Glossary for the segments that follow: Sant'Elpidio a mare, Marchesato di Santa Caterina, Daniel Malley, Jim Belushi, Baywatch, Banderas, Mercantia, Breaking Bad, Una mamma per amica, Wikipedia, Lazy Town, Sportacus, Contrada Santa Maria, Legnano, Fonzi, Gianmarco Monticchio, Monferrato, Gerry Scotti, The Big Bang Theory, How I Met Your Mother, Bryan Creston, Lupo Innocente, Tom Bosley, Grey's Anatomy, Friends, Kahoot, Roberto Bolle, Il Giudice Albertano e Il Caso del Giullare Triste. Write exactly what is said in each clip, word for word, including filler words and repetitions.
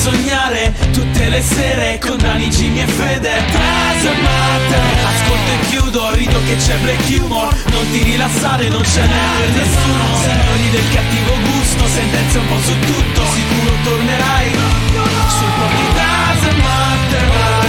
sognare tutte le sere con Dani, Jimmy e Fede. Casa Mater, ascolto e chiudo, rido che c'è black humor. Non ti rilassare, non ce n'è per nessuno. Signori del cattivo gusto, sentenze un po' su tutto. Sicuro tornerai sul proprio Casa Mater, vai.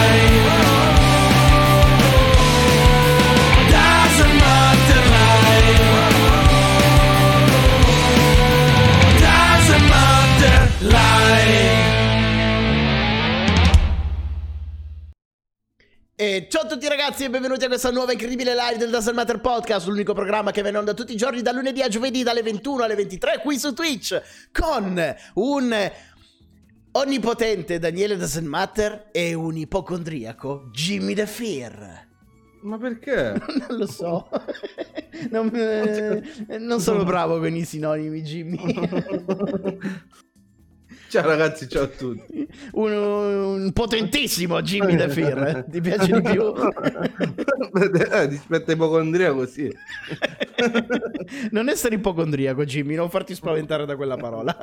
E ciao a tutti ragazzi e benvenuti a questa nuova incredibile live del Doesn't Matter Podcast, l'unico programma che viene onda tutti i giorni da lunedì a giovedì dalle ventuno alle ventitré qui su Twitch con un onnipotente Daniele Doesn't Matter e un ipocondriaco Jimmy the Fear. Ma perché? Non lo so. Non, eh, non sono bravo con i sinonimi, Jimmy. Ciao ragazzi, ciao a tutti. Un, un potentissimo Jimmy the Fear. Ti piace di più? Eh, rispetto a ipocondriaco, sì. Non essere ipocondriaco, Jimmy, non farti spaventare da quella parola.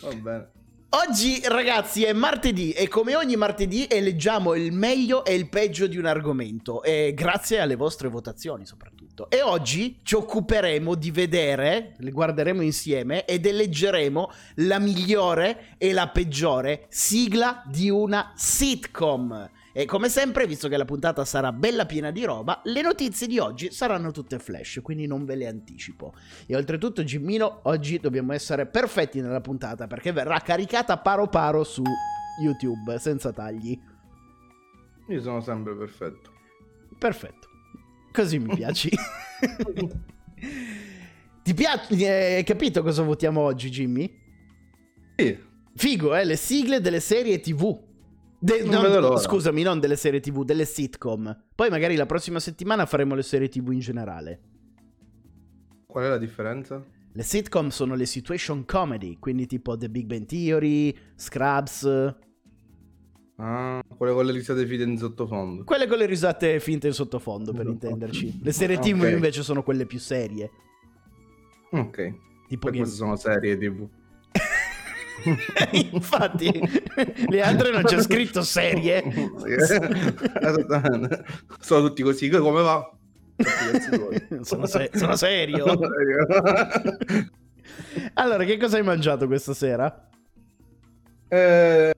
Va bene. Oggi ragazzi è martedì e come ogni martedì eleggiamo il meglio e il peggio di un argomento e grazie alle vostre votazioni soprattutto. E oggi ci occuperemo di vedere, le guarderemo insieme ed eleggeremo la migliore e la peggiore sigla di una sitcom. E come sempre, visto che la puntata sarà bella piena di roba, le notizie di oggi saranno tutte flash, quindi non ve le anticipo. E oltretutto, Gimmino, oggi dobbiamo essere perfetti nella puntata, perché verrà caricata paro paro su YouTube, senza tagli. Io sono sempre perfetto. Perfetto. Così mi piaci. Ti piace? Hai capito cosa votiamo oggi, Jimmy? Sì. Figo, eh? Le sigle delle serie tivù. De- non non, scusami, non delle serie tivù, delle sitcom. Poi magari la prossima settimana faremo le serie tivù in generale. Qual è la differenza? Le sitcom sono le situation comedy, quindi tipo The Big Bang Theory, Scrubs. Ah, quelle con le risate finte in sottofondo. Quelle con le risate finte in sottofondo, per intenderci. Le serie tivù okay. Invece sono quelle più serie. Ok, tipo che... queste sono serie tivù. Infatti le altre non c'è scritto serie. Sono tutti così, come va? Sono, se- sono serio. Allora, che cosa hai mangiato questa sera? Eh...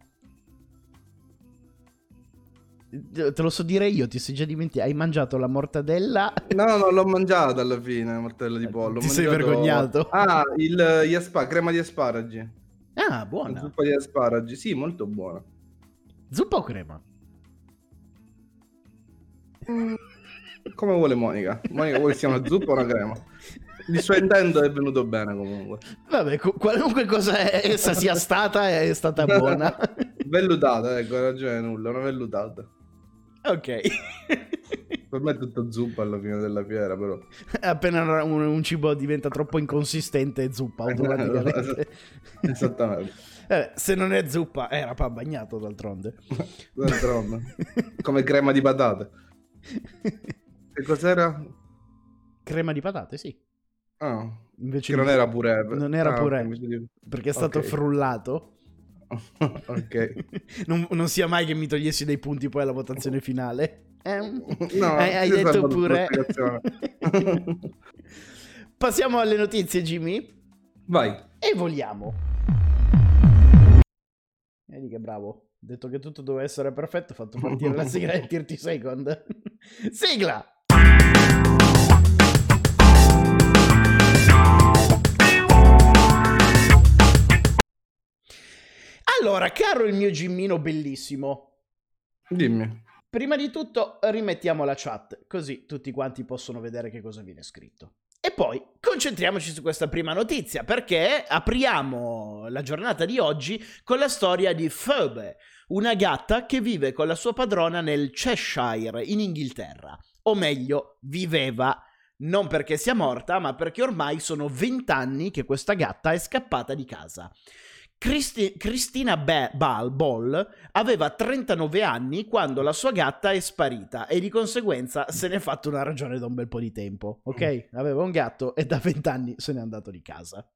Te lo so dire io, ti sei già dimenticato. Hai mangiato la mortadella? No, non l'ho mangiata alla fine, la mortadella di pollo. Ti mangiato... sei vergognato? Ah, il, gli aspa- crema di asparagi. Ah, buona. Zuppa di asparagi, sì, molto buona. Zuppa o crema? Mm, come vuole Monica. Monica vuole sia una zuppa o una crema. Il suo intento è venuto bene comunque. Vabbè, cu- qualunque cosa essa sia stata è stata buona. Vellutata, ecco, ragione nulla, una vellutata. Ok. Per me è tutta zuppa alla fine della fiera, però. Appena un, un cibo diventa troppo inconsistente è zuppa automaticamente. Esattamente. Eh, se non è zuppa, era pan bagnato d'altronde. D'altronde. Come crema di patate. Che cos'era? Crema di patate, sì. Ah, invece che non era purè. Non era ah, purè, di... perché è stato okay. Frullato. Ok. Non, non sia mai che mi togliessi dei punti poi alla votazione finale. Eh, no, hai, hai detto pure. Passiamo alle notizie, Jimmy. Vai. E voliamo. Vedi che bravo. Ho detto che tutto doveva essere perfetto. Ho fatto partire la sigla in thirty second. Sigla. Allora, caro il mio Jimmino bellissimo, dimmi. Prima di tutto rimettiamo la chat, così tutti quanti possono vedere che cosa viene scritto. E poi concentriamoci su questa prima notizia, perché apriamo la giornata di oggi con la storia di Phoebe, una gatta che vive con la sua padrona nel Cheshire, in Inghilterra. O meglio, viveva, non perché sia morta, ma perché ormai sono vent'anni che questa gatta è scappata di casa. Christi- Christina Ball, Ball aveva trentanove anni quando la sua gatta è sparita e di conseguenza se ne è fatto una ragione da un bel po' di tempo, ok? Aveva un gatto e da vent'anni se n'è andato di casa.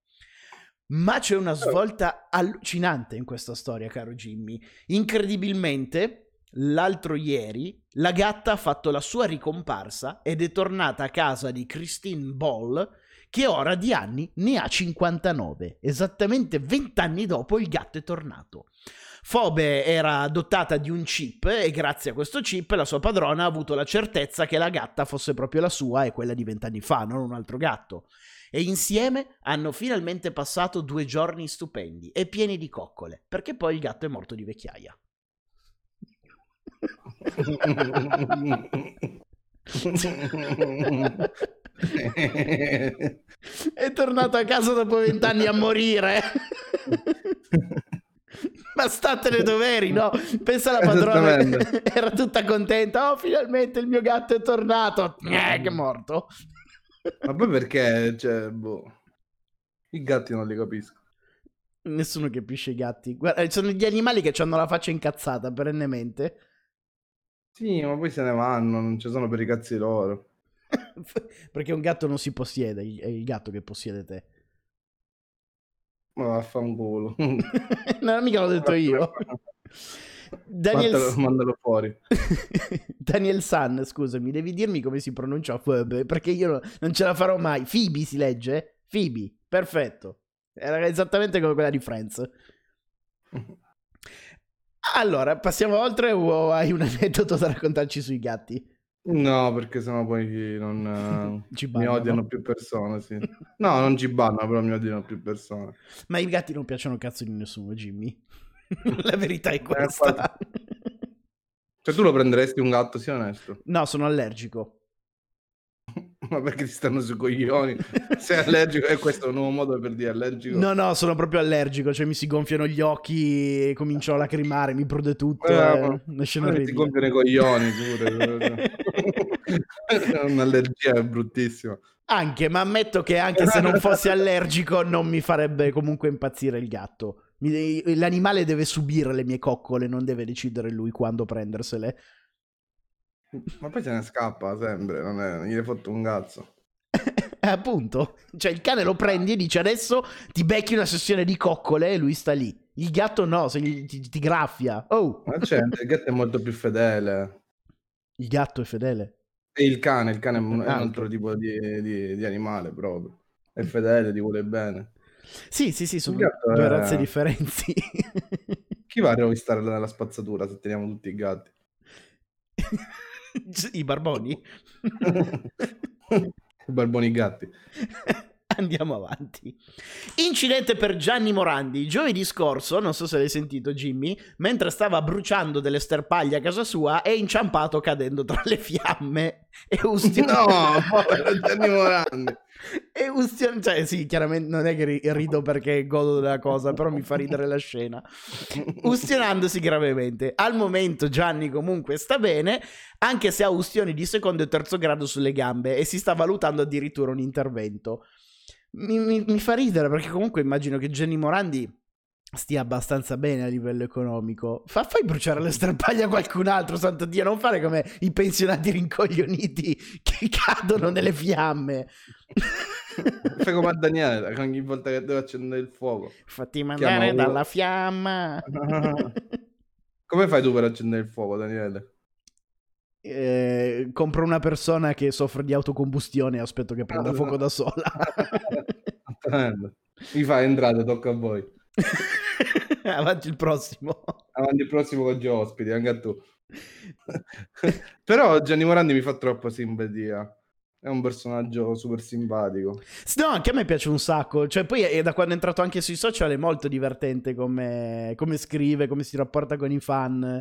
Ma c'è una svolta allucinante in questa storia, caro Jimmy. Incredibilmente, l'altro ieri, la gatta ha fatto la sua ricomparsa ed è tornata a casa di Christina Ball, che ora di anni ne ha cinquantanove. Esattamente venti anni dopo il gatto è tornato. Phoebe era dotata di un chip e grazie a questo chip la sua padrona ha avuto la certezza che la gatta fosse proprio la sua e quella di vent'anni fa, non un altro gatto. E insieme hanno finalmente passato due giorni stupendi e pieni di coccole, perché poi il gatto è morto di vecchiaia. È tornato a casa dopo vent'anni a morire. Ma statene doveri, no? Pensa alla padrona, era tutta contenta. Oh, finalmente il mio gatto è tornato. Eh, che è morto. Ma poi perché, cioè, boh, i gatti non li capisco. Nessuno capisce i gatti. Guarda, sono gli animali che hanno la faccia incazzata perennemente. Sì, ma poi se ne vanno, non ci sono per i cazzi loro. Perché un gatto non si possiede, è il gatto che possiede te. Ma vaffanculo. Non mica l'ho detto io. Daniel... Mandalo, mandalo fuori. Daniel San, scusami, devi dirmi come si pronuncia Phoebe, perché io non ce la farò mai. Phoebe si legge? Phoebe, perfetto. Era esattamente come quella di Friends. Allora, passiamo oltre o hai un aneddoto da raccontarci sui gatti? No, perché sennò poi non ci mi odiano più persone, sì. No, non ci bannano, però mi odiano più persone. Ma i gatti non piacciono cazzo di nessuno, Jimmy. La verità è questa. Cioè, tu lo prenderesti un gatto, sia onesto? No, sono allergico. Ma perché ti stanno sui coglioni? Sei allergico? E eh, questo è un nuovo modo per dire allergico? No, no, sono proprio allergico. Cioè, mi si gonfiano gli occhi e comincio a lacrimare, mi prude tutto. Eh, eh, una scena orribile. Ti gonfiano i coglioni, pure. Un'allergia è bruttissima. Anche, ma ammetto che anche se non fossi allergico non mi farebbe comunque impazzire il gatto. L'animale deve subire le mie coccole, non deve decidere lui quando prendersele. Ma poi se ne scappa sempre, non, è, non gli hai fatto un cazzo. Appunto, cioè il cane lo prendi e dice adesso ti becchi una sessione di coccole e lui sta lì. Il gatto no, se gli, ti, ti graffia. Oh. Ma c'è, il gatto è molto più fedele. Il gatto è fedele? E il cane, il cane è un, è un altro tipo di, di, di animale proprio. È fedele, ti vuole bene. Sì, sì, sì, sono due razze è... differenti. Chi va a stare nella spazzatura se teniamo tutti i gatti? I barboni? I barboni gatti. Andiamo avanti. Incidente per Gianni Morandi. Giovedì scorso, non so se l'hai sentito Jimmy, mentre stava bruciando delle sterpaglie a casa sua, è inciampato cadendo tra le fiamme. E Ustion... No, povero Gianni Morandi. E Ustion... Cioè sì, chiaramente non è che rido perché godo della cosa, però mi fa ridere la scena. Ustionandosi gravemente. Al momento Gianni comunque sta bene, anche se ha ustioni di secondo e terzo grado sulle gambe e si sta valutando addirittura un intervento. Mi, mi, mi fa ridere perché comunque immagino che Gianni Morandi stia abbastanza bene a livello economico. Fa, fai bruciare le sterpaglie a qualcun altro, santo Dio, non fare come i pensionati rincoglioniti che cadono nelle fiamme. Fai come a Daniela, che ogni volta che deve accendere il fuoco fatti mandare dalla fiamma. Come fai tu per accendere il fuoco, Daniele? Eh, compro una persona che soffre di autocombustione e aspetto che prenda fuoco da sola. Mi fa entrate, tocca a voi. Avanti il prossimo. Avanti il prossimo con gli ospiti, anche a tu. Però Gianni Morandi mi fa troppo simpatia. È un personaggio super simpatico. No, anche a me piace un sacco. Cioè, poi è, da quando è entrato anche sui social è molto divertente come, come scrive, come si rapporta con i fan.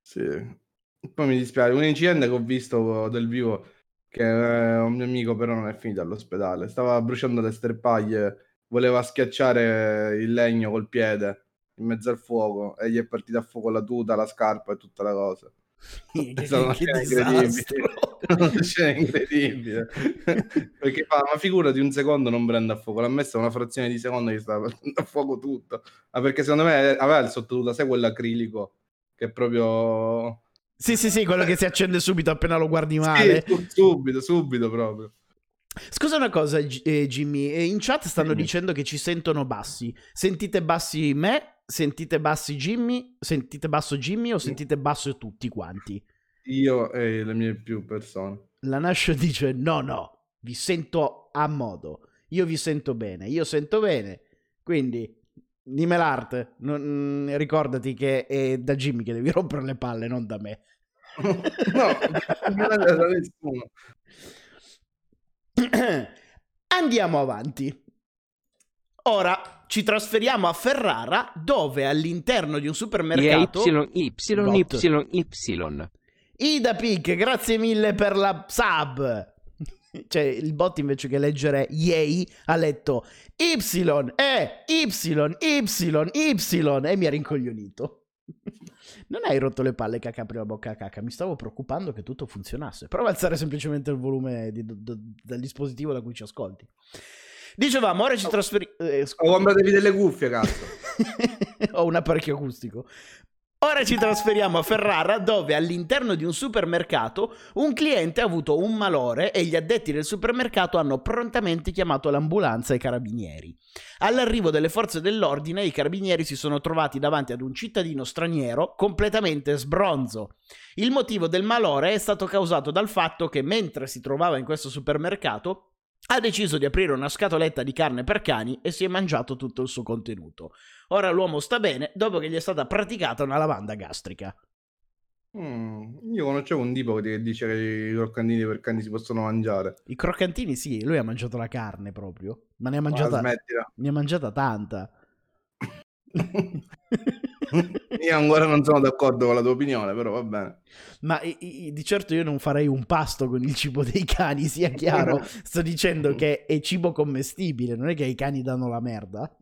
Sì. Poi mi dispiace, un incidente che ho visto dal vivo, che eh, un mio amico però non è finito all'ospedale, stava bruciando le sterpaglie, voleva schiacciare il legno col piede in mezzo al fuoco e gli è partita a fuoco la tuta, la scarpa e tutta la cosa. Che, è stata una che scena incredibile. Una scena incredibile. Perché fa una figura di un secondo non prende a fuoco, l'ha messa una frazione di secondo che stava prendendo a fuoco tutto. Ma ah, perché secondo me aveva il sottotuta, sai quell'acrilico che è proprio... Sì, sì, sì, quello che si accende subito appena lo guardi male. Sì, subito, subito proprio. Scusa una cosa, eh, Jimmy, eh, in chat stanno Jimmy. dicendo che ci sentono bassi. Sentite bassi me? Sentite bassi Jimmy? Sentite basso Jimmy o sentite basso tutti quanti? Io e le mie più persone. La Nascio dice no, no, vi sento a modo. Io vi sento bene, io sento bene. Quindi, dimelarte. Non, ricordati che è da Jimmy che devi rompere le palle, non da me. No, non è da nessuno. Andiamo avanti. Ora ci trasferiamo a Ferrara, dove all'interno di un supermercato Y, Y, Y, Y. Ida Pic, grazie mille per la sub. Cioè il bot invece che leggere yay ha letto Y, E, Y, Y, Y e mi ha rincoglionito. Non hai rotto le palle, caca, prima bocca caca. Mi stavo preoccupando che tutto funzionasse. Prova a alzare semplicemente il volume di, do, do, del dispositivo da cui ci ascolti. Dicevamo, ora ci trasferiamo. Eh, Ho compratevi delle cuffie, cazzo. Ho un apparecchio acustico. Ora ci trasferiamo a Ferrara, dove all'interno di un supermercato un cliente ha avuto un malore e gli addetti del supermercato hanno prontamente chiamato l'ambulanza e i carabinieri. All'arrivo delle forze dell'ordine, i carabinieri si sono trovati davanti ad un cittadino straniero completamente sbronzo. Il motivo del malore è stato causato dal fatto che, mentre si trovava in questo supermercato, ha deciso di aprire una scatoletta di carne per cani e si è mangiato tutto il suo contenuto. Ora l'uomo sta bene dopo che gli è stata praticata una lavanda gastrica. Mm, io conoscevo un tipo che dice che i croccantini per cani si possono mangiare. I croccantini sì, lui ha mangiato la carne proprio, ma ne ha mangiata, ma ne ha mangiata tanta. Io ancora non sono d'accordo con la tua opinione, però va bene. Ma i, i, di certo io non farei un pasto con il cibo dei cani, sia chiaro. Sto dicendo che è cibo commestibile, non è che i cani danno la merda.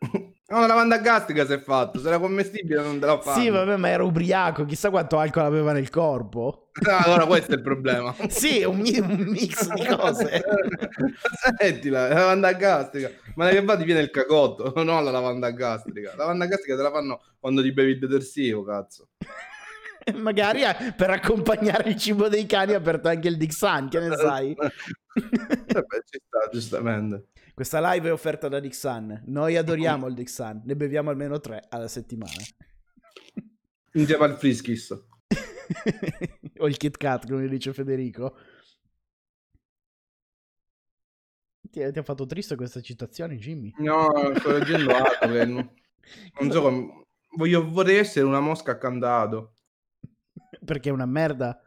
No, la lavanda gastrica si è fatto, se era commestibile non te la fanno. Sì, vabbè, ma era ubriaco, chissà quanto alcol aveva nel corpo. No, allora questo è il problema. Sì, un, un mix di cose. Sentila, la lavanda gastrica. Ma che va ti viene il cacotto, no la lavanda gastrica. La lavanda gastrica te la fanno quando ti bevi il detersivo, cazzo. Magari per accompagnare il cibo dei cani ha aperto anche il Dixan, che ne sai? Vabbè, ci sta, giustamente. Questa live è offerta da Dixan. Noi adoriamo il Dixan. Ne beviamo almeno tre alla settimana. Insieme al Friskis. O il Kit Kat, come dice Federico. Ti, ti ha fatto triste questa citazione, Jimmy? No, sto leggendo altro. Non, non so come... Voglio, vorrei essere una mosca accanto a Ado. Perché è una merda?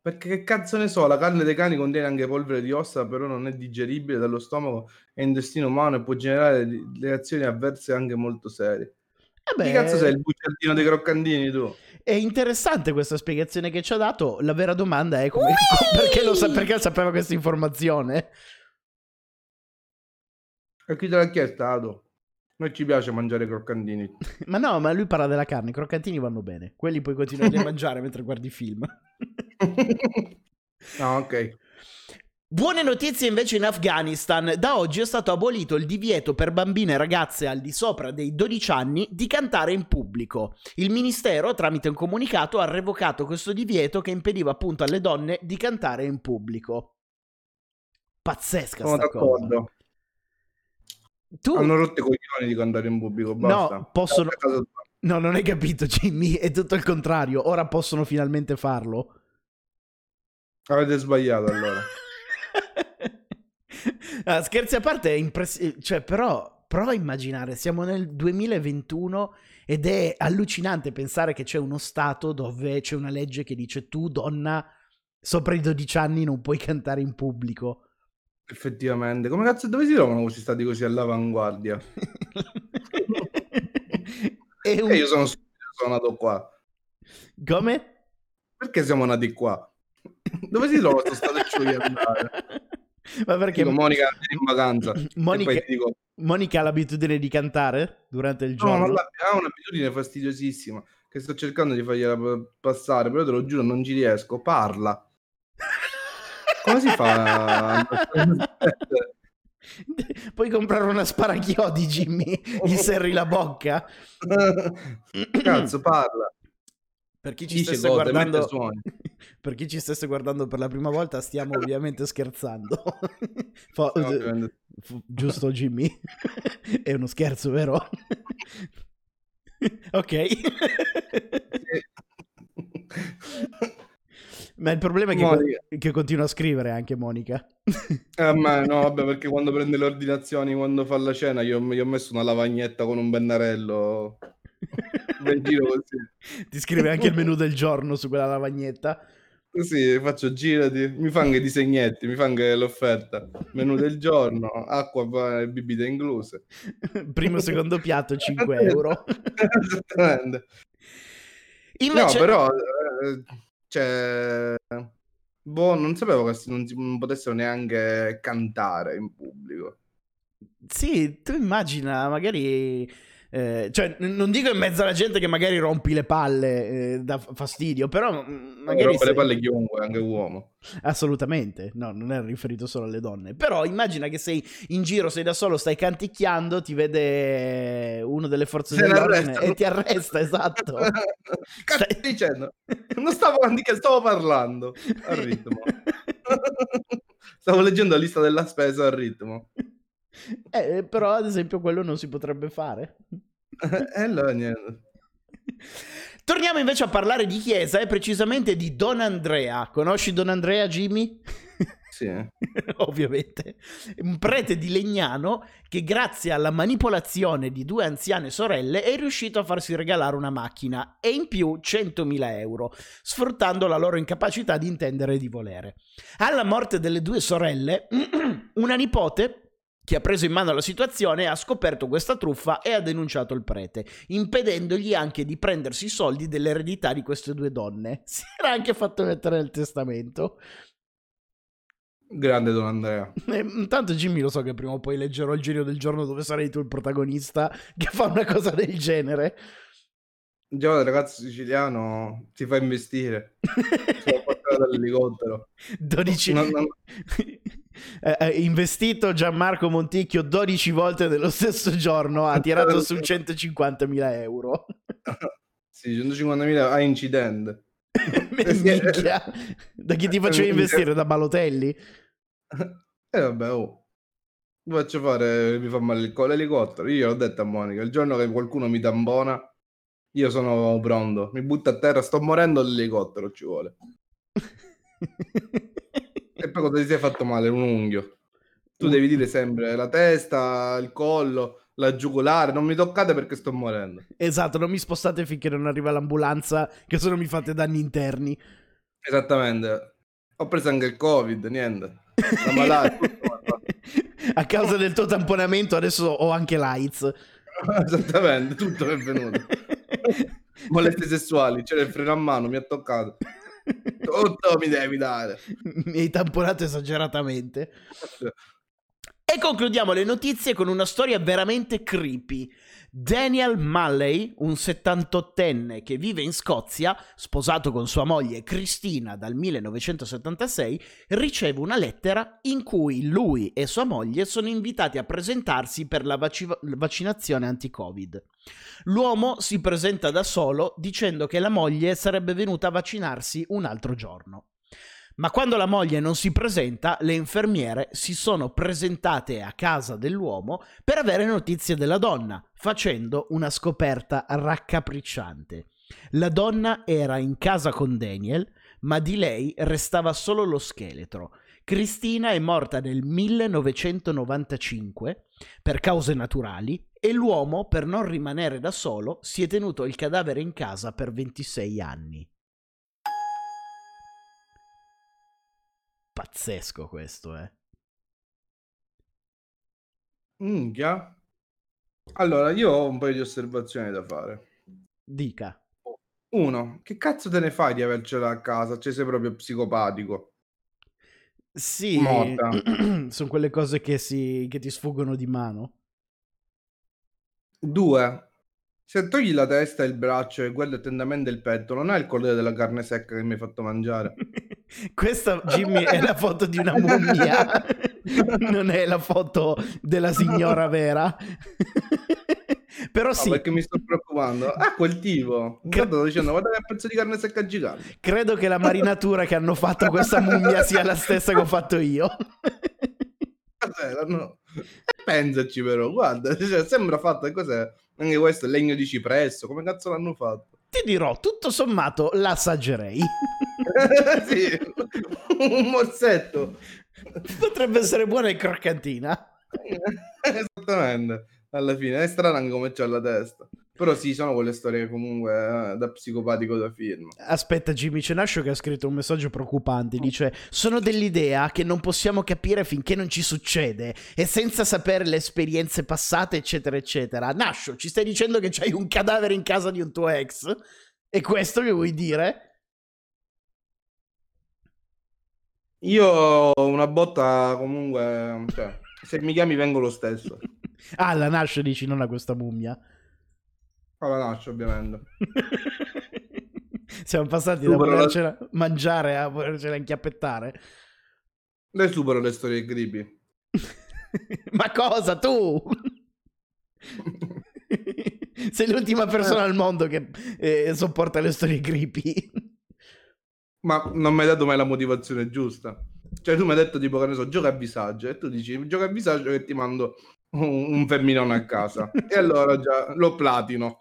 Perché che cazzo ne so, la carne dei cani contiene anche polvere di ossa, però non è digeribile dallo stomaco e intestino umano e può generare reazioni avverse anche molto serie. Eh che cazzo sei il bugiardino dei croccantini tu? È interessante questa spiegazione che ci ha dato, la vera domanda è come, perché, lo sa- perché sapeva questa informazione? E chi te l'ha chiesto, Ado? Noi ci piace mangiare croccantini. Ma no, ma lui parla della carne, i croccantini vanno bene, quelli puoi continuare a mangiare mentre guardi film. Ah, ok. Buone notizie invece in Afghanistan. Da oggi è stato abolito il divieto per bambine e ragazze al di sopra dei dodici anni di cantare in pubblico. Il ministero, tramite un comunicato, ha revocato questo divieto che impediva appunto alle donne di cantare in pubblico. Pazzesca sta cosa. Tu... Hanno rotto i coglioni di cantare in pubblico, basta. No, possono... No, non hai capito, Jimmy, è tutto il contrario. Ora possono finalmente farlo. Avete sbagliato allora. Ah, scherzi a parte, è impress- cioè però prova a immaginare, siamo nel duemilaventuno ed è allucinante pensare che c'è uno stato dove c'è una legge che dice tu donna sopra i dodici anni non puoi cantare in pubblico. Effettivamente, come cazzo dove si trovano questi stati così all'avanguardia? E un... io sono, sono nato qua. Come? Perché siamo nati qua? Dove si trova questo stato di andare? Ma perché dico, Monica è in vacanza. Monica, dico... Monica ha l'abitudine di cantare durante il giorno? No, non ha un'abitudine fastidiosissima che sto cercando di fargliela passare, però te lo giuro non ci riesco. Parla. Come si fa? Puoi comprare una sparachiodi, Jimmy, gli serri la bocca. Cazzo, parla. Per chi ci stesse guardando, Per chi ci stesse guardando per la prima volta, stiamo ovviamente scherzando. Fa... no, giusto Jimmy? È uno scherzo, vero? Ok. Ma il problema è che, che continua a scrivere anche Monica. Eh, ma no, vabbè, perché quando prende le ordinazioni, quando fa la cena, io gli ho messo una lavagnetta con un pennarello. Giro così. Ti scrive anche il menù del giorno su quella lavagnetta. Sì, faccio girati, mi fa anche i disegnetti, mi fa anche l'offerta. Menù del giorno, acqua e bibite incluse. Primo e secondo piatto, cinque euro. Esattamente. Invece... No, però... Eh, cioè... Boh, non sapevo che non, non potessero neanche cantare in pubblico. Sì, tu immagina, magari... Eh, cioè non dico in mezzo alla gente che magari rompi le palle eh, da fastidio, però magari rompe se... le palle chiunque, anche uomo, assolutamente, no, non è riferito solo alle donne, però immagina che sei in giro, sei da solo, stai canticchiando, ti vede uno delle forze dell'ordine e ti arresta. Esatto. Cazzo stai... dicendo? Non stavo canticchiando, stavo parlando al ritmo. Stavo leggendo la lista della spesa al ritmo. Eh, però ad esempio quello non si potrebbe fare. Eh, allora, niente. Torniamo invece a parlare di chiesa e precisamente di Don Andrea. Conosci Don Andrea, Jimmy? Sì. Ovviamente. Un prete di Legnano che grazie alla manipolazione di due anziane sorelle è riuscito a farsi regalare una macchina e in più centomila euro, sfruttando la loro incapacità di intendere e di volere. Alla morte delle due sorelle, una nipote che ha preso in mano la situazione, ha scoperto questa truffa e ha denunciato il prete, impedendogli anche di prendersi i soldi dell'eredità di queste due donne. Si era anche fatto mettere nel testamento. Grande Don Andrea. E, tanto Jimmy, lo so che prima o poi leggerò il giro del giorno dove sarai tu il protagonista che fa una cosa del genere. Già, il ragazzo siciliano ti fa investire. Sulla portata dall'elicottero. dodici No, no, no. Eh, investito Gianmarco Monticchio dodici volte nello stesso giorno, ha tirato su centocinquantamila euro. Sì, centocinquantamila a incidente. Minchia. Da chi ti facevi investire? Da Balotelli? E eh, vabbè, oh. Mi faccio fare, mi fa male l'elicottero. Io l'ho detto a Monica, il giorno che qualcuno mi tampona io sono pronto, mi butto a terra, sto morendo, l'elicottero ci vuole. E poi cosa ti sei fatto male? Un unghio. Tu devi dire sempre la testa, il collo, la giugolare. Non mi toccate perché sto morendo. Esatto, non mi spostate finché non arriva l'ambulanza, che se no mi fate danni interni. Esattamente. Ho preso anche il Covid, niente. La malaria. A causa del tuo tamponamento adesso ho anche l'AIDS. Esattamente, tutto è venuto. Molestie sessuali, c'era il freno a mano, mi ha toccato. Tutto mi devi dare. Mi hai tamponato esageratamente. E concludiamo le notizie con una storia veramente creepy. Daniel Malley, un settantottenne che vive in Scozia, sposato con sua moglie Cristina dal millenovecentosettantasei, riceve una lettera in cui lui e sua moglie sono invitati a presentarsi per la vac- vaccinazione anti-Covid. L'uomo si presenta da solo dicendo che la moglie sarebbe venuta a vaccinarsi un altro giorno. Ma quando la moglie non si presenta, le infermiere si sono presentate a casa dell'uomo per avere notizie della donna, facendo una scoperta raccapricciante. La donna era in casa con Daniel, ma di lei restava solo lo scheletro. Cristina è morta nel millenovecentonovantacinque per cause naturali e l'uomo, per non rimanere da solo, si è tenuto il cadavere in casa per ventisei anni. Pazzesco questo, eh. Minchia. Allora, io ho un paio di osservazioni da fare. Dica. Uno, che cazzo te ne fai di avercela a casa? Cioè, sei proprio psicopatico. Sì. Morta. Sono quelle cose che, si... che ti sfuggono di mano. Due, se togli la testa e il braccio e guardi attentamente il petto, non hai il colore della carne secca che mi hai fatto mangiare. Questa, Jimmy, è la foto di una mummia, non è la foto della signora vera. Però no, sì, perché mi sto preoccupando. Ah, quel tipo Cre- sto dicendo, guarda che pezzo di carne secca gigante. Credo che la marinatura che hanno fatto questa mummia sia la stessa che ho fatto io. No. Pensaci però, guarda, cioè, sembra fatta, cos'è? Anche questo è legno di cipresso, come cazzo l'hanno fatto? Ti dirò, tutto sommato l'assaggerei. Sì, un morsetto. Potrebbe essere buona e croccantina. Esattamente, alla fine è strano come c'è alla testa. Però sì, sono quelle storie comunque eh, da psicopatico da film. Aspetta, Jimmy Cenascio che ha scritto un messaggio preoccupante. Dice, sono dell'idea che non possiamo capire finché non ci succede e senza sapere le esperienze passate eccetera eccetera. Nascio, ci stai dicendo che c'hai un cadavere in casa di un tuo ex? È questo che vuoi dire? Io una botta comunque, cioè, se mi chiami vengo lo stesso. Ah, la Nascio dici, non a questa mummia. La Nascio, ovviamente. Siamo passati supero da volercela la... mangiare a volercela inchiappettare. Le supero le storie creepy. Ma cosa, tu? Sei l'ultima persona al mondo che eh, sopporta le storie creepy. Ma non mi hai dato mai la motivazione giusta. Cioè tu mi hai detto tipo, che ne so, gioca a visaggio. E tu dici, gioca a visaggio che ti mando un, un femminone a casa. E allora già lo platino.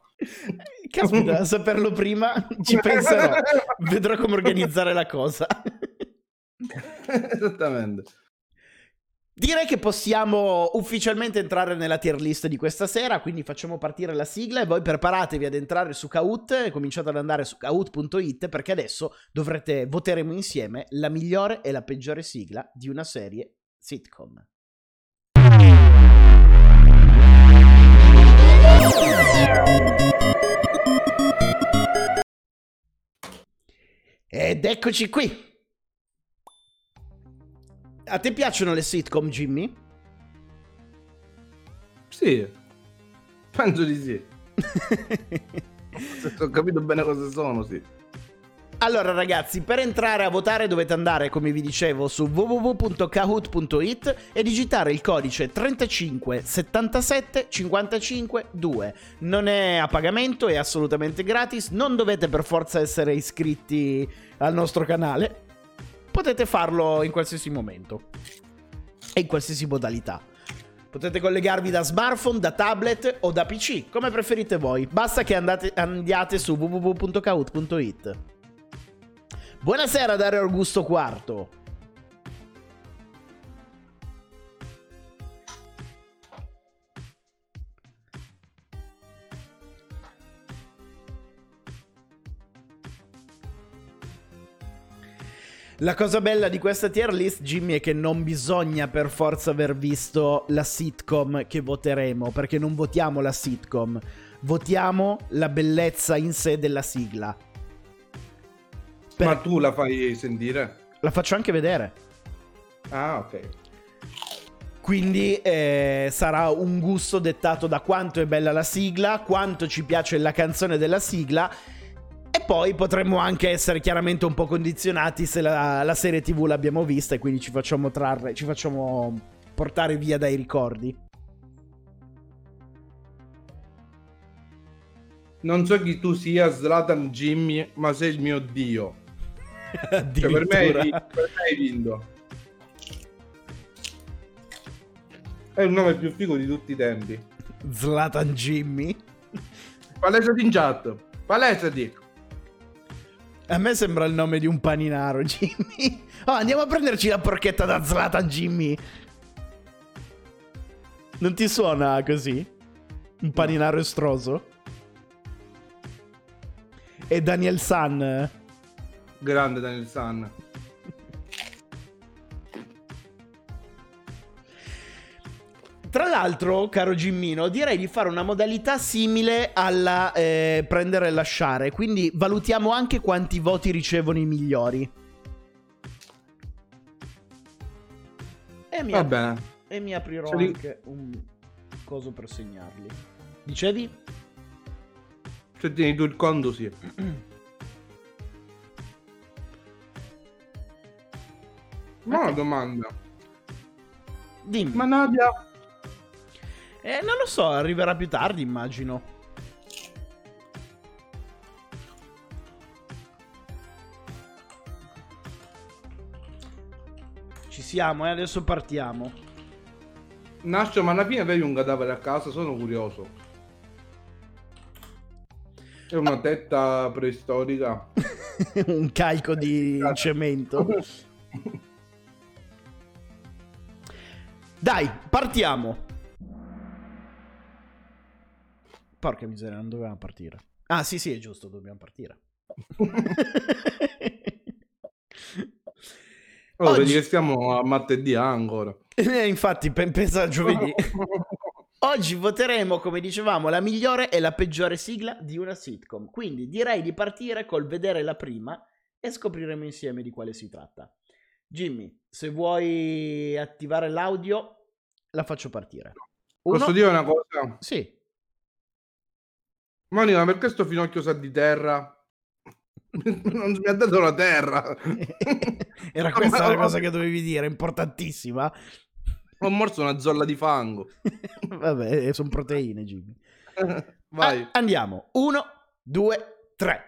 Caspita, a saperlo prima ci penserò. Vedrò come organizzare la cosa. Esattamente. Direi che possiamo ufficialmente entrare nella tier list di questa sera, quindi facciamo partire la sigla e voi preparatevi ad entrare su Kahoot e cominciate ad andare su kahoot punto it perché adesso dovrete, voteremo insieme la migliore e la peggiore sigla di una serie sitcom. Ed eccoci qui. A te piacciono le sitcom, Jimmy? Sì, penso di sì. Se ho capito bene cosa sono, sì. Allora ragazzi, per entrare a votare dovete andare, come vi dicevo, su w w w punto kahoot punto it e digitare il codice trentacinque settantasette cinquantacinque due. Non è a pagamento, è assolutamente gratis, non dovete per forza essere iscritti al nostro canale. Potete farlo in qualsiasi momento e in qualsiasi modalità. Potete collegarvi da smartphone, da tablet o da P C, come preferite voi. Basta che andate, andiate su w w w punto kahoot punto it. Buonasera Dario Augusto Quarto. La cosa bella di questa tier list, Jimmy, è che non bisogna per forza aver visto la sitcom che voteremo, perché non votiamo la sitcom, votiamo la bellezza in sé della sigla. Per... Ma tu la fai sentire? La faccio anche vedere. Ah, ok. Quindi eh, sarà un gusto dettato da quanto è bella la sigla, quanto ci piace la canzone della sigla. E poi potremmo anche essere chiaramente un po' condizionati se la, la serie tivù l'abbiamo vista e quindi ci facciamo trarre, ci facciamo portare via dai ricordi. Non so chi tu sia, Zlatan Jimmy, ma sei il mio dio. Cioè, per me hai vinto, per me hai vinto. È il nome più figo di tutti i tempi. Zlatan Jimmy. Palesati in chat, palesati. A me sembra il nome di un paninaro, Jimmy. Oh, andiamo a prenderci la porchetta da Zlatan, Jimmy. Non ti suona così? Un paninaro estroso? E Daniel San. Grande Daniel San. Tra l'altro, caro Gimmino, direi di fare una modalità simile alla eh, prendere e lasciare, quindi valutiamo anche quanti voti ricevono i migliori. E mi, Va ap- bene. E mi aprirò C'è anche di... un coso per segnarli. Dicevi? Se tieni tu il conto, sì. Ma okay. Una domanda. Dimmi. Ma Nadia... Eh, non lo so, arriverà più tardi, immagino. Ci siamo, eh, adesso partiamo. Nascio, ma alla fine avevi un cadavere a casa, sono curioso. È una testa preistorica. Un calco di cemento. Dai, partiamo. Porca miseria, non dovevamo partire. Ah, sì, sì, è giusto, dobbiamo partire. Oh, oggi... perché stiamo a martedì ancora. Eh, infatti, pensa a giovedì. Oggi voteremo, come dicevamo, la migliore e la peggiore sigla di una sitcom. Quindi direi di partire col vedere la prima e scopriremo insieme di quale si tratta. Jimmy, se vuoi attivare l'audio, la faccio partire. Uno... Posso dire una cosa? Sì. Monica, perché sto finocchio sa di terra? Non mi ha dato la terra. Era questa la cosa che dovevi dire, importantissima. Ho morso una zolla di fango. Vabbè, sono proteine, Jimmy. Vai. A- andiamo. Uno, due, tre.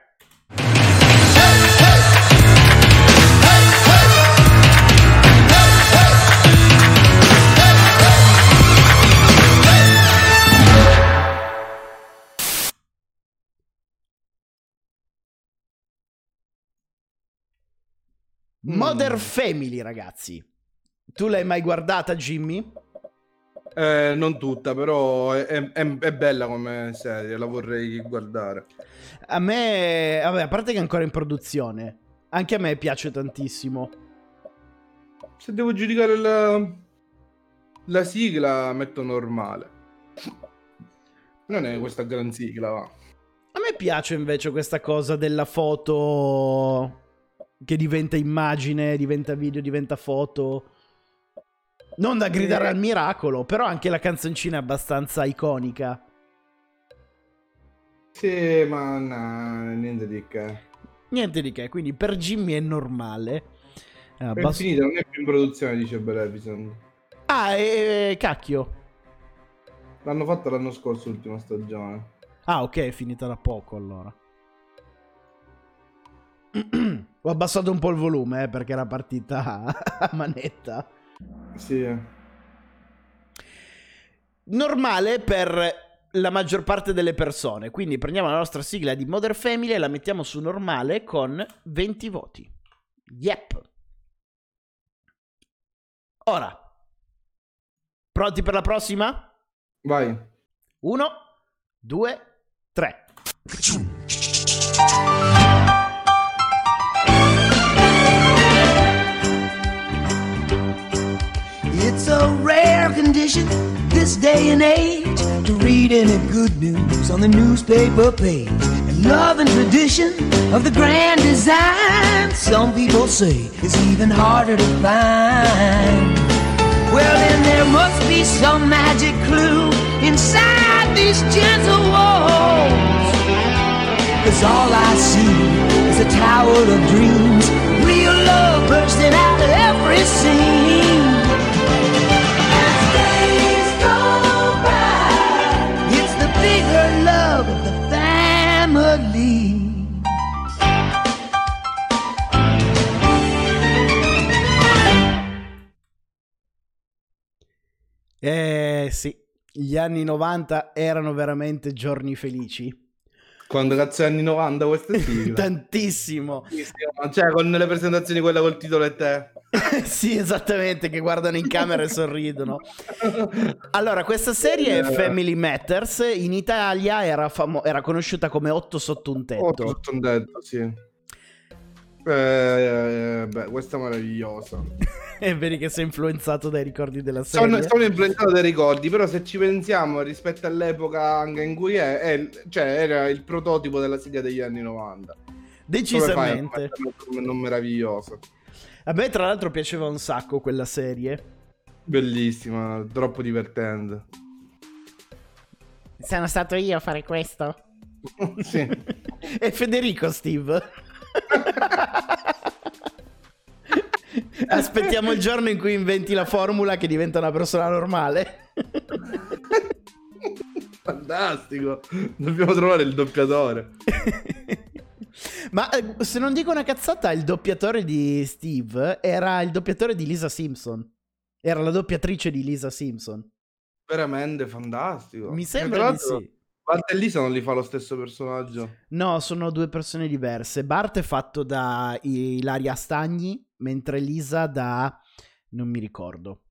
Modern mm. Family, ragazzi. Tu l'hai mai guardata, Jimmy? Eh, non tutta, però è, è, è bella come serie, la vorrei guardare. A me, vabbè, a parte che è ancora in produzione, anche a me piace tantissimo. Se devo giudicare la, la sigla, metto normale. Non è questa gran sigla, va. A me piace invece questa cosa della foto... che diventa immagine, diventa video, diventa foto. Non da gridare al miracolo, però anche la canzoncina è abbastanza iconica. Sì, ma no, niente di che. Niente di che, quindi per Jimmy è normale. È abbast... finita, non è più in produzione, dice Bellevison. Ah, e cacchio. L'hanno fatta l'anno scorso, l'ultima stagione. Ah, ok, è finita da poco allora. Ho abbassato un po' il volume, eh, perché era partita a manetta. Sì. Normale per la maggior parte delle persone. Quindi prendiamo la nostra sigla di Modern Family e la mettiamo su normale con venti voti. Yep. Ora. Pronti per la prossima? Vai. Uno, due, tre. It's a rare condition this day and age to read any good news on the newspaper page. And love and tradition of the grand design, some people say it's even harder to find. Well, then there must be some magic clue inside these gentle walls. 'Cause all I see is a tower of dreams, real love bursting out of every scene. Bigger love of the family. Eh sì, gli anni novanta erano veramente giorni felici. Quando cazzo è anni novanta questa sigla? Tantissimo. Cioè con le presentazioni quella col titolo e te. Sì, esattamente, che guardano in camera e sorridono. Allora, questa serie è Family Matters. In Italia era, famo- era conosciuta come Otto sotto un tetto. Otto sotto un tetto, sì. Eh, eh, beh, questa è meravigliosa. E vedi che sei influenzato dai ricordi della serie. Sono, sono influenzato dai ricordi, però se ci pensiamo rispetto all'epoca anche in cui è, è cioè era il prototipo della sigla degli anni novanta. Decisamente. Non meravigliosa. A me tra l'altro piaceva un sacco quella serie. Bellissima, troppo divertente. Sono stato io a fare questo. Sì. E Federico Steve. Aspettiamo il giorno in cui inventi la formula che diventa una persona normale. fantastico, dobbiamo trovare il doppiatore. Ma se non dico una cazzata, il doppiatore di Steve era il doppiatore di Lisa Simpson, era la doppiatrice di Lisa Simpson. Veramente fantastico, mi sembra di sì. Bart e Lisa non li fa lo stesso personaggio? No, sono due persone diverse. Bart è fatto da Ilaria Stagni, mentre Lisa da... non mi ricordo,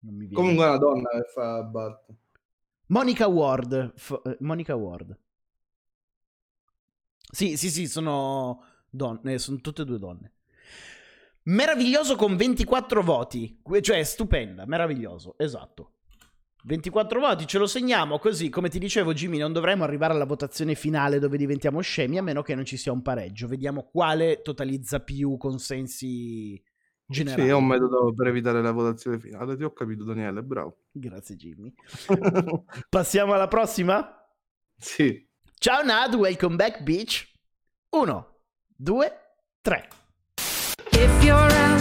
non mi viene. Comunque è una donna che fa Bart. Monica Ward. F- Monica Ward. Sì, sì, sì, sono donne, sono tutte e due donne. Meraviglioso con ventiquattro voti, cioè stupenda, meraviglioso, esatto. ventiquattro voti, ce lo segniamo, così come ti dicevo Jimmy non dovremmo arrivare alla votazione finale dove diventiamo scemi, a meno che non ci sia un pareggio. Vediamo quale totalizza più consensi generali. Sì, è un metodo per evitare la votazione finale, ti ho capito Daniele, bravo. Grazie Jimmy. Passiamo alla prossima? Sì. Ciao Nad, welcome back bitch. Uno, due, tre. If you're out.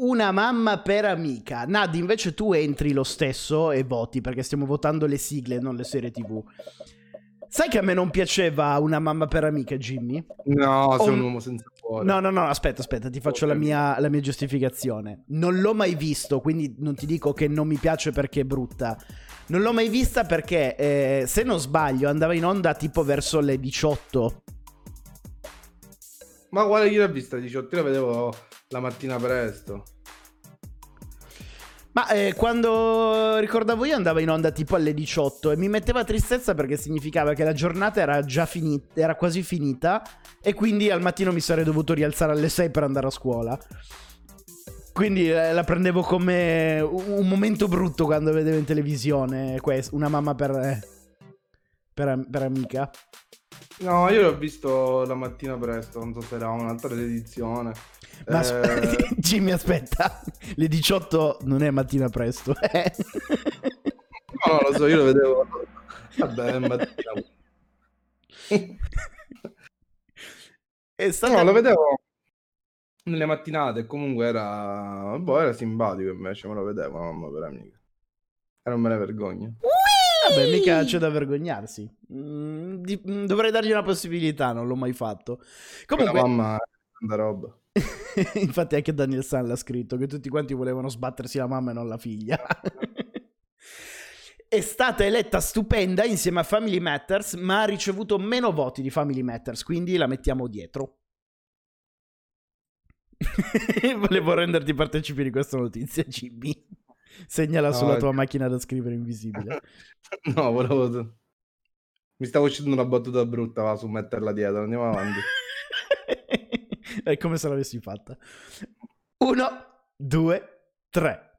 Una mamma per amica. Nad, invece tu entri lo stesso e voti, perché stiamo votando le sigle, non le serie tv. Sai che a me non piaceva Una mamma per amica, Jimmy? No, sei o... un uomo senza cuore. No, no, no, aspetta, aspetta, ti faccio okay. la, mia, la mia giustificazione. Non l'ho mai visto, quindi non ti dico che non mi piace perché è brutta. Non l'ho mai vista perché, eh, se non sbaglio, andava in onda tipo verso le diciotto. Ma guarda, chi l'ha vista alle diciotto? Io la vedevo la mattina presto. Ma eh, quando ricordavo io andava in onda tipo alle diciotto e mi metteva tristezza perché significava che la giornata era già finita, era quasi finita e quindi al mattino mi sarei dovuto rialzare alle sei per andare a scuola. Quindi eh, la prendevo come un momento brutto quando vedevo in televisione questa, Una mamma per, eh, per, per amica. No, io l'ho visto la mattina presto, non so se era un'altra edizione. Ma eh... Jimmy, aspetta, le diciotto non è mattina presto, eh? No, no, lo so, io lo vedevo. Vabbè, è mattina. È stata... No, lo vedevo nelle mattinate, comunque era... Boh, era simpatico invece, me lo vedevo, mamma per amica. E non me ne vergogno. Vabbè, mica c'è da vergognarsi. Mm, di, mm, dovrei dargli una possibilità, non l'ho mai fatto. Comunque la mamma è tanta roba. Infatti anche Daniel San l'ha scritto, che tutti quanti volevano sbattersi la mamma e non la figlia. È stata eletta stupenda insieme a Family Matters, ma ha ricevuto meno voti di Family Matters, quindi la mettiamo dietro. Volevo renderti partecipi di questa notizia, Jimmy. Segnala no, sulla tua macchina da scrivere invisibile. No, volevo... Mi stavo uscendo una battuta brutta, va, su metterla dietro. Andiamo avanti. È come se l'avessi fatta. Uno, due, tre.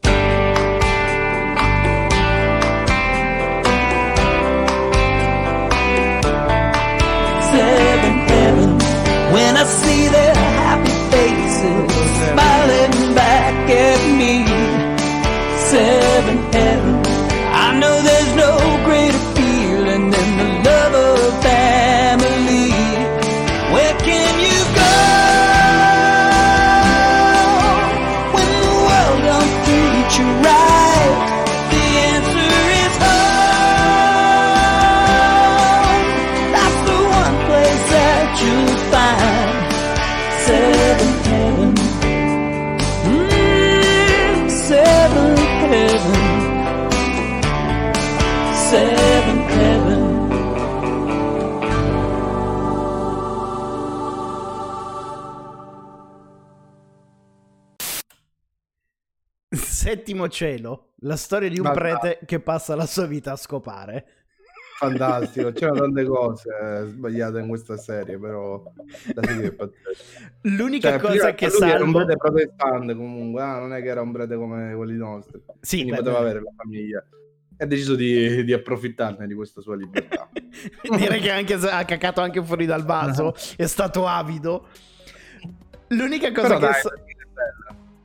Seventh Heaven, when I see their happy faces smiling back at me. Seventh Heaven, I know there's no greater feeling than the love of family. Where can you go when the world don't treat you right? The answer is home. That's the one place that you'll find Settimo cielo, la storia di un Fantastico. prete che passa la sua vita a scopare. Fantastico, c'erano tante cose sbagliate in questa serie, però la serie è pazzesca. L'unica cioè, cosa che salvo... era un prete protestante comunque, ah, non è che era un prete come quelli nostri. Sì, quindi beh, poteva beh. avere la famiglia. Ha deciso di, di approfittarne di questa sua libertà. Direi che anche ha cacato anche fuori dal vaso, no. È stato avido. L'unica cosa però che... Dai, sa...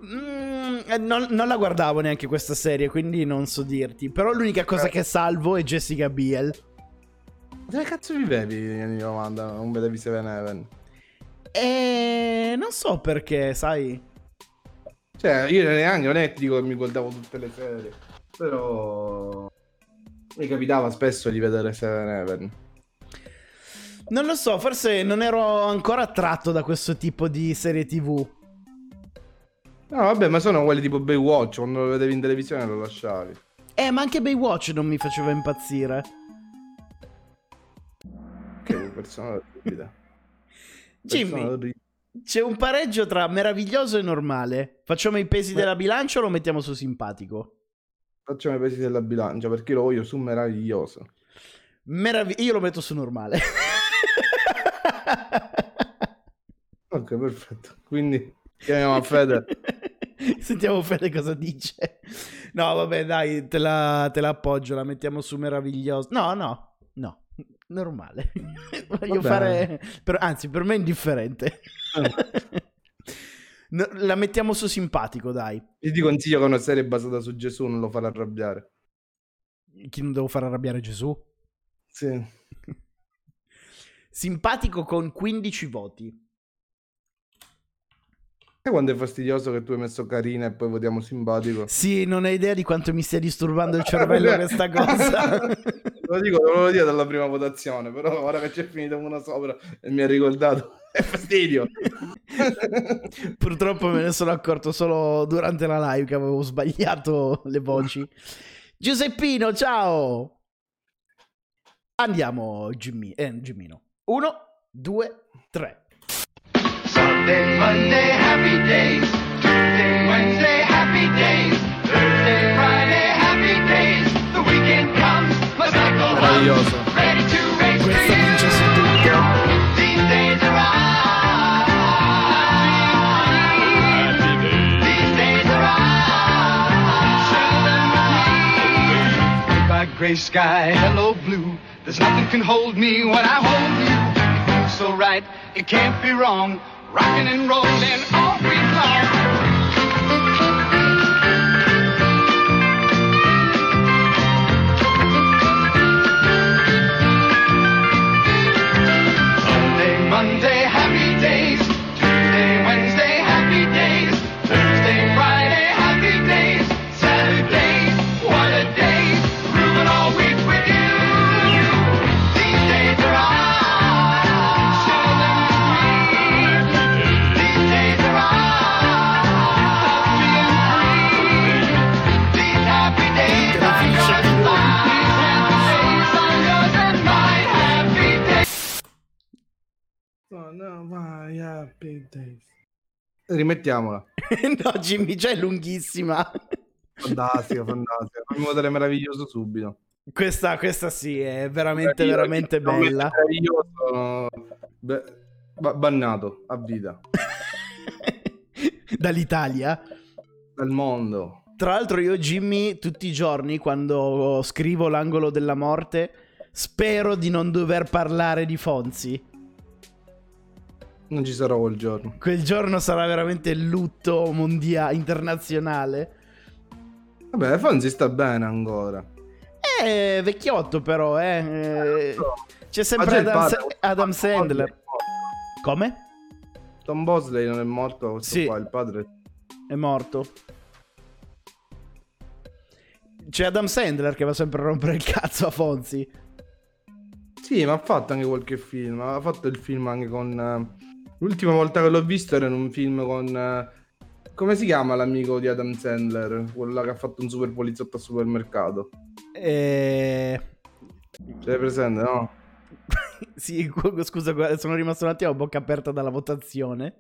Mm, non, non la guardavo neanche questa serie, quindi non so dirti. Però l'unica cosa che salvo è Jessica Biel. Dove cazzo vivevi negli anni novanta? Non vedevi Seventh Heaven? E... non so perché, sai. Cioè, io neanche, non è che dico che mi guardavo tutte le serie, però mi capitava spesso di vedere Seventh Heaven. Non lo so, forse non ero ancora attratto da questo tipo di serie tivù. No, vabbè, ma sono quelli tipo Baywatch, quando lo vedevi in televisione lo lasciavi. Eh, ma anche Baywatch non mi faceva impazzire. Che persona orribile. Jimmy, orribile. C'è un pareggio tra meraviglioso e normale. Facciamo i pesi Beh. della bilancia o lo mettiamo su simpatico? Facciamo i pesi della bilancia, perché lo voglio su meraviglioso. Merav- Io lo metto su normale. Ok, perfetto. Quindi... chiamiamo a Fede. Sentiamo Fede cosa dice. No, vabbè, dai, te la, te la appoggio, la mettiamo su meraviglioso. No, no, no, normale. Voglio fare... Per, anzi, per me è indifferente. No, la mettiamo su simpatico, dai. Io ti consiglio che una serie basata su Gesù non lo farà arrabbiare. Chi non devo far arrabbiare Gesù? Sì. Simpatico con quindici voti. E quando è fastidioso che tu hai messo carina e poi votiamo simpatico? Sì, non hai idea di quanto mi stia disturbando il cervello questa cosa. Lo dico, non lo dico dalla prima votazione, però ora che c'è finita una sopra e mi ha ricordato, è fastidio. Purtroppo me ne sono accorto solo durante la live che avevo sbagliato le voci. Giuseppino, ciao! Andiamo, Jimmy, eh, Gimmino. Uno, due, tre. Sunday, Monday, happy days. Tuesday, Wednesday, happy days. Thursday, Friday, happy days. The weekend comes, my cycle runs. Ready to race for you. These days are ours. These days are ours. Shine by gray sky, hello blue. There's nothing can hold me when I hold you. It feels so right, it can't be wrong. Rockin' and rollin' all week long. Sunday, Monday, happy days. Tuesday, Wednesday, happy days. Thursday, Friday, happy days. Saturday, what a day. Groovin' all week with you. These days are ours. No, my happy days. Rimettiamola. No, Jimmy, già è lunghissima. Fantastico, fantastico. Fammi vedere meraviglioso subito. Questa, questa sì, è veramente, veramente bella. Meraviglioso, be- ba- bannato a vita. Dall'Italia? Dal mondo. Tra l'altro io, Jimmy, tutti i giorni quando scrivo l'angolo della morte, spero di non dover parlare di Fonzi. Non ci sarò quel giorno. Quel giorno sarà veramente lutto mondiale, internazionale. Vabbè, Fonzi sta bene ancora. Eh, vecchiotto però, eh. eh C'è sempre Adam, Sa- Adam Sandler. Come? Tom Bosley non è morto? Questo sì. Qua, il padre è morto. C'è Adam Sandler che va sempre a rompere il cazzo a Fonzi. Sì, ma ha fatto anche qualche film. Ha fatto il film anche con... l'ultima volta che l'ho visto era in un film con... come si chiama l'amico di Adam Sandler? Quello che ha fatto un super poliziotto al supermercato. E... c'è presente, no? Sì, scusa, sono rimasto un attimo a bocca aperta dalla votazione.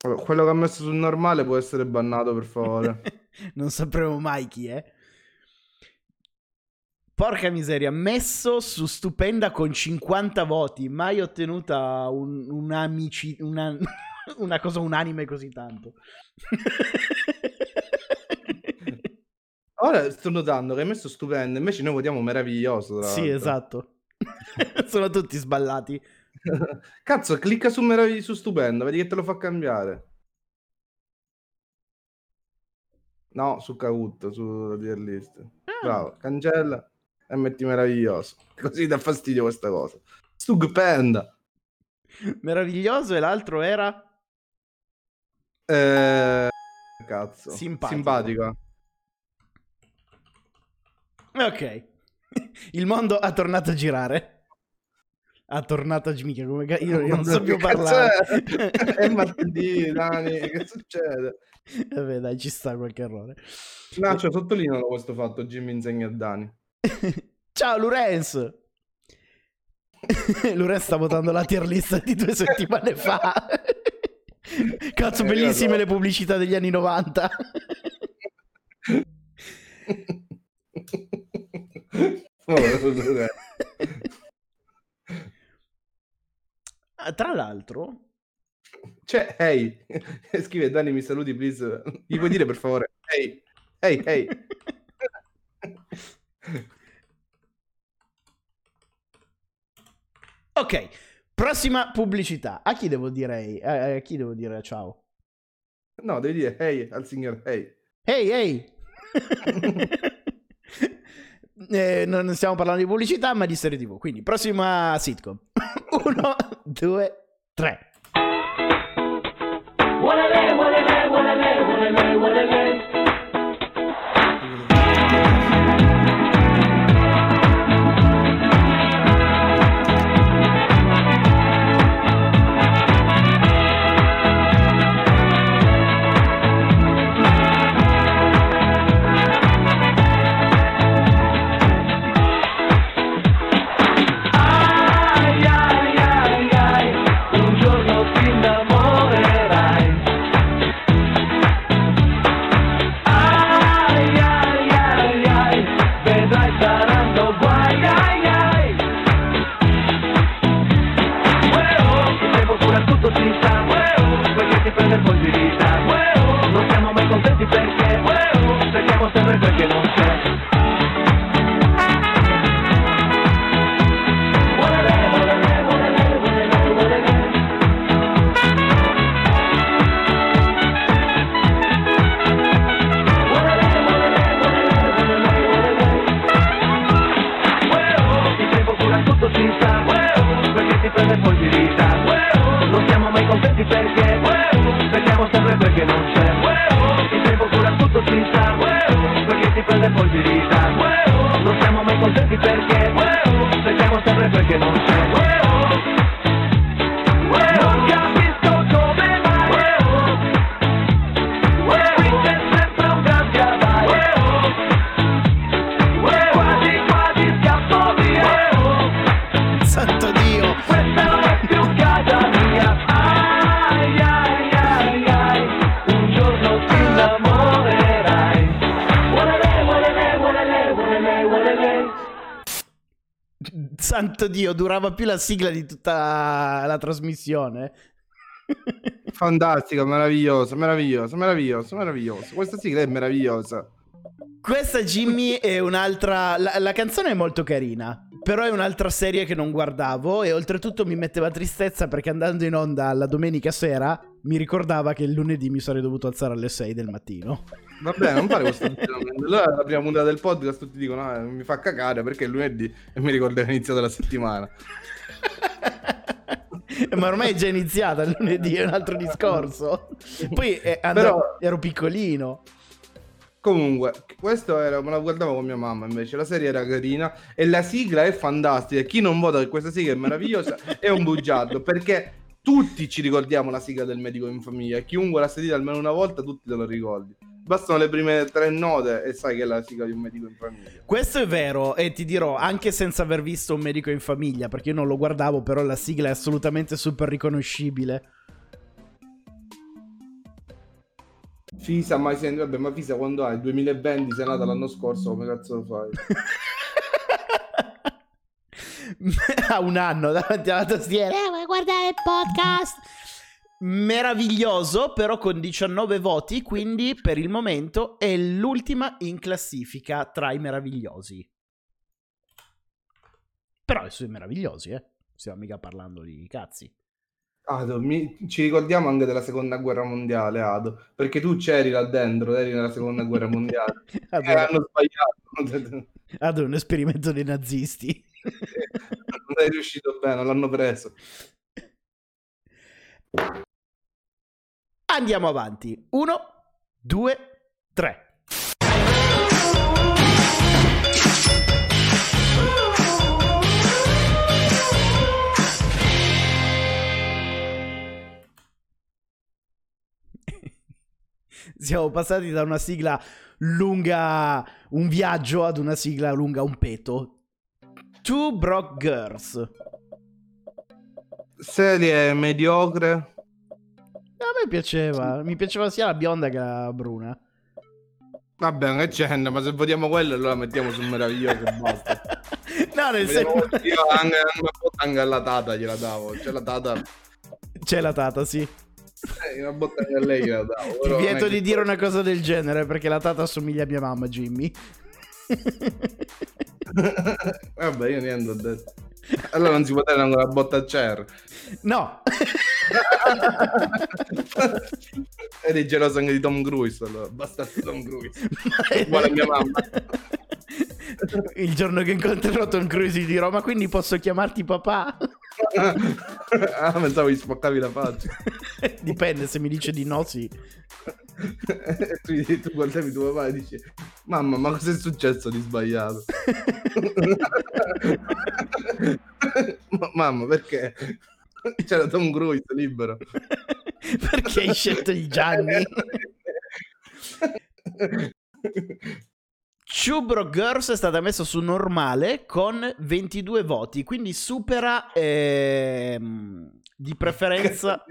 Vabbè, quello che ha messo sul normale può essere bannato, per favore. Non sapremo mai chi è. Porca miseria, messo su Stupenda con cinquanta voti, mai ottenuta un, un amici, una, una cosa unanime così tanto. Ora sto notando che hai messo Stupenda, invece noi votiamo Meraviglioso. Sì, esatto. Sono tutti sballati. Cazzo, clicca su Meravigli- su Stupendo, vedi che te lo fa cambiare. No, su Kahoot, sulla tier list. Ah. Bravo, cancella. E metti Meraviglioso, così dà fastidio questa cosa. Stupenda, Meraviglioso, e l'altro era eh, cazzo, simpatico. Simpatica. Ok. Il mondo ha tornato a girare. Ha tornato a girare. Come ca- io, io non so più parlare. È martedì, Dani, che succede? Vabbè, dai, ci sta qualche errore. No, cioè, sottolinealo questo fatto. Jimmy insegna a Dani. Ciao Lorenzo. Lorenzo sta votando la tier list di due settimane fa. Cazzo, bellissime le pubblicità degli anni novanta. Tra l'altro, cioè, hey, scrive Dani, mi saluti please, gli puoi dire per favore hey, hey, hey. Ok, prossima pubblicità. A chi devo dire hey? A, a chi devo dire ciao? No, devi dire hey al signor hey. Hey, hey. Eh, non stiamo parlando di pubblicità, ma di serie tivù. Quindi, prossima sitcom. Uno, due, tre. Dio, durava più la sigla di tutta la trasmissione. Fantastica, meravigliosa, meravigliosa, meravigliosa, meravigliosa. Questa sigla è meravigliosa. Questa, Jimmy, è un'altra... La, la canzone è molto carina, però è un'altra serie che non guardavo e oltretutto mi metteva tristezza perché andando in onda la domenica sera mi ricordava che il lunedì mi sarei dovuto alzare alle sei del mattino. Vabbè, non fare questo. Allora la prima puntata del podcast tutti dicono no, mi fa cagare perché è lunedì e mi ricordo che è iniziata la settimana. Ma ormai è già iniziata il lunedì, è un altro discorso. Poi eh, andavo, però, ero piccolino. Comunque, questo era, me la guardavo con mia mamma invece, la serie era carina e la sigla è fantastica. Chi non vota che questa sigla è meravigliosa è un bugiardo, perché tutti ci ricordiamo la sigla del Medico in Famiglia. Chiunque l'ha sentita almeno una volta, tutti te lo ricordi. Bastano le prime tre note e sai che è la sigla di Un Medico in Famiglia. Questo è vero, e ti dirò, anche senza aver visto Un Medico in Famiglia, perché io non lo guardavo, però la sigla è assolutamente super riconoscibile. Fisa mai sentito, vabbè, ma Fisa quando hai? duemilaventi, sei nata l'anno scorso, come cazzo lo fai? Ha un anno davanti alla tastiera. Eh, vuoi guardare il podcast? Meraviglioso, però con diciannove voti, quindi per il momento è l'ultima in classifica tra i meravigliosi. Però è sui meravigliosi, eh. Stiamo mica parlando di cazzi. Ado, mi... ci ricordiamo anche della seconda guerra mondiale, Ado, perché tu c'eri là dentro, eri nella seconda guerra mondiale. Ado, hanno sbagliato. Ado è un esperimento dei nazisti. Non è riuscito bene, l'hanno preso. Andiamo avanti. Uno, due, tre. Siamo passati da una sigla lunga un viaggio ad una sigla lunga un peto. Two Broke Girls. Serie mediocre. A me piaceva. Mi piaceva sia la bionda che la bruna. Vabbè, che c'è, ma se votiamo quello allora mettiamo su meraviglioso e basta. No, nel senso... Io anche, anche alla Tata gliela davo. C'è la Tata. C'è la Tata, sì. Eh, una bottaglia a lei gliela davo. Ti vieto di dire una cosa del genere, perché la Tata assomiglia a mia mamma, Jimmy. Vabbè, io niente ho detto. Allora non si può dare una botta a Cher. No. Eri geloso anche di Tom Cruise, allora. Bastardo Tom Cruise. Uguale mia mamma. Il giorno che incontrerò Tom Cruise gli dirò: ma quindi posso chiamarti papà? Ah, pensavo gli spaccavi la faccia. Dipende, se mi dice di no, sì. tu, tu guardavi tuo papà e dici: mamma, ma cosa è successo di sbagliato? ma, mamma, perché? C'era Tom Cruise libero. Perché hai scelto il Gianni? Chubro Girls è stata messa su normale con ventidue voti, quindi supera ehm, di preferenza.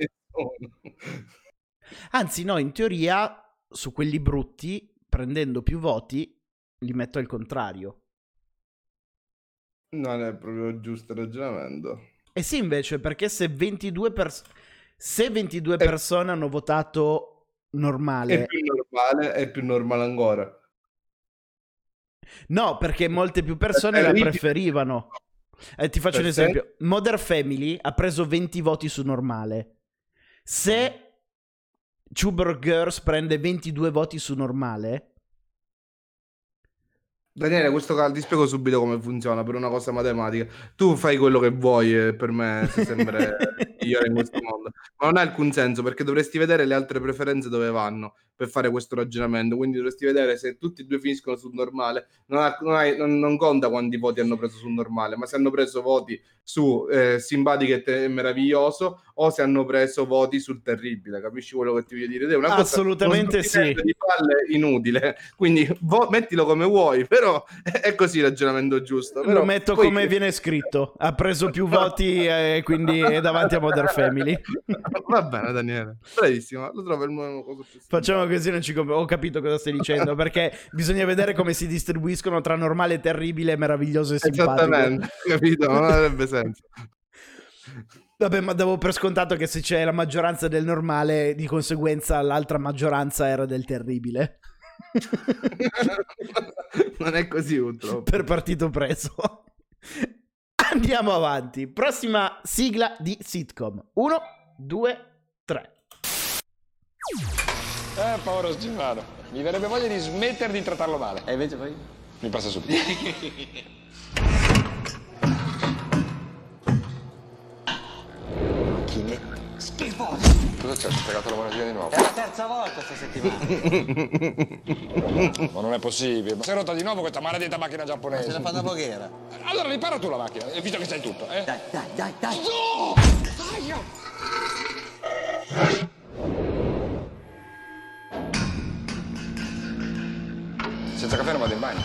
Anzi no, in teoria su quelli brutti, prendendo più voti, li metto al contrario. Non è proprio giusto il ragionamento. E sì invece, perché se ventidue, pers- se ventidue è... persone hanno votato normale, è più normale, è più normale ancora. No, perché molte più persone la preferivano. Eh, ti faccio per un esempio. Se... Modern Family ha preso venti voti su normale. Se Chubber Girls prende ventidue voti su normale. Daniele, questo caso ti spiego subito come funziona per una cosa matematica. Tu fai quello che vuoi, per me sei sempre migliore in questo mondo. Ma non ha alcun senso, perché dovresti vedere le altre preferenze dove vanno per fare questo ragionamento. Quindi dovresti vedere se tutti e due finiscono sul normale. Non, ha, non, hai, non, non conta quanti voti hanno preso sul normale, ma se hanno preso voti su eh, simpatico e te- meraviglioso, o se hanno preso voti sul terribile. Capisci quello che ti voglio dire? È una cosa, assolutamente sì. Di palle inutile. Quindi vo- mettilo come vuoi, però è così il ragionamento giusto. Però lo metto poi... come viene scritto. Ha preso più voti e quindi è davanti a Modern Family. Va bene Daniele, bravissimo, lo trovo il nuovo cosa più. Facciamo così, non ci comp- ho capito cosa stai dicendo, perché bisogna vedere come si distribuiscono tra normale, terribile, meraviglioso e simpatico. Esattamente, capito, non avrebbe senso. Vabbè, ma davo per scontato che se c'è la maggioranza del normale, di conseguenza l'altra maggioranza era del terribile. Non è così purtroppo. Per partito preso. Andiamo avanti. Prossima sigla di sitcom. Uno, due, tre. Eh, povero Silvano. Mi verrebbe voglia di smettere di trattarlo male. E invece poi? Mi passa subito. Schifoso. Cosa c'è? Ti ho fregato la monetina di nuovo. È la terza volta questa settimana. Ma non è possibile. Si è rotta di nuovo questa maledetta macchina giapponese. Ma se la fa da pochera. Allora ripara tu la macchina, visto che sai tutto, eh? Dai, dai, dai, dai. No! Dai! Senza caffè non vado in bagno.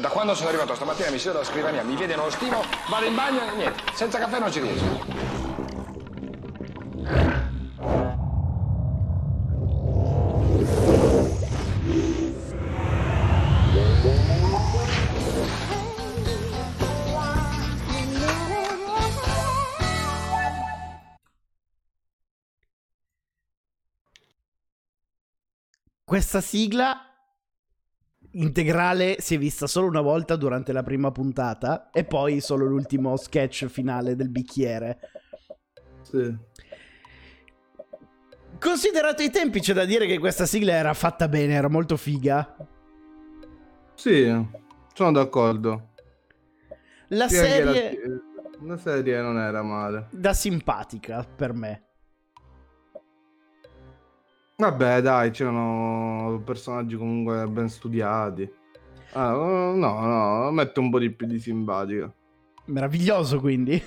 Da quando sono arrivato stamattina mi siedo alla scrivania, mi vede uno stimo, vado in bagno e niente. Senza caffè non ci riesco. Questa sigla integrale si è vista solo una volta durante la prima puntata e poi solo l'ultimo sketch finale del bicchiere. Sì. Considerato i tempi, c'è da dire che questa sigla era fatta bene, era molto figa. Sì, sono d'accordo. La sì, serie... La, la serie non era male. Da simpatica, per me. Vabbè, dai, c'erano personaggi comunque ben studiati. Ah, no, no, metto un po' di più di simpatica. Meraviglioso, quindi.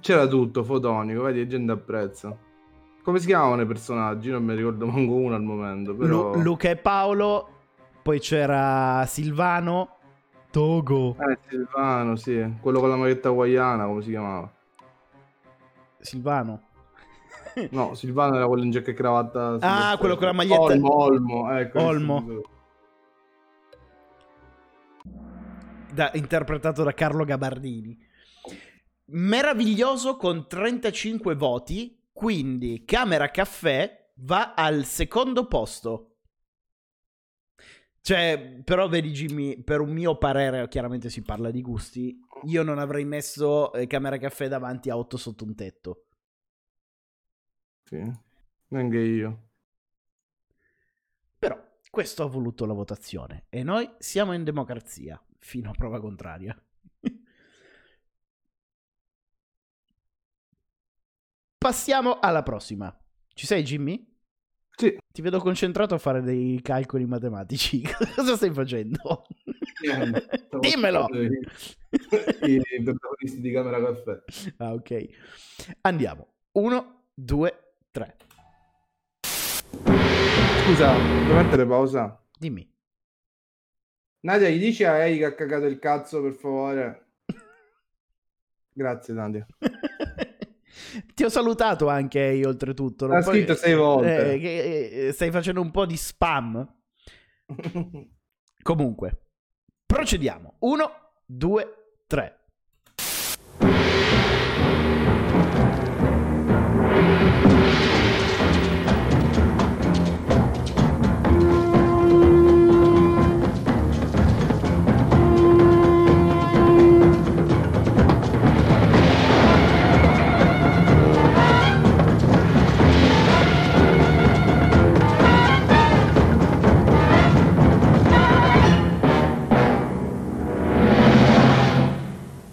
C'era tutto, fotonico, vedi, la gente apprezza. Come si chiamavano i personaggi? Non mi ricordo manco uno al momento, però... Lu- Luca e Paolo, poi c'era Silvano... Togo. Eh, Silvano, sì. Quello con la maglietta hawaiana, come si chiamava? Silvano. No, Silvano era quello in giacca e cravatta. Ah, quello con la maglietta. Olmo, Olmo. Ecco, Olmo. Da, interpretato da Carlo Gabardini. Meraviglioso con trentacinque voti. Quindi Camera Caffè va al secondo posto. Cioè, però vedi Jimmy, per un mio parere, chiaramente si parla di gusti, io non avrei messo eh, Camera Caffè davanti a Otto sotto un tetto. Sì, neanche io. Però questo ha voluto la votazione e noi siamo in democrazia, fino a prova contraria. Passiamo alla prossima. Ci sei Jimmy? Sì. Ti vedo concentrato a fare dei calcoli matematici. Cosa stai facendo? Eh, Dimmelo! I protagonisti di Camera Caffè. Ah, ok. Andiamo. Uno, due, tre. Scusa, devo mettere pausa? Dimmi. Nadia, gli dici a Eric che ha cagato il cazzo, per favore? Grazie, Nadia. Ti ho salutato anche io, oltretutto. Non ha poi, scritto sei volte. Eh, che, eh, stai facendo un po' di spam. Comunque, procediamo. Uno, due, tre.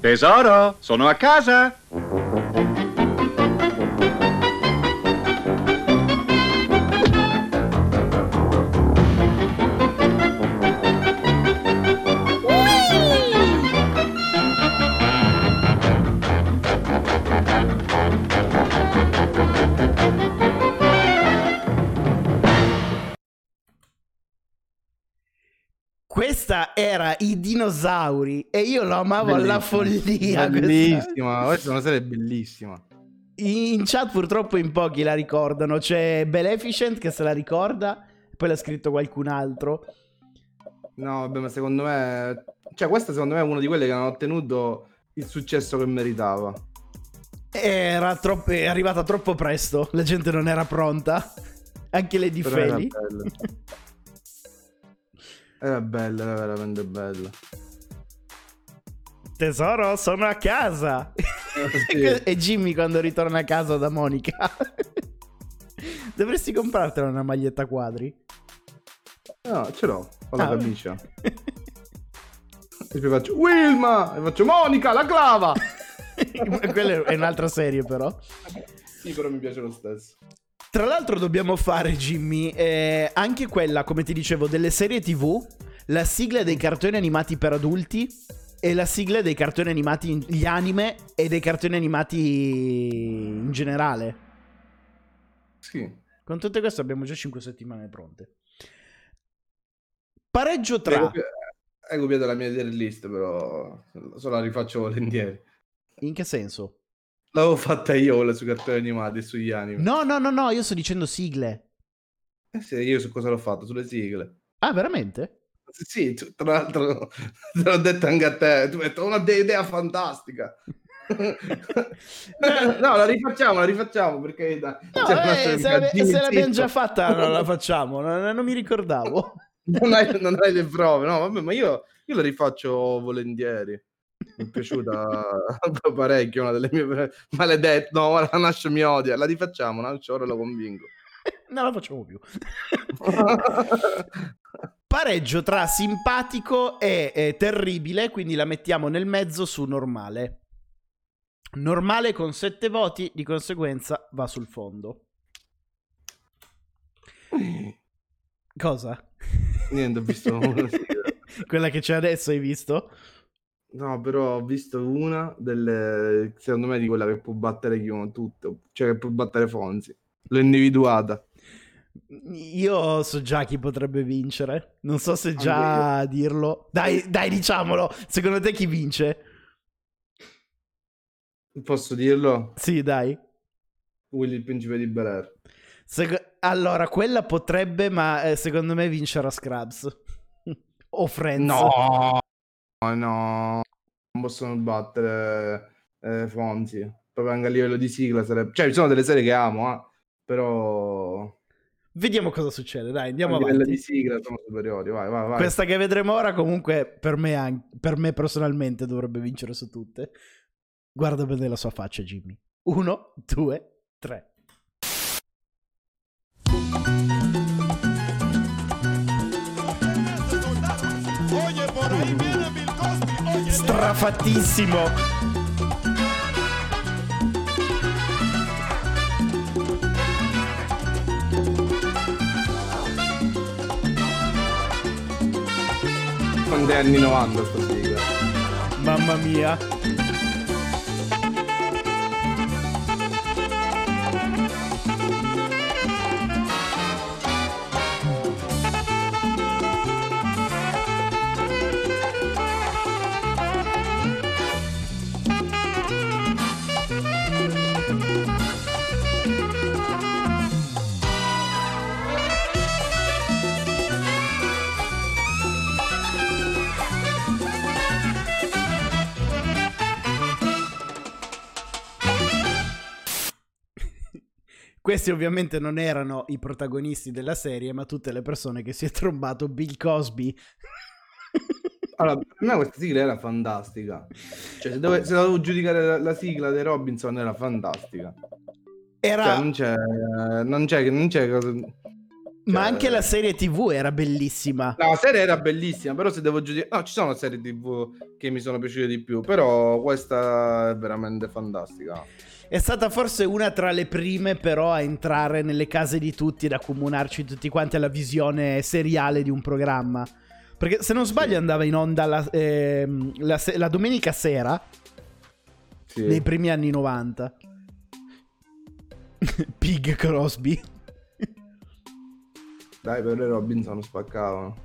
Tesoro, sono a casa! Questa era I dinosauri e io lo amavo bellissima, alla follia. Bellissima, questa. Questa è una serie bellissima. In chat purtroppo in pochi la ricordano. C'è Beneficent che se la ricorda, poi l'ha scritto qualcun altro. No, vabbè, ma secondo me... Cioè, questa secondo me è una di quelle che hanno ottenuto il successo che meritava. Era troppo... È arrivata troppo presto, la gente non era pronta. Anche Lady Feli. Era bella, era veramente bella. Tesoro, sono a casa. Eh, sì. E Jimmy quando ritorna a casa da Monica. Dovresti comprartela una maglietta quadri. No, ce l'ho, ho la ah, camicia. E poi faccio Wilma e faccio Monica la clava. Quella è un'altra serie però. Sì, però mi piace lo stesso. Tra l'altro dobbiamo fare, Jimmy, eh, anche quella, come ti dicevo, delle serie tivù, la sigla dei cartoni animati per adulti e la sigla dei cartoni animati, gli anime e dei cartoni animati in generale. Sì. Con tutte queste abbiamo già cinque settimane pronte. Pareggio tra... Hai copiato, hai copiato la mia tier list, però se la rifaccio volentieri. In che senso? L'avevo fatta io quella sui cartoni animati e sugli anime. No, no, no, no, io sto dicendo sigle. Eh sì, io su cosa l'ho fatto? Sulle sigle. Ah, veramente? Sì, tra l'altro te l'ho detto anche a te. Tu hai detto una idea fantastica. No, la rifacciamo, la rifacciamo perché da, no, eh, se, la, se l'abbiamo già fatta non la facciamo, non, non mi ricordavo. Non hai, non hai le prove, no? Vabbè, ma io, io la rifaccio volentieri. Mi è piaciuta parecchio, una delle mie maledette. No, ora Nascio mi odia. La rifacciamo, Nascio, ora lo convinco. Non la facciamo più. Pareggio tra simpatico e, e terribile, quindi la mettiamo nel mezzo su normale. Normale con sette voti, di conseguenza va sul fondo. Cosa? Niente, ho visto una. Quella che c'è adesso hai visto? No, però ho visto una delle, secondo me, di quella che può battere chiunque, tutto, cioè che può battere Fonzi. L'ho individuata. Io so già chi potrebbe vincere. Non so se già Andrea. Dirlo. Dai, dai, diciamolo. Secondo te chi vince? Posso dirlo? Sì, dai. Willy il principe di Bel Air. Sec- allora, quella potrebbe, ma eh, secondo me vincerà Scrubs. O Friends. No, no. Non possono battere eh, Fonzi. Proprio anche a livello di sigla sarebbe... Cioè, ci sono delle serie che amo, eh. Però vediamo cosa succede, dai, andiamo avanti. Di sigla sono superiori, vai, vai, vai. Questa che vedremo ora comunque per me, anche, per me personalmente dovrebbe vincere su tutte. Guarda bene la sua faccia, Jimmy. Uno, due, tre. Strafattissimo. Quando è anni novanta sta sigla. Mamma mia. Questi ovviamente non erano i protagonisti della serie, ma tutte le persone che si è trombato Bill Cosby. Allora, per me questa sigla era fantastica. Cioè, se dovevo, se dovevo giudicare la, la sigla dei Robinson era fantastica. Era... Cioè, non c'è... Non c'è, non c'è cosa... Cioè... Ma anche la serie tivù era bellissima. La serie era bellissima, però se devo giudicare... No, ci sono serie tivù che mi sono piaciute di più, però questa è veramente fantastica. È stata forse una tra le prime però a entrare nelle case di tutti, ad accomunarci tutti quanti alla visione seriale di un programma. Perché se non sbaglio sì. andava in onda la, eh, la, la domenica sera sì. dei primi anni novanta. Pig Crosby. Dai, per le Robinson spaccavano.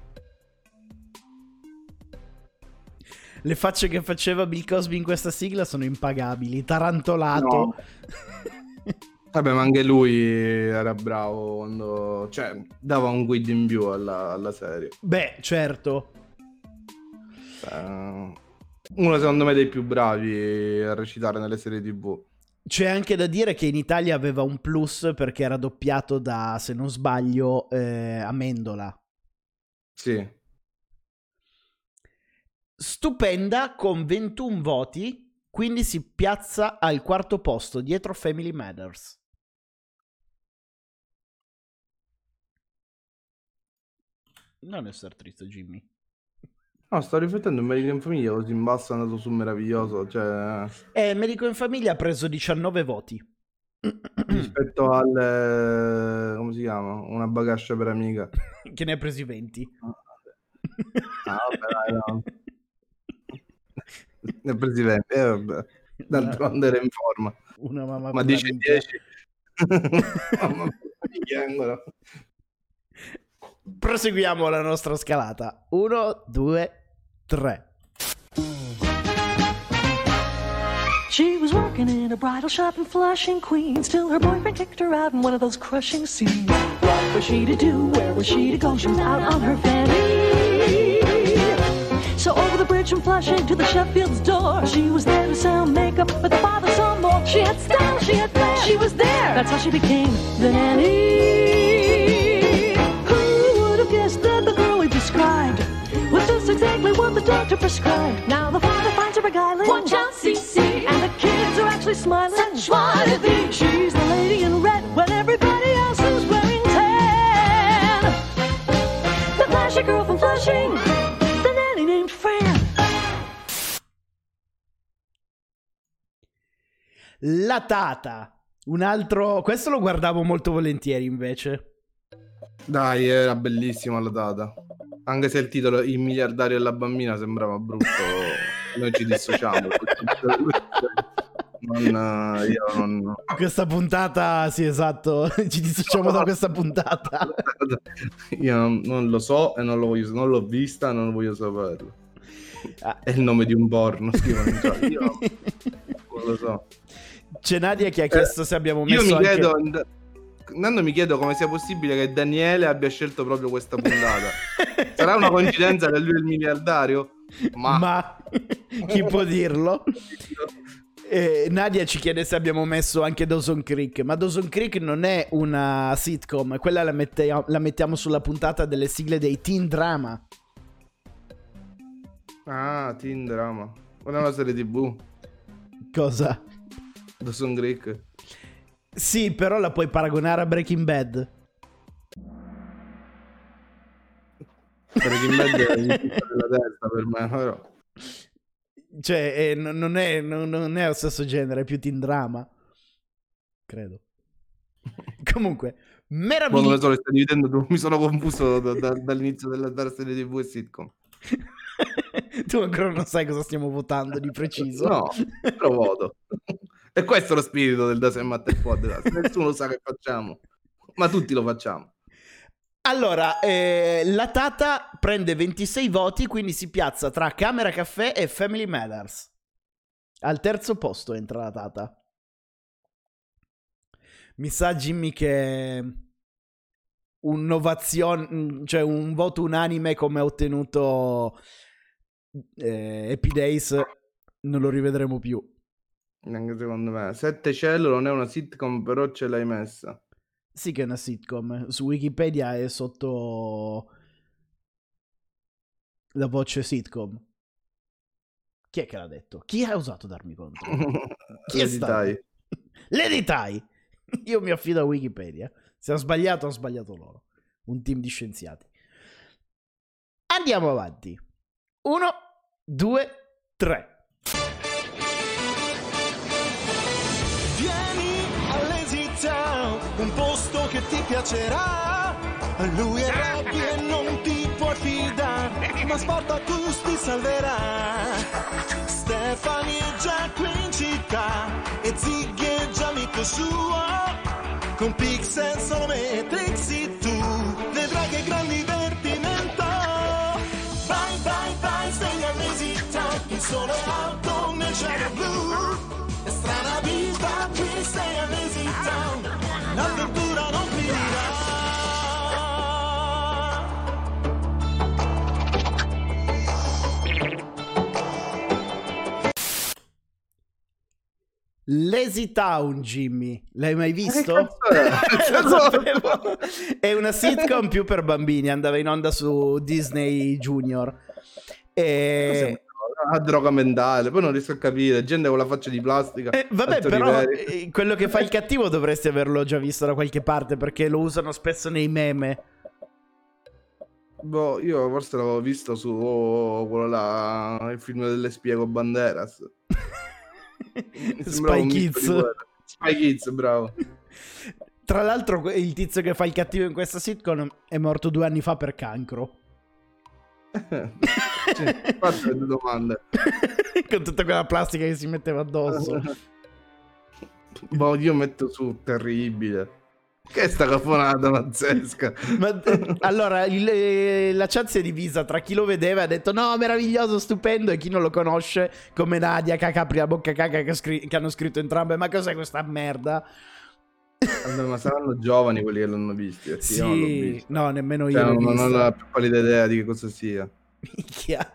Le facce che faceva Bill Cosby in questa sigla sono impagabili. Tarantolato. No. Vabbè, ma anche lui era bravo quando... Cioè, dava un guid in più alla, alla serie. Beh, certo. Beh, uno, secondo me, dei più bravi a recitare nelle serie tivù. C'è anche da dire che in Italia aveva un plus perché era doppiato da, se non sbaglio, eh, Amendola. Sì. Stupenda con ventuno voti, quindi si piazza al quarto posto dietro Family Matters. Non essere triste, Jimmy. No, sto riflettendo, il medico in famiglia così in basso è andato su meraviglioso, cioè... Eh, il medico in famiglia ha preso diciannove voti. Rispetto al... come si chiama? Una bagascia per amica. Che ne ha presi venti. Ah, vabbè, dai, no. Il presidente, eh, vabbè. D'altronde era in forma. Una mamma ma dice dieci. Mamma mia. Proseguiamo la nostra scalata. Uno, due, tre. She was working in a bridal shop in Flushing, Queens, till her boyfriend kicked her out in one of those crushing scenes. What was she to do? Where was she to go? She was out on her fanny. So over the bridge from Flushing to the Sheffield's door, she was there to sell makeup, but the father saw more. She had style, she had flair, she was there. That's how she became the nanny. Who would have guessed that the girl we described was just exactly what the doctor prescribed? Now the father finds her beguiling. Watch out, C C. And the kids are actually smiling. Sensuality. She's the lady in red when everybody else is wearing tan. The flashy girl from Flushing. The nanny named Fran. La tata. Un altro... Questo lo guardavo molto volentieri invece. Dai, era bellissima la tata. Anche se il titolo Il miliardario e la bambina sembrava brutto, noi ci dissociamo. non, io non... Questa puntata, sì, esatto, ci dissociamo da questa puntata. Io non, non lo so e non lo voglio, non l'ho vista, non voglio saperlo. Ah. È il nome di un porno, scrivono. Cioè, io non lo so. C'è Nadia che ha chiesto eh, se abbiamo messo. Io mi chiedo. Anche... Nando, mi chiedo come sia possibile che Daniele abbia scelto proprio questa puntata. Sarà una coincidenza che lui è il miliardario? Ma, Ma chi può dirlo? Eh, Nadia ci chiede se abbiamo messo anche Dawson Creek. Ma Dawson Creek non è una sitcom. Quella la, mette- la mettiamo sulla puntata delle sigle dei teen drama. Ah, teen drama. Quella è una serie tv. Cosa? Dawson Creek. Sì, però la puoi paragonare a Breaking Bad. Breaking Bad è la testa per me, però. Cioè, eh, non, è, non è lo stesso genere, è più teen drama. Credo. Comunque, meraviglioso. Non lo so, lo stai dividendo tu. Mi sono confuso da, da, dall'inizio della serie tv e sitcom. Tu ancora non sai cosa stiamo votando di preciso. No, però voto. E questo è lo spirito del Da Semmate Podcast. Nessuno sa che facciamo, ma tutti lo facciamo. Allora, eh, la Tata prende ventisei voti, quindi si piazza tra Camera Caffè e Family Matters. Al terzo posto entra la Tata. Mi sa, Jimmy, che un'ovazione, cioè un voto unanime come ha ottenuto eh, Happy Days, non lo rivedremo più. Anche secondo me Sette Cielo non è una sitcom, però ce l'hai messa. Sì che è una sitcom. Su Wikipedia è sotto la voce sitcom. Chi è che l'ha detto? Chi ha osato darmi conto? Chi è stato? Lady Tai. Io mi affido a Wikipedia. Se ho sbagliato, ho sbagliato loro. Un team di scienziati. Andiamo avanti. Uno, due, tre. Un posto che ti piacerà. Lui è Robby e non ti puoi fidare, ma Sportacus ti salverà. Stefani è già qui in città e Ziggy è già amico suo. Con Pixel solo Matrixi tu vedrai che gran divertimento. Vai, vai, vai, sei a visita. Il sole è alto nel cielo blu. È strana vita qui, sei a visita. L'avventura non finirà. Lazy Town, Jimmy. L'hai mai visto? È una sitcom più per bambini. Andava in onda su Disney Junior. E... a droga mentale, poi non riesco a capire gente con la faccia di plastica. Eh, vabbè, però eh, quello che fa il cattivo dovresti averlo già visto da qualche parte, perché lo usano spesso nei meme. Boh, io forse l'avevo visto su oh, quello là, il film delle spie con Banderas. Spy Kids. Spy Kids, bravo. Tra l'altro il tizio che fa il cattivo in questa sitcom è morto due anni fa per cancro. Cioè, faccio le domande con tutta quella plastica che si metteva addosso. Boh, io metto su terribile. Che è sta cafonata pazzesca. Ma, allora il, la chat si è divisa tra chi lo vedeva e ha detto no, meraviglioso, stupendo, e chi non lo conosce come Nadia, caca apri la bocca caca, che, scri- che hanno scritto entrambe ma cos'è questa merda. Allora, ma saranno giovani quelli che l'hanno visto? Sì, sì, io non l'ho visto. No, nemmeno io. Cioè, non, non ho la più pallida idea di che cosa sia. Minchia,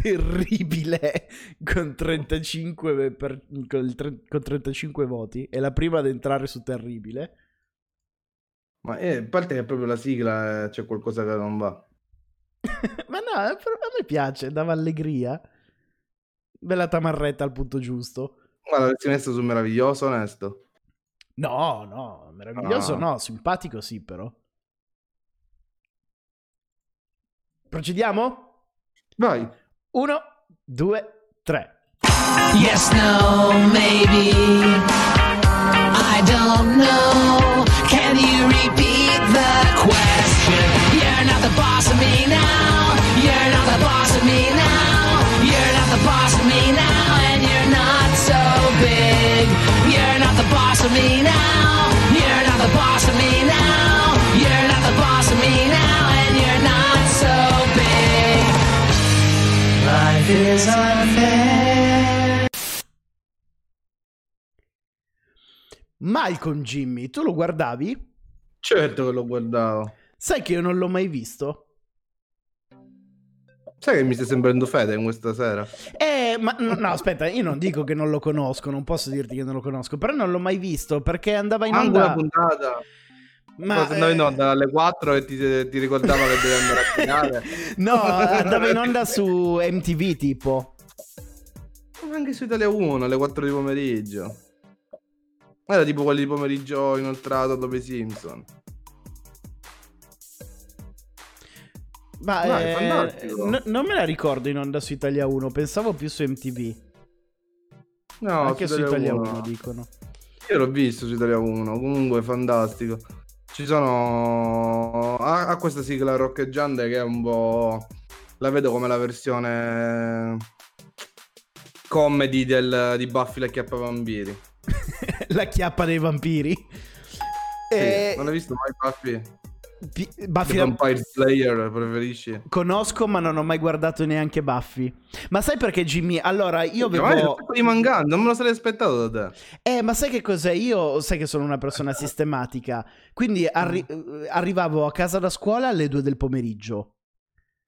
terribile con trentacinque, per, con, il tre, con trentacinque voti. È la prima ad entrare su terribile. Ma è, a parte che è proprio la sigla, c'è cioè qualcosa che non va. Ma no, a me piace, dava allegria. Bella tamarretta al punto giusto. Ma l'avresti messo su meraviglioso, onesto? No, no, meraviglioso no, no simpatico sì però. Procediamo? Vai. Uno, due, tre. Yes, no, maybe I don't know. Can you repeat the question? You're not the boss of me now. You're not the boss of me now. You're not the boss of me now. And you're not so big. You're not the boss of me now. You're not the boss of me now. You're not the boss of me now. And you're not so big. Life is unfair. Malcolm, Jimmy, tu lo guardavi? Certo che lo guardavo. Sai che io non l'ho mai visto? Sai che mi stai sembrando fede in questa sera? Eh, ma no, no, aspetta, io non dico che non lo conosco, non posso dirti che non lo conosco, però non l'ho mai visto perché andava in onda... Anche una puntata... Ma andava eh... in onda alle quattro e ti, ti ricordava che dovevi andare a finale. No, andava in onda su M T V tipo. Anche su Italia uno alle quattro di pomeriggio. Era tipo quelli di pomeriggio inoltrato dopo i Simpson. Ma no, eh, n- non me la ricordo in onda su Italia uno, pensavo più su M T V. No, anche su Italia, su Italia uno, uno dicono. Io l'ho visto su Italia uno, comunque fantastico. Ci sono... Ha, ha questa sigla roccheggiante che è un po'... La vedo come la versione comedy del, di Buffy la chiappa vampiri. La chiappa dei vampiri? Sì, e... non l'hai visto mai Buffy? P- Buffy The Vampire Slayer preferisci? Conosco ma non ho mai guardato neanche Buffy. Ma sai perché Jimmy? Allora io avevo... Di manga, non me lo sarei aspettato da te. Eh ma sai che cos'è? Io sai che sono una persona sistematica. Quindi arri- mm. arrivavo a casa da scuola alle due del pomeriggio.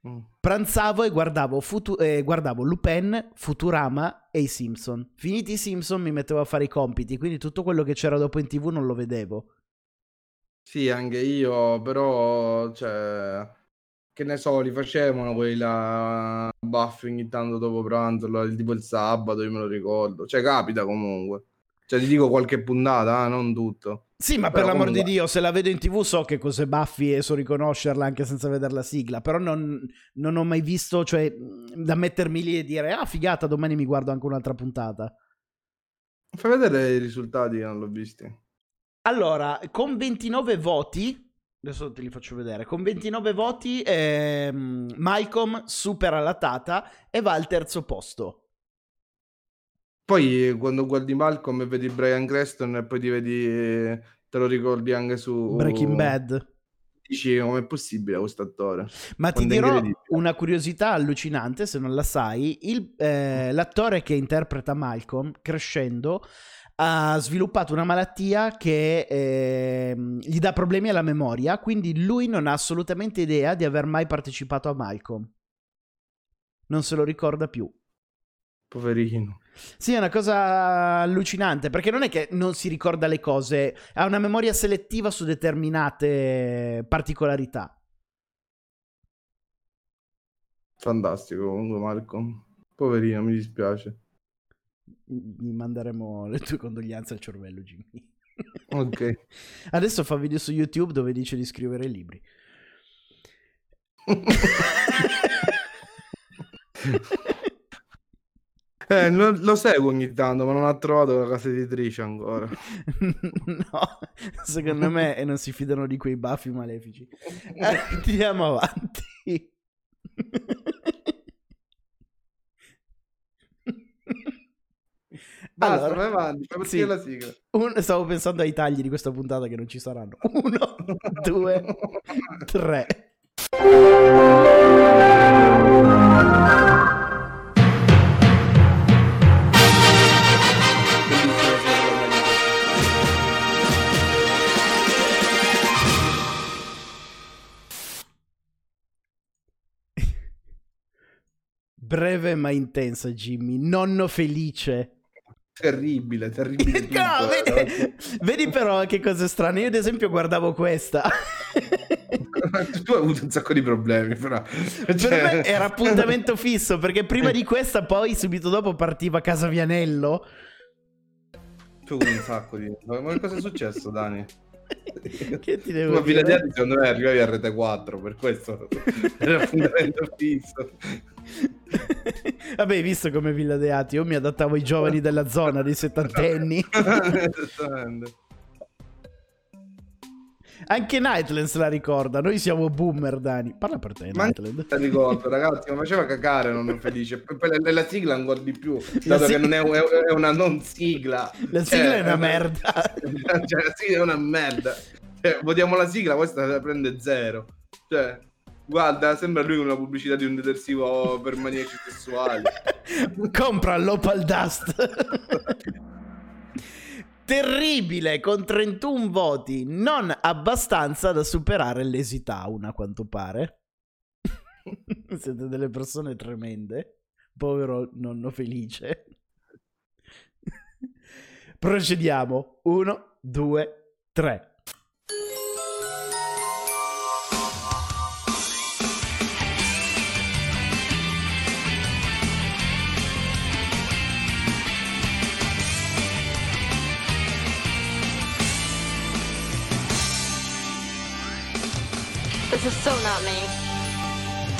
mm. Pranzavo e guardavo, futu- eh, guardavo Lupin, Futurama e i Simpson. Finiti i Simpson mi mettevo a fare i compiti. Quindi tutto quello che c'era dopo in TV non lo vedevo. Sì, anche io, però, cioè, che ne so, li facevano quelli là, Buffy ogni tanto dopo pranzo, tipo il sabato, io me lo ricordo. Cioè, capita comunque. Cioè, ti dico qualche puntata, eh, non tutto. Sì, ma però per l'amor comunque... di Dio, se la vedo in TV so che cos'è Buffy e so riconoscerla anche senza vedere la sigla, però non, non ho mai visto, cioè, da mettermi lì e dire, ah, figata, domani mi guardo anche un'altra puntata. Fai vedere i risultati che non l'ho visti. Allora, con ventinove voti, adesso te li faccio vedere, con ventinove voti ehm, Malcolm supera la Tata e va al terzo posto. Poi quando guardi Malcolm e vedi Bryan Creston e poi ti vedi, te lo ricordi anche su Breaking Bad. Dici com'è possibile questo attore? Ma quando ti dirò una curiosità allucinante, se non la sai, il, eh, l'attore che interpreta Malcolm crescendo ha sviluppato una malattia che eh, gli dà problemi alla memoria, quindi lui non ha assolutamente idea di aver mai partecipato a Malcolm. Non se lo ricorda più. Poverino. Sì, è una cosa allucinante, perché non è che non si ricorda le cose, ha una memoria selettiva su determinate particolarità. Fantastico, comunque Malcolm. Poverino, mi dispiace. Gli manderemo le tue condoglianze al cervello, Jimmy. Ok. Adesso fa video su YouTube dove dice di scrivere libri. eh, lo, lo seguo ogni tanto, ma non ha trovato la casa editrice ancora. No, secondo me e non si fidano di quei baffi malefici. Andiamo avanti. Basta, allora, vai avanti, fai partire sì. La sigla. Un, stavo pensando ai tagli di questa puntata che non ci saranno. Uno, due, tre. breve ma intensa, Jimmy. Nonno felice. Terribile, terribile. No, vedi, vedi però che cose strane. Io ad esempio guardavo questa. Tu hai avuto un sacco di problemi, però. Cioè... Per me era appuntamento fisso, perché prima di questa poi subito dopo partiva Casa Vianello. Tu un sacco di... Ma cosa è successo, Dani? Che ti devo ma dire? Villa secondo me arrivavi a Rete quattro, per questo era appuntamento fisso. Vabbè, visto come Villa Deati, io mi adattavo ai giovani della zona, dei settantenni. Anche Nightlands la ricorda. Noi siamo boomer, Dani. Parla per te, Nightland. La ricordo, ragazzi, mi faceva cagare. Non è felice. La, la sigla ancora di più, dato sig- che non è, è una non sigla. La sigla eh, è una merda. Cioè, la sigla è una merda. Cioè, votiamo la sigla, questa la prende zero. Cioè, guarda, sembra lui una pubblicità di un detersivo per maniaci sessuali. Compra l'Opal Dust. Terribile, con trentuno voti, non abbastanza da superare l'Esitauna, a quanto pare. Siete delle persone tremende. Povero nonno felice. Procediamo. Uno, due, tre. This is so not me.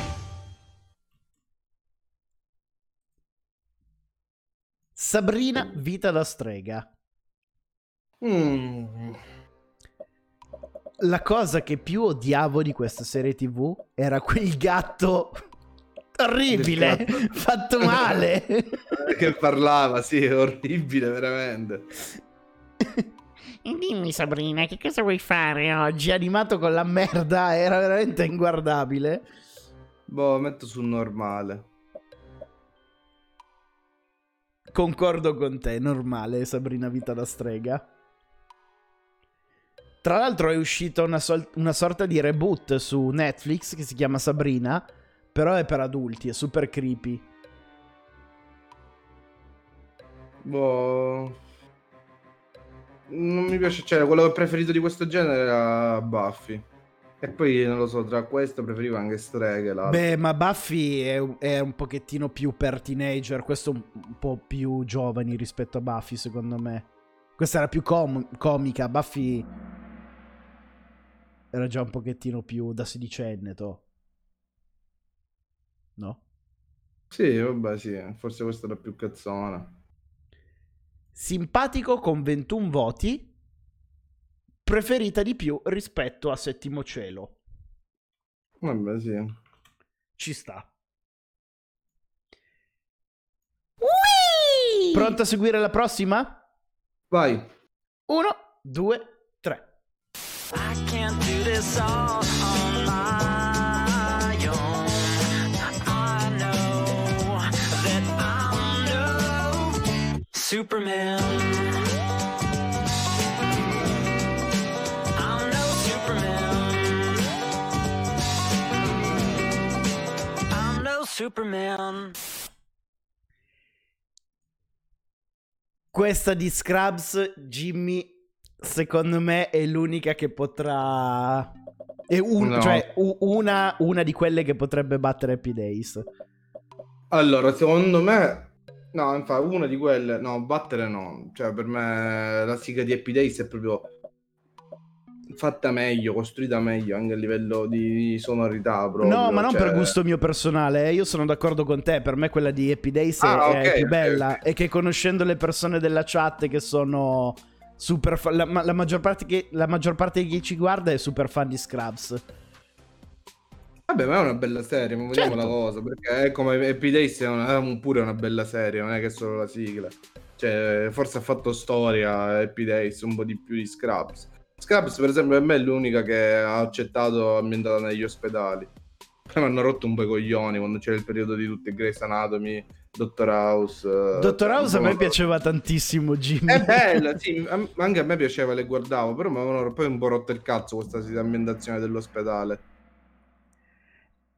Sabrina, vita da strega. Mm. La cosa che più odiavo di questa serie tivù era quel gatto orribile, fatto male. Che parlava, sì, orribile, veramente. Dimmi Sabrina, che cosa vuoi fare oggi? Animato con la merda, era veramente inguardabile. Boh, metto sul normale. Concordo con te, normale Sabrina vita da strega. Tra l'altro è uscita una, sol- una sorta di reboot su Netflix che si chiama Sabrina, però è per adulti, è super creepy. Boh... Non mi piace, cioè quello che preferito di questo genere era Buffy. E poi non lo so, tra questo preferivo anche Streghe. L'altro. Beh, ma Buffy è, è un pochettino più per teenager. Questo un, un po' più giovani rispetto a Buffy, secondo me. Questa era più com- comica. Buffy era già un pochettino più da sedicenne, to. No? Sì, vabbè, sì. Forse questa era più cazzona. Simpatico con ventuno voti, preferita di più rispetto a Settimo Cielo. Vabbè, sì. Ci sta. Whee! Pronto a seguire la prossima? Vai. Uno, due, tre. I can't do this all on my... Superman. I'm no Superman. I'm no Superman. Questa di Scrubs, Jimmy, secondo me è l'unica che potrà... È un... no. Cioè, una, una di quelle che potrebbe battere Happy Days. Allora, secondo me... No, infatti, una di quelle... No, battere no. Cioè, per me la sigla di Happy Days è proprio fatta meglio, costruita meglio, anche a livello di sonorità, proprio. No, ma non cioè... per gusto mio personale. Eh. Io sono d'accordo con te. Per me quella di Happy Days ah, è, okay, è più bella. Okay, okay. E che conoscendo le persone della chat che sono super fan... La, la maggior parte che, la maggior parte di chi ci guarda è super fan di Scrubs. Vabbè, ma è una bella serie, ma vediamo certo. La cosa, perché è come Happy Days è, una, è pure una bella serie, non è che è solo la sigla. Cioè, forse ha fatto storia Happy Days un po' di più di Scrubs. Scrubs, per esempio, per me è l'unica che ha accettato ambientata negli ospedali. Poi mi hanno rotto un po' i coglioni quando c'era il periodo di tutte Grey's Anatomy, Doctor House. Doctor House a me piaceva tantissimo, Jimmy. È bella, sì, anche a me piaceva, le guardavo, però mi avevano poi un po' rotto il cazzo questa ambientazione dell'ospedale.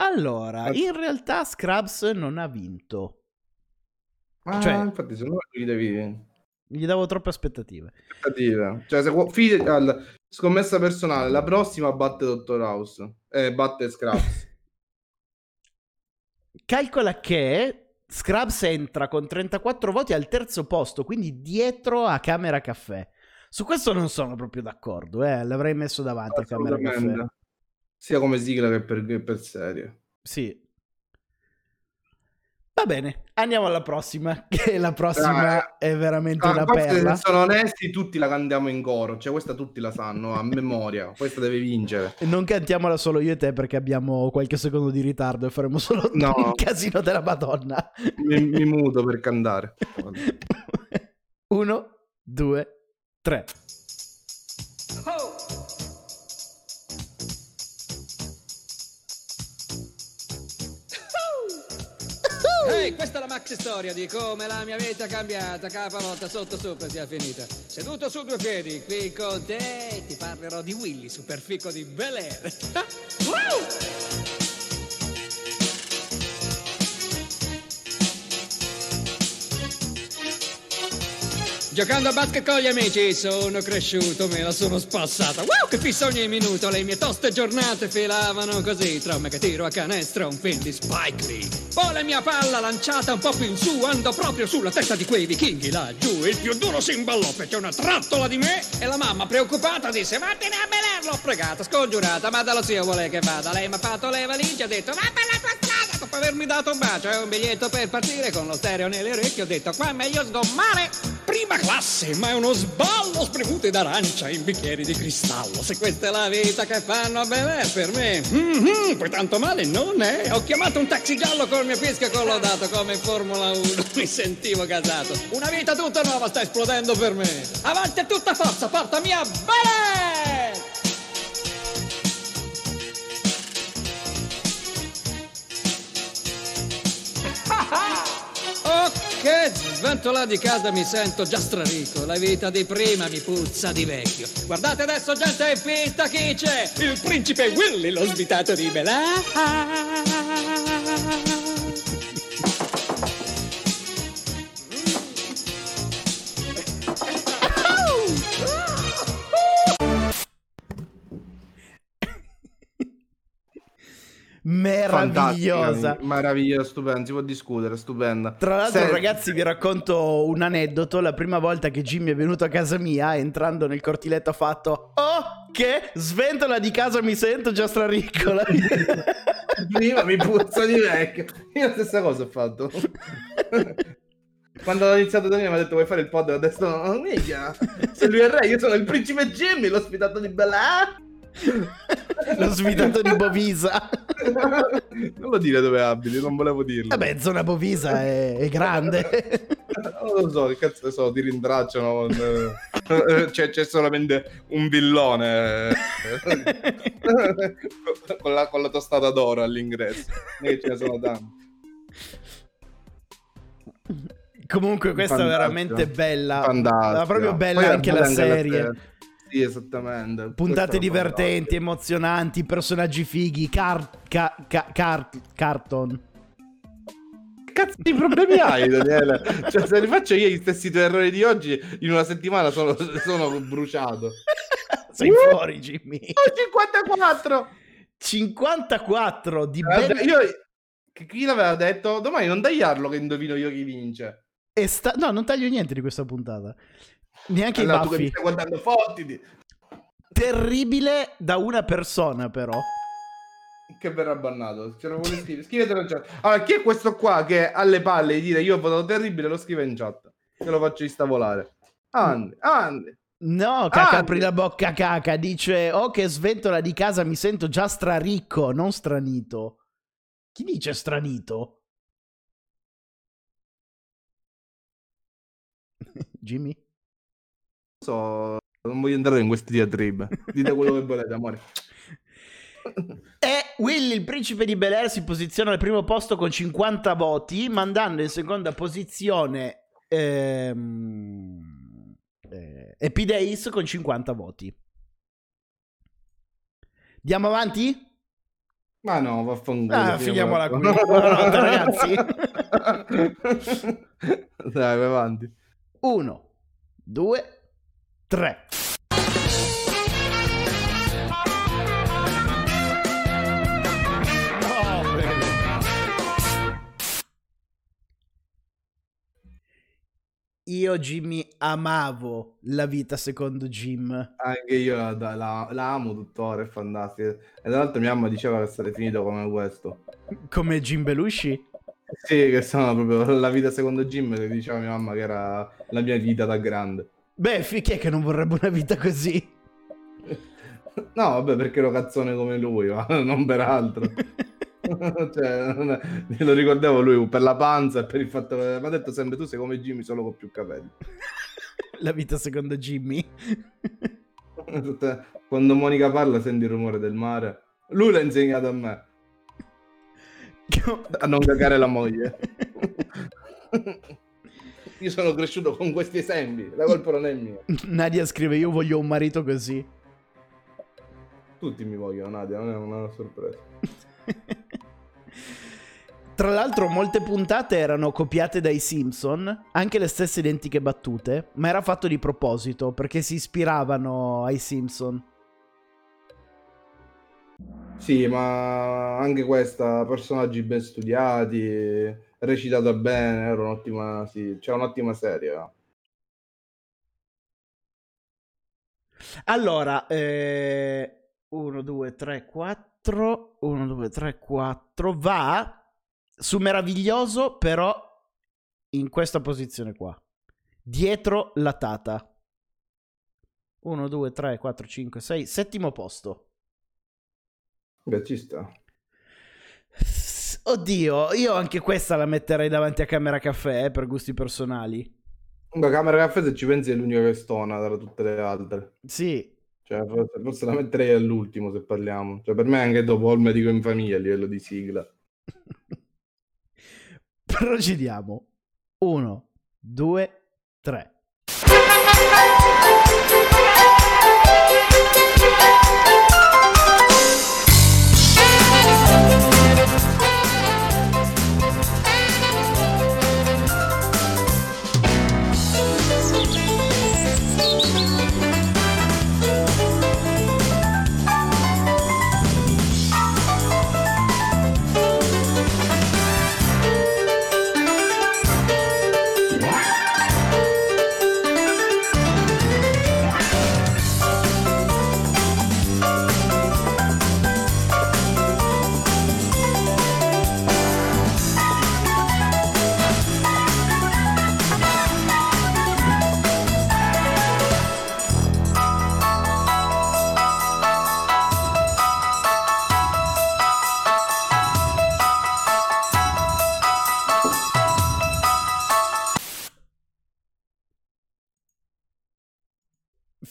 Allora, in realtà Scrubs non ha vinto. Ah, cioè, infatti, se no gli devi... gli davo troppe aspettative. aspettative. Cioè, se fide, alla scommessa personale, la prossima batte Dottor House. Eh, batte Scrubs. Calcola che Scrubs entra con trentaquattro voti al terzo posto, quindi dietro a Camera Caffè. Su questo non sono proprio d'accordo, eh. L'avrei messo davanti a Camera Caffè. Sia come sigla che per, che per serie. Sì. Va bene, andiamo alla prossima, che la prossima ah, è veramente ah, una perla. Se sono onesti, tutti la cantiamo in coro, cioè questa tutti la sanno a memoria, questa deve vincere. Non cantiamola solo io e te perché abbiamo qualche secondo di ritardo e faremo solo no. un casino della Madonna. Mi, mi muto per cantare. Uno, due, tre. Oh! Hey, questa è la maxi storia di come la mia vita è cambiata, capavolta sotto sopra sia finita. Seduto su due piedi, qui con te ti parlerò di Willy, super fico di Bel Air. Wow! Giocando a basket con gli amici sono cresciuto, me la sono spassata. Wow, che fissa ogni minuto, le mie toste giornate filavano così. Tra me che tiro a canestro, un film di Spike Lee. Poi la mia palla lanciata un po' più in su, andò proprio sulla testa di quei vichinghi laggiù. Il più duro si imballò, fece una trattola di me. E la mamma preoccupata disse, vattene a belerlo. L'ho pregata, scongiurata, ma dallo zio vuole che vada. Lei mi ha fatto le valigie, ha detto, va per la tua strada. Dopo avermi dato un bacio e un biglietto per partire, con lo stereo nelle orecchie ho detto, qua è meglio sgommare. Prima classe, ma è uno sballo, spremute d'arancia in bicchieri di cristallo. Se questa è la vita che fanno a Bel Air per me, mm-hmm, poi tanto male non è. Ho chiamato un taxi giallo col mio fischio collodato come in Formula uno, mi sentivo gasato. Una vita tutta nuova sta esplodendo per me. Avanti a tutta forza, portami a Bel Air! Che sventola di casa mi sento già strarico, la vita di prima mi puzza di vecchio. Guardate adesso gente in pista, chi c'è? Il principe Willy, lo svitato di Bel Air. Meravigliosa, meravigliosa, stupenda, si può discutere, stupenda. Tra l'altro, Senti. ragazzi, vi racconto un aneddoto. La prima volta che Jimmy è venuto a casa mia, entrando nel cortiletto ha fatto, oh, che sventola di casa mi sento già straricola. Prima mi puzza di vecchio. Io la stessa cosa ho fatto. Quando ho iniziato da me mi ha detto, vuoi fare il pod? E adesso, oh, mica, se lui è re, io sono il principe Jimmy, l'ho ospitato di Bel Air. L'ho svitato di Bovisa. Non lo dire dove abiti, non volevo dirlo. Vabbè, zona Bovisa è, è grande. Non lo so, che cazzo ne so, ti rintracciano. C'è, c'è solamente un villone con, la, con la tostata d'oro all'ingresso. E ce ne sono tanti. Comunque questa Fantastica. È veramente bella. Fantastica. È proprio bella. Poi anche la serie. La Sì, esattamente. Puntate divertenti, emozionanti, personaggi fighi, car- ca- ca- car- carton. Che cazzo di problemi hai, Daniele? Cioè, se li faccio io gli stessi tuoi errori di oggi, in una settimana sono, sono bruciato. Sei uh! fuori, Jimmy. cinquantaquattro cinquantaquattro di Vabbè, ben... Io chi l'aveva detto? Domani non tagliarlo che indovino io chi vince. E sta... No, non taglio niente di questa puntata. Neanche allora, i Buffy. Tu che mi stai guardando, fottiti. Terribile da una persona, però. Che verrà bannato. Ce lo vuole scrivere. Scrivetelo in chat. Allora, chi è questo qua che ha le palle di dire io ho votato terribile? Lo scrive in chat. Te lo faccio istavolare. Andi, andi. No, caca, apri la bocca, caca. Dice, oh che sventola di casa, mi sento già straricco, non stranito. Chi dice stranito? Jimmy? So, non voglio entrare in queste diatribe. Dite quello che volete, amore. E Willy, il principe di Bel Air, si posiziona al primo posto con cinquanta voti, mandando in seconda posizione ehm, eh, Happy Days con cinquanta voti. Andiamo avanti? Ma no, vaffanculo. Ah, finiamola qui. Buonanotte, ragazzi. Dai, vai avanti. Uno, due, tre. Io, Jimmy, amavo La vita secondo Jim. Anche io la, la, la amo tuttora, è fantastica. E tra l'altro mia mamma diceva che sarebbe finito come questo. Come Jim Belushi? Sì, che sono proprio La vita secondo Jim, che diceva mia mamma che era la mia vita da grande. Beh, fi- chi è che non vorrebbe una vita così? No, vabbè, perché ero cazzone come lui, ma non per altro. Cioè, lo ricordavo lui per la panza e per il fatto che mi ha detto sempre tu sei come Jimmy solo con più capelli. La vita secondo Jimmy. Quando Monica parla senti il rumore del mare, lui l'ha insegnato a me a non cagare la moglie. Io sono cresciuto con questi esempi, la colpa non è mia. Nadia scrive: io voglio un marito così. Tutti mi vogliono, Nadia, non è una sorpresa. Tra l'altro molte puntate erano copiate dai Simpson, anche le stesse identiche battute, ma era fatto di proposito perché si ispiravano ai Simpson. Sì, ma anche questa, personaggi ben studiati, recitata bene, era un'ottima, sì, c'è un'ottima serie. Allora, eh... uno, due, tre, quattro, uno, due, tre, quattro, va su meraviglioso, però in questa posizione qua, dietro La tata. uno, due, tre, quattro, cinque, sei, settimo posto. Beh, ci sta. Oddio, io anche questa la metterei davanti a Camera Caffè, eh, per gusti personali. La Camera Caffè, se ci pensi, è l'unica che stona tra tutte le altre. Sì. Cioè, forse la metterei all'ultimo, se parliamo. Cioè, per me è anche dopo Il medico in famiglia a livello di sigla. Procediamo. Uno, due, tre.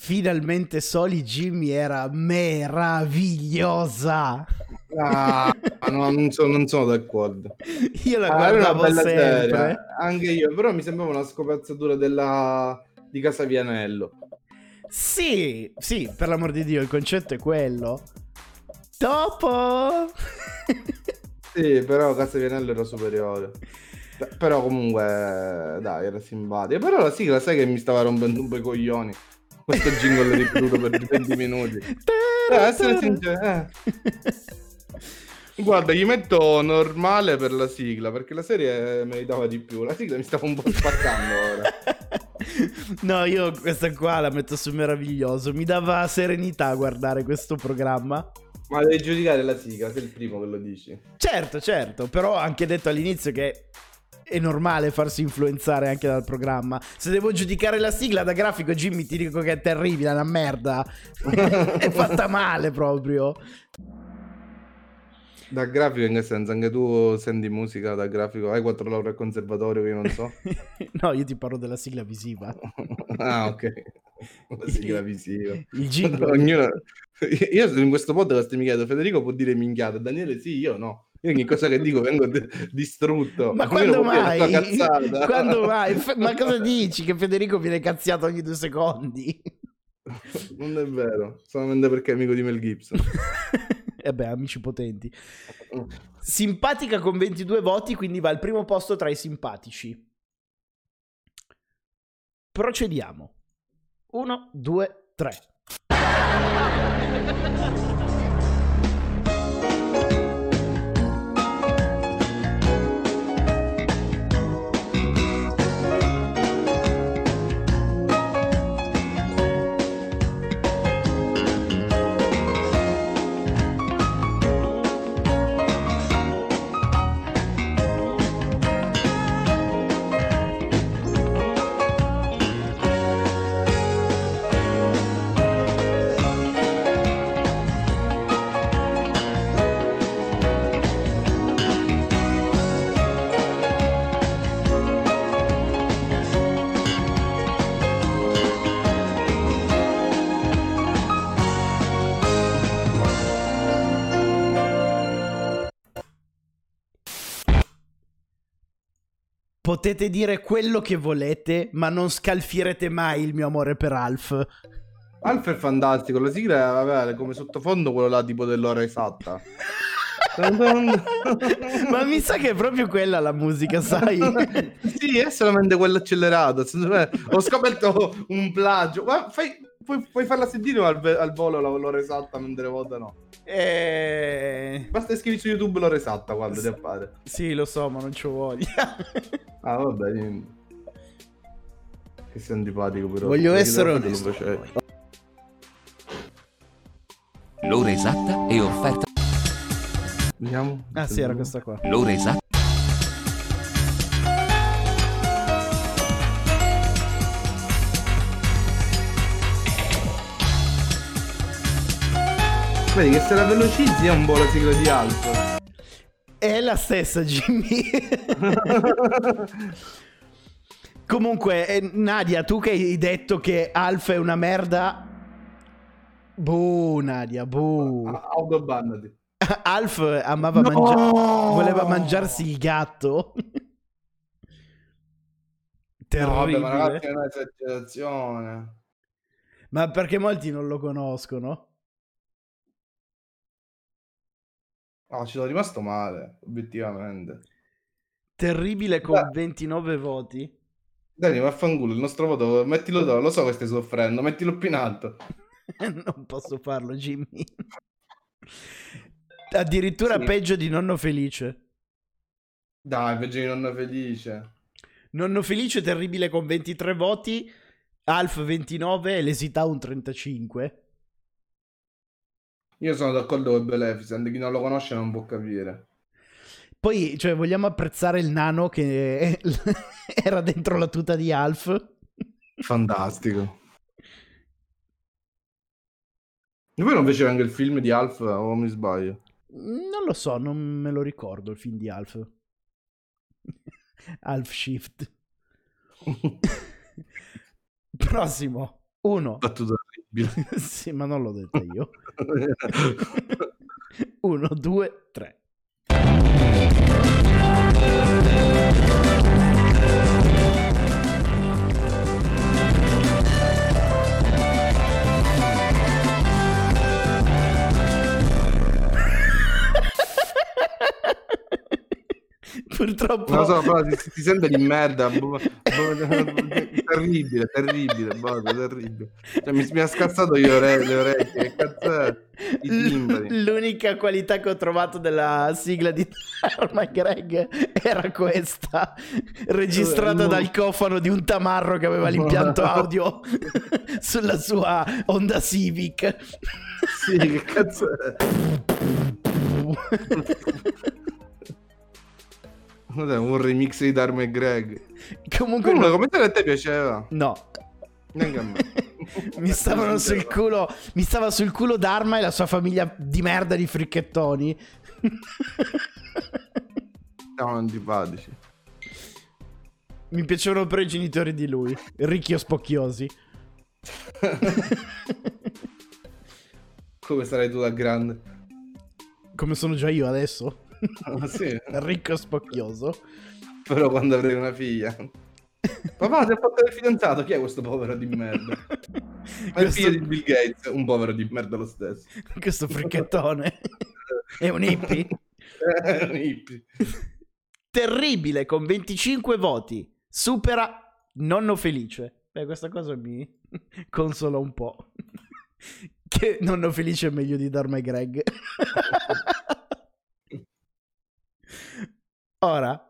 Finalmente Soli Jimmy era meravigliosa. Ah, no, non, so, non sono d'accordo. Io la guardavo ah, era una bella sempre. Serie, anche io, però mi sembrava una scopazzatura della... di Casa Vianello. Sì, sì, per l'amor di Dio, il concetto è quello. Dopo! Sì, però Casa Vianello era superiore. Però comunque, dai, era simpatica. Però la sigla, sai che mi stava rompendo un po' i coglioni. Questo jingle ripetuto per venti minuti. Dai, essere sincero, eh. Guarda, gli metto normale per la sigla, perché la serie meritava di più. La sigla mi stava un po' spaccando ora. No, io questa qua la metto su meraviglioso. Mi dava serenità guardare questo programma. Ma devi giudicare la sigla, sei il primo che lo dici. Certo, certo, però ho anche detto all'inizio che è normale farsi influenzare anche dal programma. Se devo giudicare la sigla da grafico, Jimmy, ti dico che è terribile, è una merda. È fatta male proprio. Da grafico in che senso? Anche tu senti musica da grafico? Hai quattro lauree al conservatorio che io non so? No, io ti parlo della sigla visiva. Ah, ok. La sigla visiva. Il jingle. Ognuno... Io in questo podcast mi chiedo, Federico può dire minchiata, Daniele sì, io no. Io ogni cosa che dico vengo d- distrutto. Ma quando mai? Quando mai? F- ma cosa dici? Che Federico viene cazziato ogni due secondi? Non è vero, solamente perché è amico di Mel Gibson. E beh, amici potenti. Simpatica con ventidue voti, quindi va al primo posto tra i simpatici. Procediamo. Uno, due, tre. Potete dire quello che volete, ma non scalfirete mai il mio amore per Alf. Alf è fantastico, la sigla vabbè, come sottofondo quello là tipo dell'ora esatta. Ma mi sa che è proprio quella la musica, sai? Sì, è solamente quella accelerata. Ho scoperto un plagio. Ma fai, puoi, puoi farla sentire al, al volo l'ora esatta mentre votano? E... basta scrivi su YouTube l'ora esatta quando ti appare. Sì, lo so, ma non c'ho voglia. Ah, vabbè, niente. Che sei antipatico, però. Voglio essere onesto. L'ora esatta è offerta. Vediamo. Ah, sì, era questa qua. L'ora esatta. Vedi che se la velocizzi è un po' la sigla di Alf. È la stessa, Jimmy. Comunque, eh, Nadia, tu che hai detto che Alf è una merda. Buh, Nadia, buh. Autobannati. Alf amava no! mangiare. Voleva mangiarsi il gatto. Terribile. No, vabbè, ma ragazzi, è un'esagerazione. Ma perché molti non lo conoscono? No, ci sono rimasto male, obiettivamente. Terribile con beh, ventinove voti. Dani, vaffanculo, il nostro voto, mettilo dove, lo so che stai soffrendo, mettilo più in alto. Non posso farlo, Jimmy. Addirittura sì. Peggio di Nonno Felice. Dai, peggio di Nonno Felice. Nonno Felice terribile con ventitré voti, Alf ventinove e l'esità un trentacinque. Io sono d'accordo con Beleficent, chi non lo conosce non può capire. Poi, cioè, vogliamo apprezzare il nano che era dentro la tuta di Alf? Fantastico. E poi non faceva anche il film di Alf, o mi sbaglio? Non lo so, non me lo ricordo il film di Alf. Alf Shift. Prossimo. Uno. Battuta orribile. Sì, ma non l'ho detto io. Uno, due, tre. Purtroppo non so, però ti, ti sembra di merda. Terribile, terribile, boh, terribile. Cioè, mi, mi ha scazzato io ore, le orecchie. Cazzato, L- l'unica qualità che ho trovato della sigla di Dharma e Greg era questa, registrata no, dal cofano di un tamarro che aveva l'impianto audio sulla sua Honda Civic. Sì, che cazzo è? Un remix di Dharma e Greg. Comunque, no, come te, a te piaceva? No, neanche a me. Mi stavano sul culo. Mi stava sul culo Dharma e la sua famiglia di merda di fricchettoni. Stavano antipatici. Mi piacevano però i genitori di lui, ricchi o spocchiosi. Come sarai tu da grande? Come sono già io adesso? Ah, sì. Ricco spocchioso. Però quando avrei una figlia. Papà, ti ha fatto il fidanzato. Chi è questo povero di merda? Questo... è il figlio di Bill Gates. Un povero di merda lo stesso. Questo fricchettone. È un hippie? È un hippie. Terribile con venticinque voti. Supera Nonno Felice. Beh, questa cosa mi consola un po'. Che Nonno Felice è meglio di Dharma e Greg. Ora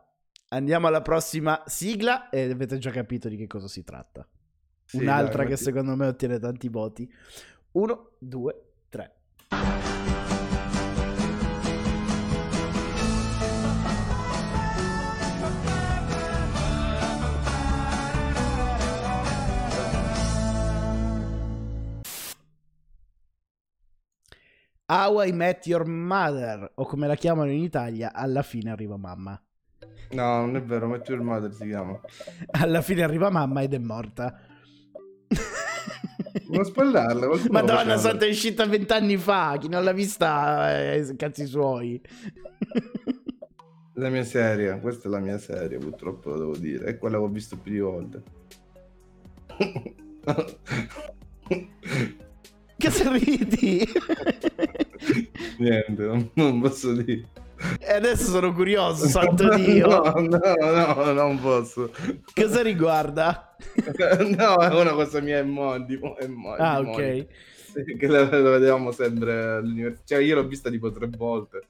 andiamo alla prossima sigla e avete già capito di che cosa si tratta. Sì, un'altra dai, che secondo me ottiene tanti voti. Uno, due, tre. How I Met Your Mother, o come la chiamano in Italia, Alla fine arriva mamma. No, non è vero, Met Your Mother si chiama Alla fine arriva mamma ed è morta. Non spallarla. Madonna santa, è uscita vent'anni fa. Chi non l'ha vista, eh, cazzi suoi. La mia serie, questa è la mia serie, purtroppo lo devo dire. È quella che ho visto più di volte. Che se ridi? Niente, non, non posso dire. E adesso sono curioso, santo Dio. No, no, no, non posso. Cosa riguarda? No, è una cosa mia e Modi. Ah, ok. Modi. Che la, la vedevamo sempre all'università. Cioè, io l'ho vista tipo tre volte.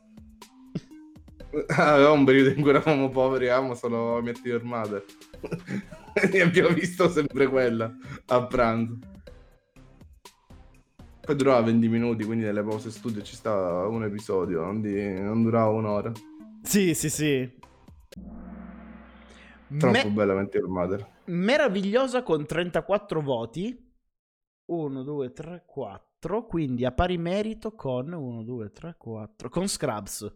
Avevamo un periodo in cui eravamo poveri, avevamo solo Metti Your Mother. E abbiamo visto sempre quella a pranzo. Poi durava venti minuti, quindi nelle pause studio ci stava un episodio, non, di... non durava un'ora. Sì, sì, sì. Troppo Me... bella Met Your Mother. Meravigliosa con trentaquattro voti. uno, due, tre, quattro. Quindi a pari merito con uno, due, tre, quattro. Con Scrubs.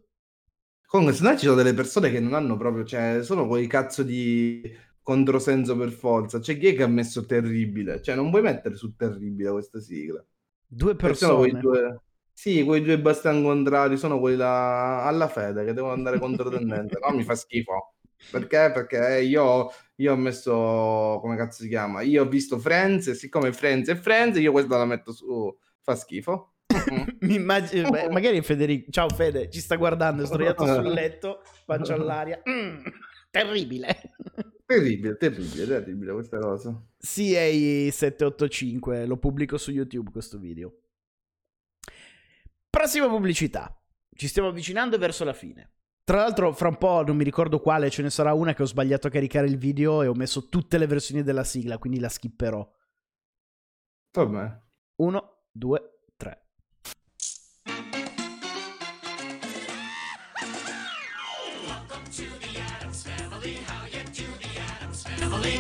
Con se no ci sono delle persone che non hanno proprio... Cioè, sono quei cazzo di... controsenso per forza. Cioè, chi è che ha messo terribile? Cioè, non puoi mettere su terribile questa sigla. Due persone, quei due... sì, quei due bastan contrari sono quelli là... alla fede che devono andare contro tendenza. No, mi fa schifo perché? Perché io, io ho messo come cazzo si chiama? Io ho visto Friends e siccome Friends è Friends, io questa la metto su. Fa schifo. Mi immagino, beh, magari Federico. Ciao, Fede, ci sta guardando. È sdraiato sul letto, faccio all'aria. Mm, terribile. Terribile, terribile, terribile questa cosa. C A settecentoottantacinque, lo pubblico su YouTube questo video. Prossima pubblicità. Ci stiamo avvicinando verso la fine. Tra l'altro fra un po', non mi ricordo quale, ce ne sarà una che ho sbagliato a caricare il video e ho messo tutte le versioni della sigla, quindi la skipperò. Vabbè. Uno, due, tre.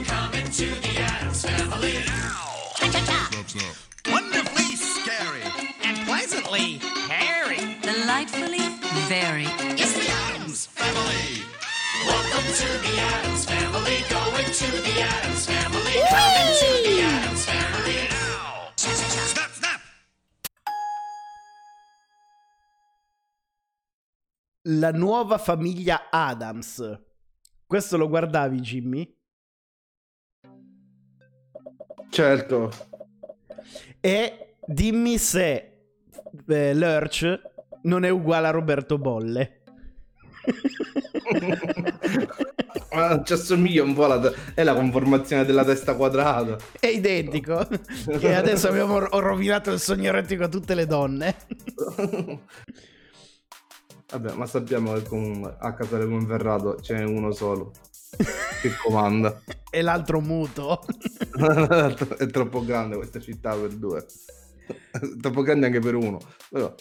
Coming to the Adams Family now. Cha-cha-cha. Wonderfully scary and pleasantly hairy. Delightfully very. It's the Adams Family. Welcome to the Adams Family. Going to the Adams Family. Whee! Coming to the Adams Family now. Cha-cha-cha. Snap, snap. La nuova famiglia Adams. Questo lo guardavi, Jimmy? Certo. E dimmi se eh, Lurch non è uguale a Roberto Bolle. Ma ci assomiglia un po' alla te- è la conformazione della testa quadrata. È identico. Che adesso abbiamo ro- ho rovinato il sogno erotico a tutte le donne. Vabbè, ma sappiamo che comunque a casa del Monferrato c'è uno solo che comanda e l'altro muto. È troppo grande questa città per due, è troppo grande anche per uno. Però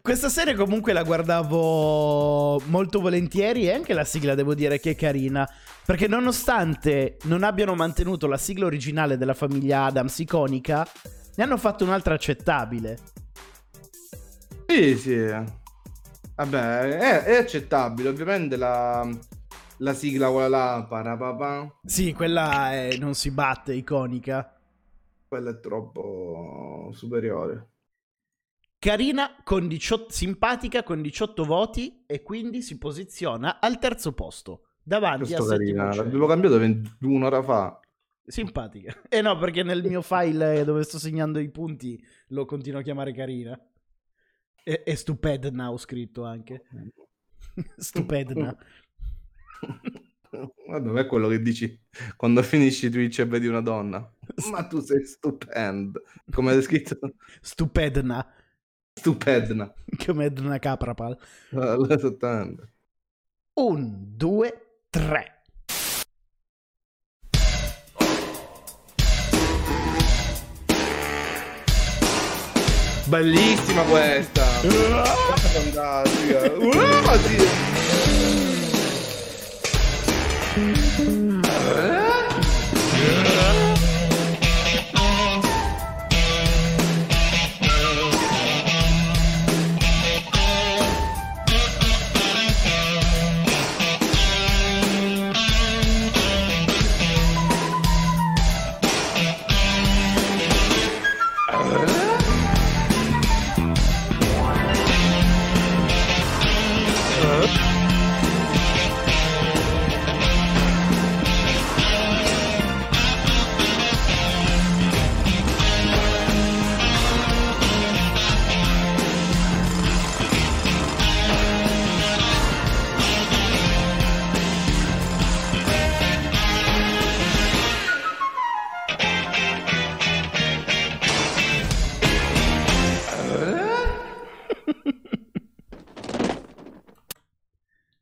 questa serie comunque la guardavo molto volentieri e anche la sigla devo dire che è carina, perché nonostante non abbiano mantenuto la sigla originale della famiglia Adams iconica, ne hanno fatto un'altra accettabile. Sì, sì. Vabbè, è, è accettabile, ovviamente la, la sigla quella là, parapapà. Sì, quella è, non si batte, iconica. Quella è troppo superiore. Carina, con diciotto, simpatica, con diciotto voti e quindi si posiziona al terzo posto, davanti questo a Carina, l'avevo cambiato ventuno ore fa. Simpatica. Eh no, perché nel mio file dove sto segnando i punti lo continuo a chiamare Carina. E, e stupedna ho scritto anche. Stupedna. Vabbè, è quello che dici quando finisci Twitch e vedi una donna. Ma tu sei stupenda. Come hai scritto? Stupedna. Stupedna. Come una capra pal. Esattamente. Un, due, tre. Bellissima questa. Fantastica.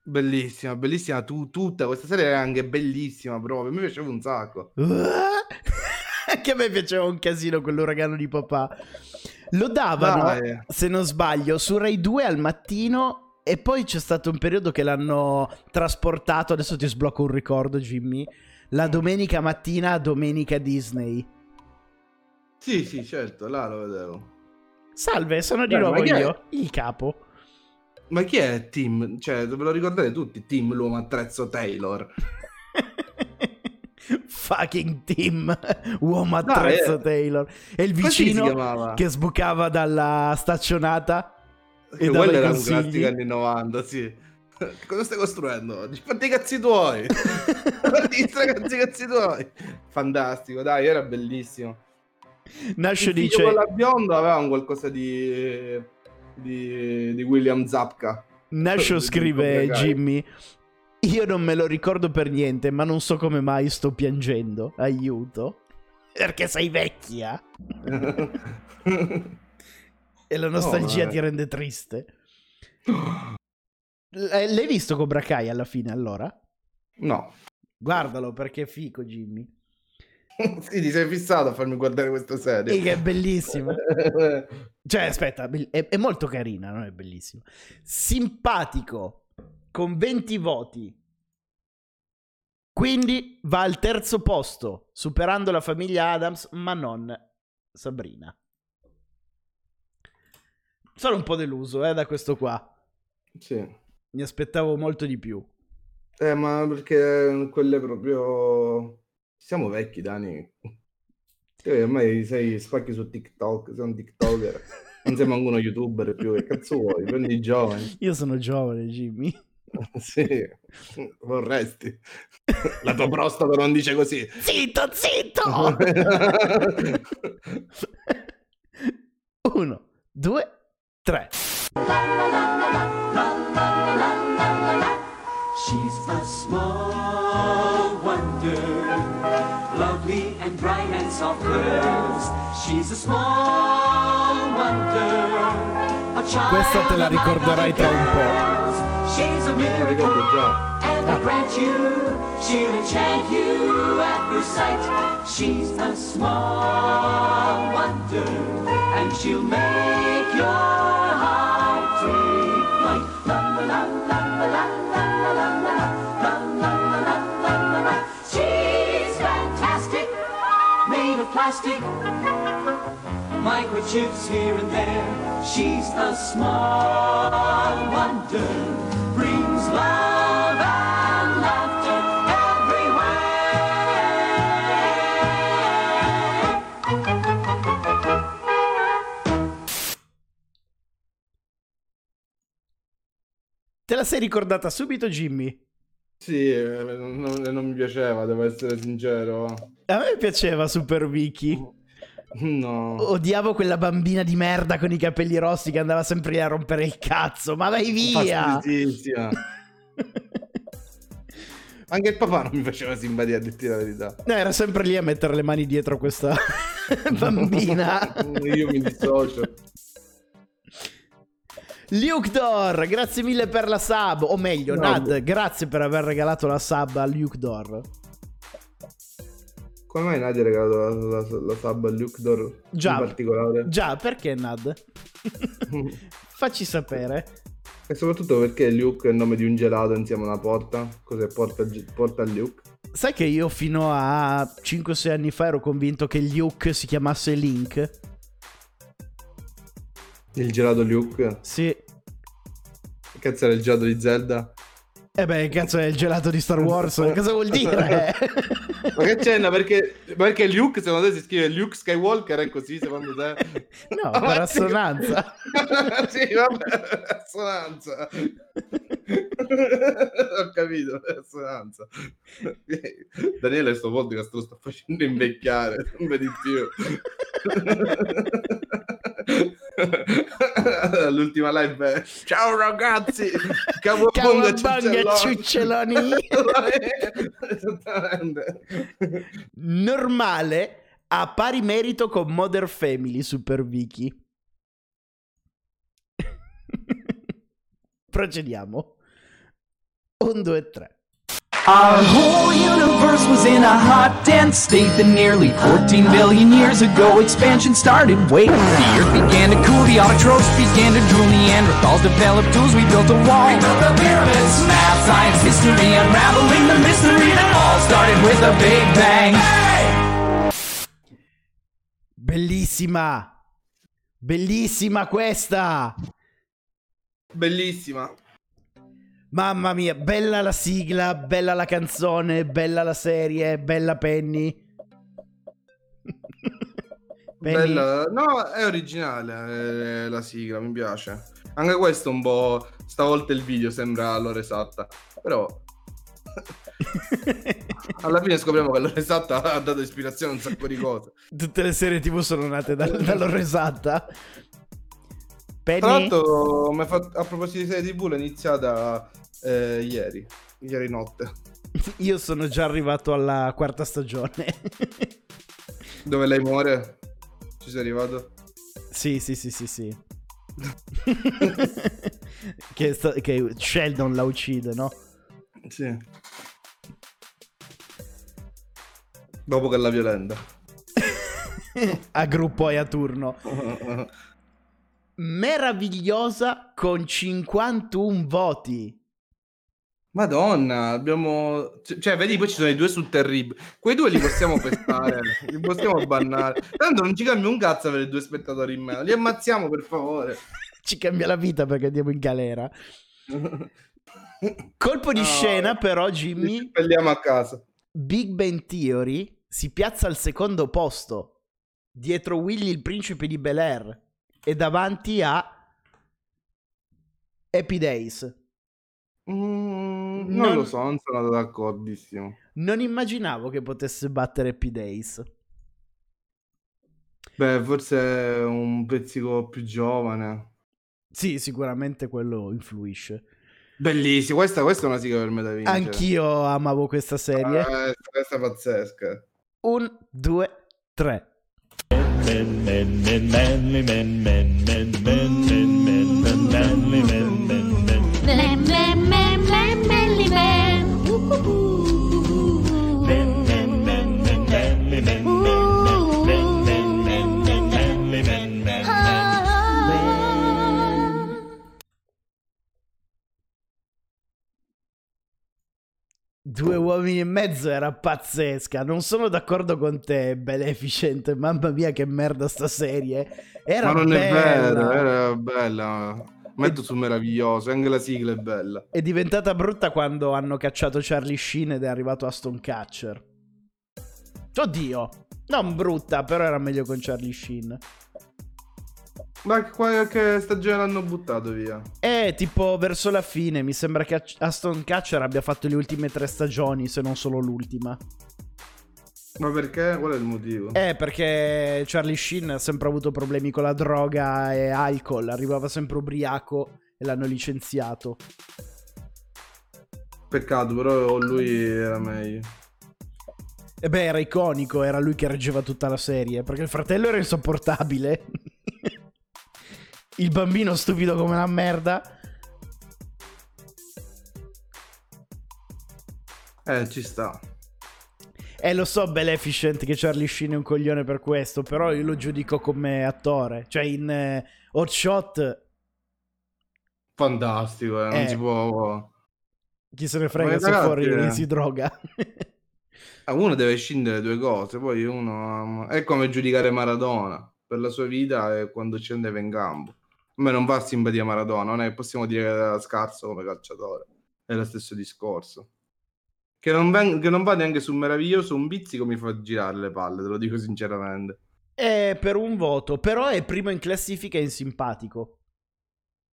Bellissima, bellissima tu, tutta questa serie è anche bellissima proprio, mi piaceva un sacco. Anche a me piaceva un casino quell'uragano di papà. Lo davano, dai, se non sbaglio, su Rai due al mattino e poi c'è stato un periodo che l'hanno trasportato, adesso ti sblocco un ricordo Jimmy, la domenica mattina a Domenica Disney. Sì, sì, certo, là lo vedevo. Salve, sono di Beh, nuovo io, è... il capo. Ma chi è Tim? Cioè, ve lo ricordate tutti? Tim, l'uomo attrezzo Taylor. Fucking Tim, uomo attrezzo no, è... Taylor. E il vicino che sbucava dalla staccionata. Che e quello era consigli. Un classico anni novanta, sì. Che cosa stai costruendo oggi? Fatti i cazzi tuoi! Fatti i cazzi, cazzi tuoi! Fantastico, dai, era bellissimo. Nascio dice... Quella bionda aveva un qualcosa di... Di, di William Zabka. Nascio scrive Jimmy: io non me lo ricordo per niente, ma non so come mai sto piangendo. Aiuto. Perché sei vecchia. E la nostalgia oh, ti rende triste. L'hai visto Cobra Kai alla fine allora? No. Guardalo perché è fico Jimmy. Sì, ti sei fissato a farmi guardare questa serie. E che è bellissima. Cioè, aspetta, è, è molto carina, non è bellissima. Simpatico, con venti voti. Quindi va al terzo posto, superando la famiglia Adams, ma non Sabrina. Sono un po' deluso, eh, da questo qua. Sì. Mi aspettavo molto di più. Eh, ma perché quelle proprio... Siamo vecchi, Dani. Te ormai sei spacchi su TikTok, sei un TikToker. Non sei manco uno YouTuber più, che cazzo vuoi? Prendi i giovani. Io sono giovane, Jimmy. Sì, vorresti. La tua prostata non dice così. Zitto, zitto! Uno, due, tre. She's a small wonder. Lovely and bright and soft curves. She's a small wonder. A child. Questa te la ricorderai tra un po'. She's a miracle and a grant you. She'll enchant you at her sight. She's a small wonder and she'll make your heart take flight. La la la la la la la la la. Plastic microchips here and there. She's a small wonder. Brings love and laughter everywhere. Te la sei ricordata subito, Jimmy? Sì, non, non mi piaceva, devo essere sincero. A me piaceva Super Vicky. No. Odiavo quella bambina di merda con i capelli rossi che andava sempre lì a rompere il cazzo. Ma vai via! Anche il papà non mi faceva simpatia, a dirti la verità. No, era sempre lì a mettere le mani dietro questa bambina. Io mi dissocio. Luke Dor, grazie mille per la sub. O meglio, no, Nad, grazie per aver regalato la sub a Luke Dor. Come mai Nadia ha regalato la, la, la sub a Luke Dor già, in particolare? Già, perché Nad? Facci sapere. E soprattutto perché Luke è il nome di un gelato insieme a una porta? Cos'è porta, porta Luke? Sai che io fino a cinque sei anni fa ero convinto che Luke si chiamasse Link? Il gelato Luke? Sì. Che cazzo era il gelato di Zelda? Eh beh, cazzo è il gelato di Star Wars. Cosa vuol dire? Ma che c'entra? Perché, perché Luke, secondo te si scrive Luke Skywalker? È così, secondo te? No, ah, per assonanza. Sì, vabbè, per assonanza. Ho capito, per assonanza. Daniele, sto podcast lo sta facendo invecchiare, non vedi più. L'ultima live è... ciao ragazzi, cavabonga ciuccioloni. Normale a pari merito con Modern Family. Super Vicky. Procediamo. Un, due, tre. Our whole universe was in a hot, dense state that nearly fourteen billion years ago expansion started. Wait, the earth began to cool, the autotrophs began to drool, Neanderthals developed tools, we built a wall. We built the pyramids, math, science, history, unraveling the mystery that all started with a big bang. Bellissima, bellissima questa. Bellissima. Mamma mia, bella la sigla, bella la canzone, bella la serie, bella Penny. Penny. Bella, no, è originale, eh, la sigla, mi piace. Anche questo un po', stavolta il video sembra l'ora esatta, però alla fine scopriamo che l'ora esatta ha dato ispirazione a un sacco di cose. Tutte le serie tivù sono nate da, dall'ora esatta. Penny? Tra l'altro, a proposito di serie tivù, l'ho iniziata eh, ieri, ieri notte. Io sono già arrivato alla quarta stagione. Dove lei muore? Ci sei arrivato? Sì, sì, sì, sì, sì. che, sta- che Sheldon la uccide, no? Sì. Dopo che la violenta. A gruppo e a turno. Meravigliosa con cinquantuno voti. Madonna, abbiamo... cioè, vedi, poi ci sono i due sul terrib. Quei due li possiamo pestare, li possiamo bannare. Tanto non ci cambia un cazzo avere due spettatori in meno. Li ammazziamo, per favore. Ci cambia la vita perché andiamo in galera. Colpo di no, scena, però, Jimmy. Ci pelliamo a casa. Big Bang Theory si piazza al secondo posto, dietro Willy il principe di Bel Air. E davanti a Happy Days. Mm, non, non lo so, non sono d'accordissimo. Non immaginavo che potesse battere Happy Days. Beh, forse è un pezzico più giovane. Sì, sicuramente quello influisce. Bellissimo, questa, questa è una sigla per me da vincere. Anch'io amavo questa serie. Eh, questa è pazzesca. Un, due, tre. Due uomini e mezzo era pazzesca. Non sono d'accordo con te, Beneficent. Mamma mia, che merda sta serie. Era, ma non bella. È vero, era bella. Metto e... su meraviglioso. Anche la sigla è bella. È diventata brutta quando hanno cacciato Charlie Sheen ed è arrivato Aston Catcher. Oddio, non brutta, però era meglio con Charlie Sheen. Ma qualche stagione l'hanno buttato via. Eh, tipo verso la fine. Mi sembra che Aston Catcher abbia fatto le ultime tre stagioni, se non solo l'ultima. Ma perché? Qual è il motivo? Eh, perché Charlie Sheen ha sempre avuto problemi con la droga e alcol, arrivava sempre ubriaco e l'hanno licenziato. Peccato, però lui era meglio. E beh, era iconico, era lui che reggeva tutta la serie, perché il fratello era insopportabile. Il bambino stupido come una merda. Eh, ci sta. Eh, lo so, Maleficent, che Charlie Sheen è un coglione per questo, però io lo giudico come attore. Cioè, in eh, Hot Shot... Fantastico, eh, non eh. si può... Chi se ne frega se fuori eh. si droga. Uno deve scindere due cose, poi uno... È come giudicare Maradona per la sua vita e quando scendeva in campo. A me non va a simpatia Maradona, non è possiamo dire che era scarso come calciatore. È lo stesso discorso. Che non, veng- che non va neanche su un meraviglioso, un pizzico mi fa girare le palle, te lo dico sinceramente. È per un voto, però è primo in classifica e in simpatico.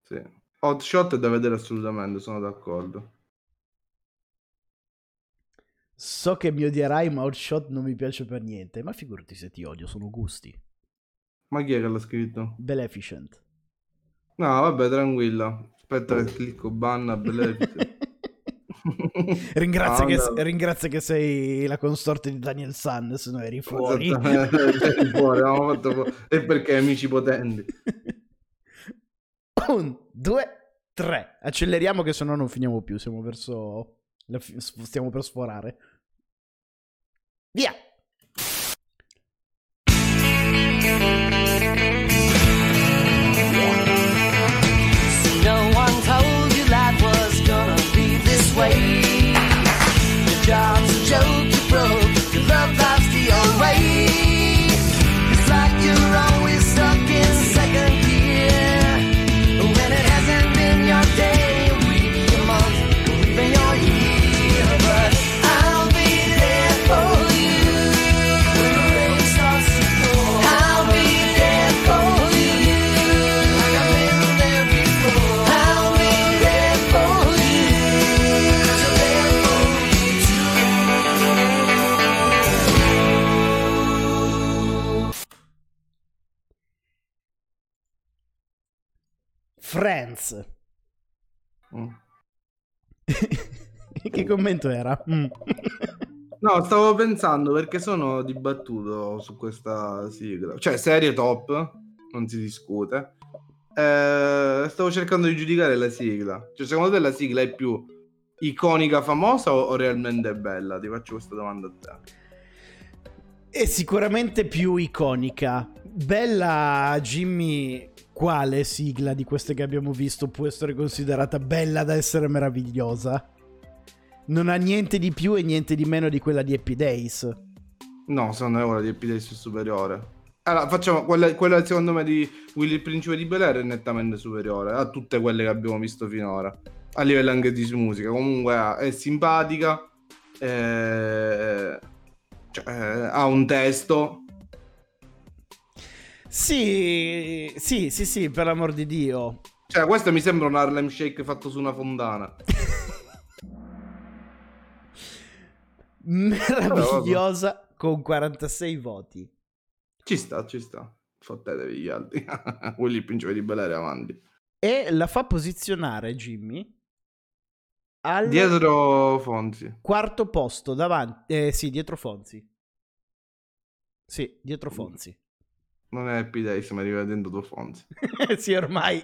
Sì. Hot Shot è da vedere assolutamente, sono d'accordo. So che mi odierai, ma Hot Shot non mi piace per niente. Ma figurati se ti odio, sono gusti. Ma chi è che l'ha scritto? Maleficent. No, vabbè, tranquilla. Aspetta che clicco banna Maleficent. Ringrazia, ah, che, ringrazia che sei la consorte di Daniel San, se no eri fuori. E perché amici potenti. Un, due, tre. Acceleriamo che sennò non finiamo più. Siamo verso la fi- stiamo per sforare. Via. Friends. Mm. Che commento era? Mm. No, stavo pensando perché sono dibattuto su questa sigla. Cioè, serie top, non si discute. Eh, stavo cercando di giudicare la sigla. Cioè, secondo te la sigla è più iconica, famosa o, o realmente bella? Ti faccio questa domanda a te. È sicuramente più iconica. Bella, Jimmy... Quale sigla di queste che abbiamo visto può essere considerata bella da essere meravigliosa? Non ha niente di più e niente di meno di quella di Happy Days. No, secondo me quella di Happy Days è superiore. Allora, facciamo quella, quella secondo me di Willy il principe di Bel Air è nettamente superiore a tutte quelle che abbiamo visto finora. A livello anche di musica. Comunque è simpatica, è... Cioè, ha un testo... Sì, sì, sì, sì, per l'amor di Dio. Cioè, questo mi sembra un Harlem Shake fatto su una fondana. Meravigliosa con quarantasei voti. Ci sta, ci sta. Fottetevi gli altri. Quelli il principe di Bel Air avanti. E la fa posizionare Jimmy al... dietro Fonzi. Quarto posto davanti, eh, sì, dietro Fonzi. Sì, dietro Fonzi. Non è Happy Days, ma arriva dentro tuo Fonzi. Sì, ormai.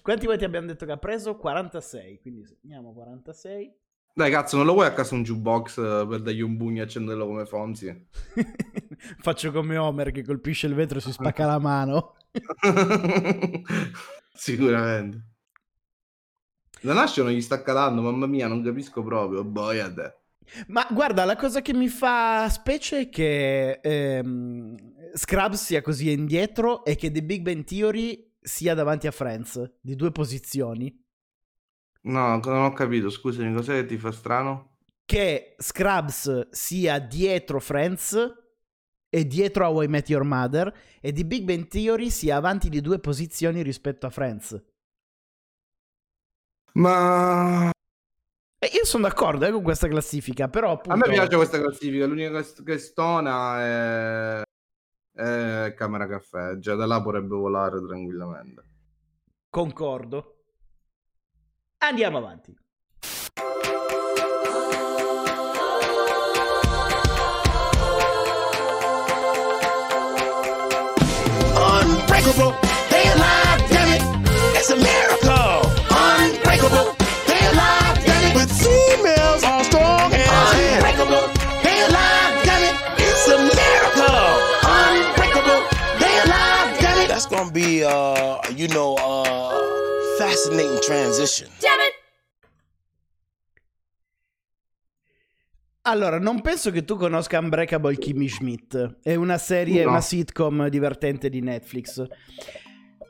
Quanti voti abbiamo detto che ha preso? quarantasei. Quindi segniamo quarantasei. Dai, cazzo, non lo vuoi a casa un jukebox per dargli un bugno e accenderlo come Fonzi? Faccio come Homer che colpisce il vetro e si spacca la mano. Sicuramente. La National gli sta calando, mamma mia, non capisco proprio. Boia te. Ma guarda, la cosa che mi fa specie è che ehm, Scrubs sia così indietro e che The Big Bang Theory sia davanti a Friends, di due posizioni. No, non ho capito, scusami, cos'è che ti fa strano? Che Scrubs sia dietro Friends e dietro How I Met Your Mother e The Big Bang Theory sia avanti di due posizioni rispetto a Friends. Ma... E io sono d'accordo eh, con questa classifica, però appunto... A me piace questa classifica, l'unica che stona è... è Camera Caffè, già da là potrebbe volare tranquillamente. Concordo. Andiamo avanti. Unbreakable, they alive, damn it. It's a miracle. Unbreakable, they alive, damn it. With females all strong and unbreakable, they alive, damn it. It's a miracle. Unbreakable, they alive, damn it. That's gonna be, uh, you know, uh, fascinating transition. Damn it. Allora, non penso che tu conosca Unbreakable Kimmy Schmidt. È una serie, no. Una sitcom divertente di Netflix.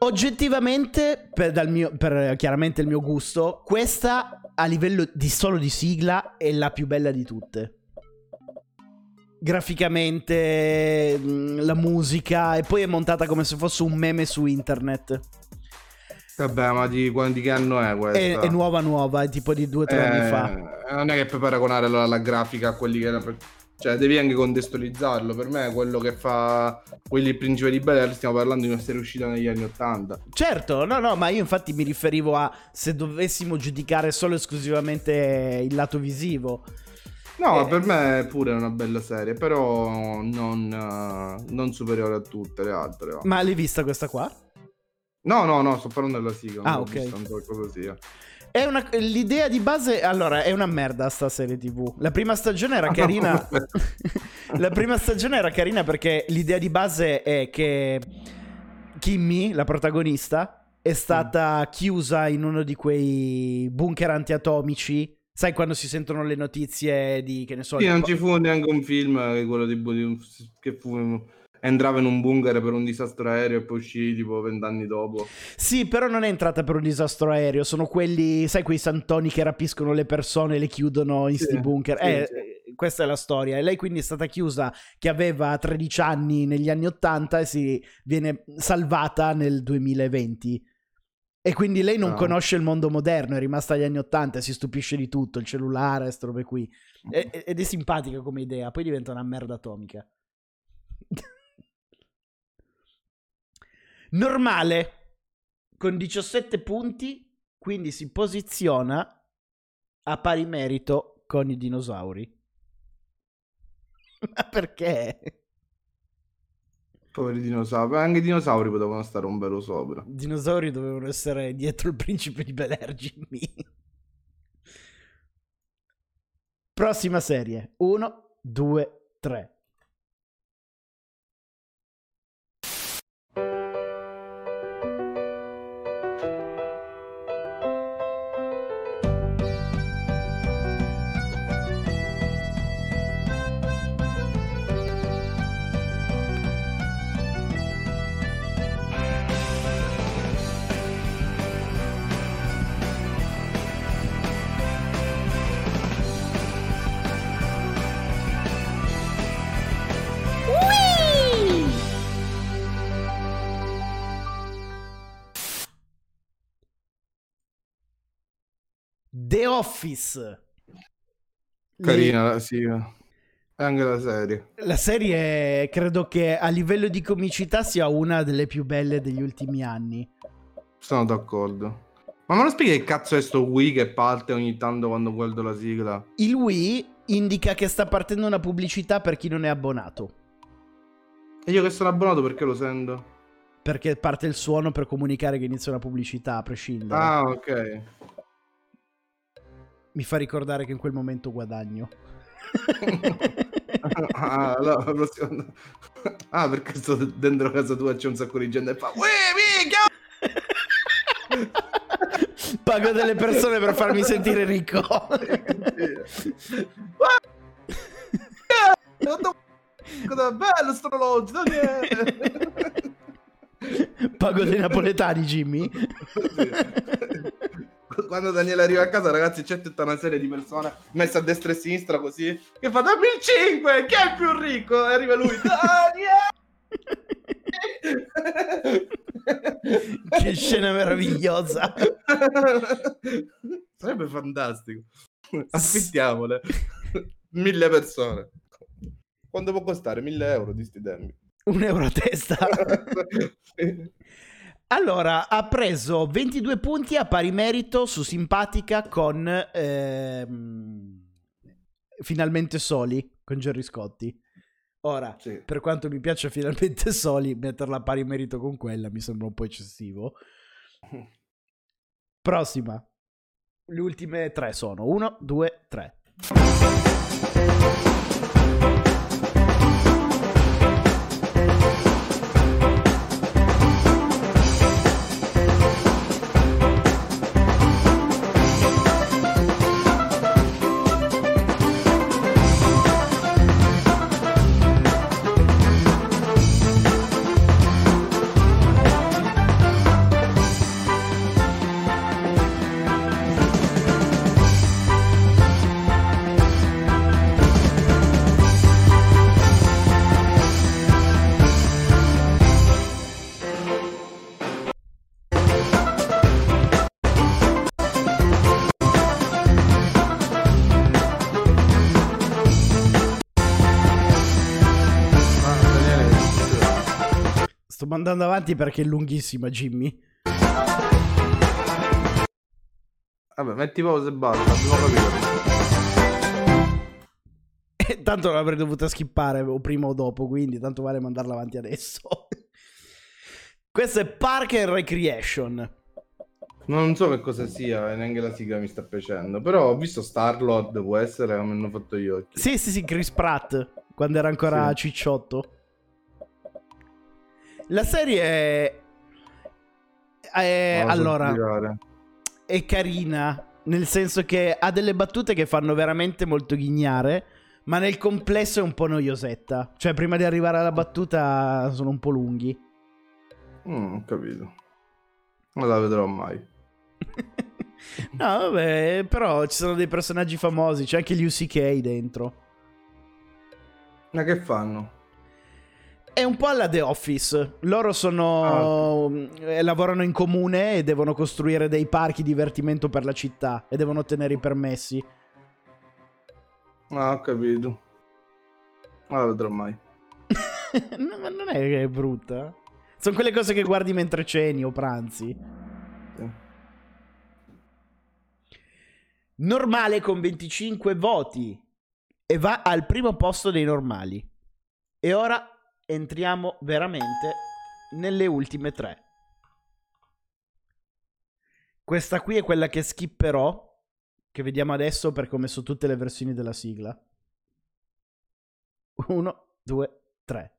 Oggettivamente, per, dal mio, per chiaramente il mio gusto, questa a livello di solo di sigla è la più bella di tutte. Graficamente, la musica, e poi è montata come se fosse un meme su internet. Vabbè, ma di, di che anno è questa? È, è nuova nuova, è tipo di due o tre eh, anni fa. Non è che puoi paragonare la, la grafica a quelli che era per... Cioè, devi anche contestualizzarlo. Per me è quello che fa quelli il principe di Bel Air, stiamo parlando di una serie uscita negli anni ottanta. Certo, no no, ma io infatti mi riferivo a se dovessimo giudicare solo esclusivamente il lato visivo. No, eh, per me è pure una bella serie, però non, non superiore a tutte le altre va. Ma l'hai vista questa qua? No, no, no, sto parlando della sigla. Ah, ok. Cosa sia. È una, l'idea di base... Allora, è una merda sta serie tivù. La prima stagione era carina... la prima stagione era carina perché l'idea di base è che Kimmy, la protagonista, è stata mm. chiusa in uno di quei bunker antiatomici. Sai quando si sentono le notizie di... che ne so. Sì, non po- ci fu neanche un film, quello di... che fu... entrava in un bunker per un disastro aereo e poi uscì tipo vent'anni dopo. Sì, però non è entrata per un disastro aereo, sono quelli, sai, quei santoni che rapiscono le persone e le chiudono in sì, sti bunker. Sì, eh, sì. Questa è la storia. E lei quindi è stata chiusa, che aveva tredici anni negli anni ottanta, e si viene salvata nel duemilaventi. E quindi lei non no. conosce il mondo moderno, è rimasta agli anni ottanta, si stupisce di tutto, il cellulare, ste robe qui. E, ed è simpatica come idea, poi diventa una merda atomica. Normale con diciassette punti, quindi si posiziona a pari merito con i dinosauri. Ma perché? Poveri dinosauri, anche i dinosauri potevano stare un velo sopra. I dinosauri dovevano essere dietro il principe di Bel Air, Jimmy. Prossima serie, uno, due, tre. The Office. Carina, Le... sì. Anche la serie. La serie credo che a livello di comicità sia una delle più belle degli ultimi anni. Sono d'accordo. Ma me lo spieghi che cazzo è sto Wii che parte ogni tanto quando guardo la sigla? Il Wii indica che sta partendo una pubblicità per chi non è abbonato. E io che sono abbonato perché lo sento? Perché parte il suono per comunicare che inizia una pubblicità a prescindere. Ah, ok. Mi fa ricordare che in quel momento guadagno. ah, allora, la prossima... ah, perché sto dentro casa tua c'è un sacco di gente e fa pago delle persone per farmi sentire ricco. Cosa bello sto orologio. Pago dei napoletani, Jimmy. Quando Daniele arriva a casa, ragazzi, c'è tutta una serie di persone messe a destra e a sinistra così che fa dammi il cinque, chi è il più ricco? E arriva lui, Daniele! Che scena meravigliosa! Sarebbe fantastico. affittiamole mille persone. Quanto può costare? mille euro di sti tempi. Un euro a testa. Sì. Allora, ha preso ventidue punti a pari merito su Simpatica con ehm, Finalmente Soli, con Gerry Scotti. Ora, sì, per quanto mi piaccia Finalmente Soli, metterla a pari merito con quella mi sembra un po' eccessivo. Prossima. Le ultime tre sono uno, due, tre. Andando avanti perché è lunghissima, Jimmy. Vabbè, metti pause e basta. E tanto l'avrei dovuta skippare o prima o dopo, quindi tanto vale mandarla avanti adesso. Questo è Park and Recreation. Non so che cosa sia, neanche la sigla mi sta piacendo, però ho visto Star-Lord, può essere, mi hanno fatto gli occhi. Sì, sì, sì, Chris Pratt, quando era ancora sì, cicciotto. La serie è, è no, allora è carina, nel senso che ha delle battute che fanno veramente molto ghignare, ma nel complesso è un po' noiosetta. Cioè, prima di arrivare alla battuta sono un po' lunghi. Mm, ho capito. Non la vedrò mai. No, vabbè, però ci sono dei personaggi famosi, c'è anche gli U C K dentro. Ma che fanno? È un po' alla The Office. Loro sono ah. lavorano in comune e devono costruire dei parchi divertimento per la città e devono ottenere i permessi. Ah, ho capito. Non la vedrò mai. No, ma non è che è brutta. Sono quelle cose che guardi mentre ceni o pranzi. Normale con venticinque voti e va al primo posto dei normali. E ora entriamo veramente nelle ultime tre. Questa qui è quella che skipperò, che vediamo adesso perché ho messo tutte le versioni della sigla. Uno, due, tre.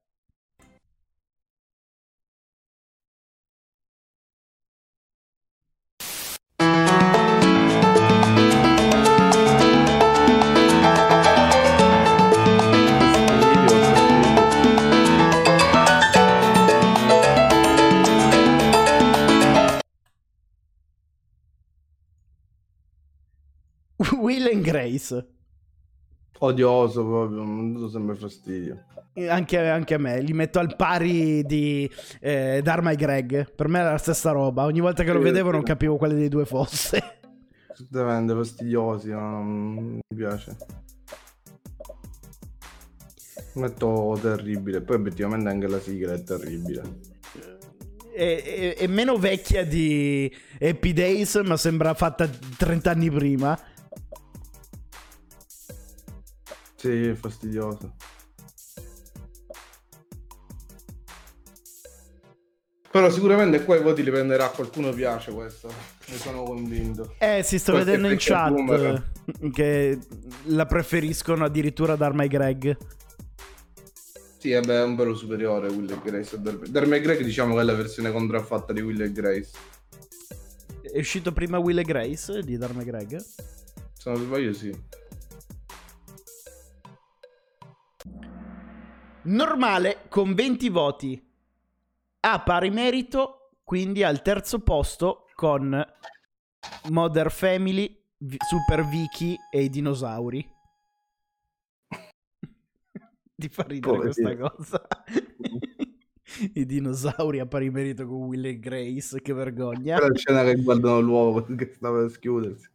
Will and Grace. Odioso proprio, mi dà sempre fastidio. Anche, anche a me, li metto al pari di eh, Dharma e Greg. Per me era la stessa roba, ogni volta che lo vedevo non capivo quale dei due fosse. Assolutamente fastidiosi, non mi piace. Metto terribile, poi obiettivamente anche la sigla è terribile. È, è, è meno vecchia di Happy Days, ma sembra fatta trenta anni prima. Sì, è fastidioso. Però sicuramente qua i voti li prenderà, qualcuno piace questo, ne sono convinto. Eh, si sto questo vedendo in chat boomer, che la preferiscono addirittura ad Dharma e Greg. Sì, vabbè, è un velo superiore Will e Grace. Dharma e Greg diciamo che è la versione contraffatta di Will e Grace. È uscito prima Will e Grace di Dharma e Greg? Se non sbaglio sì. Normale con venti voti a pari merito, quindi al terzo posto con Modern Family, Super Vicky e i dinosauri. Ti fa ridere questa cosa? I dinosauri a pari merito con Will e Grace, che vergogna. Però c'è una che guardano l'uovo che stava a schiudersi.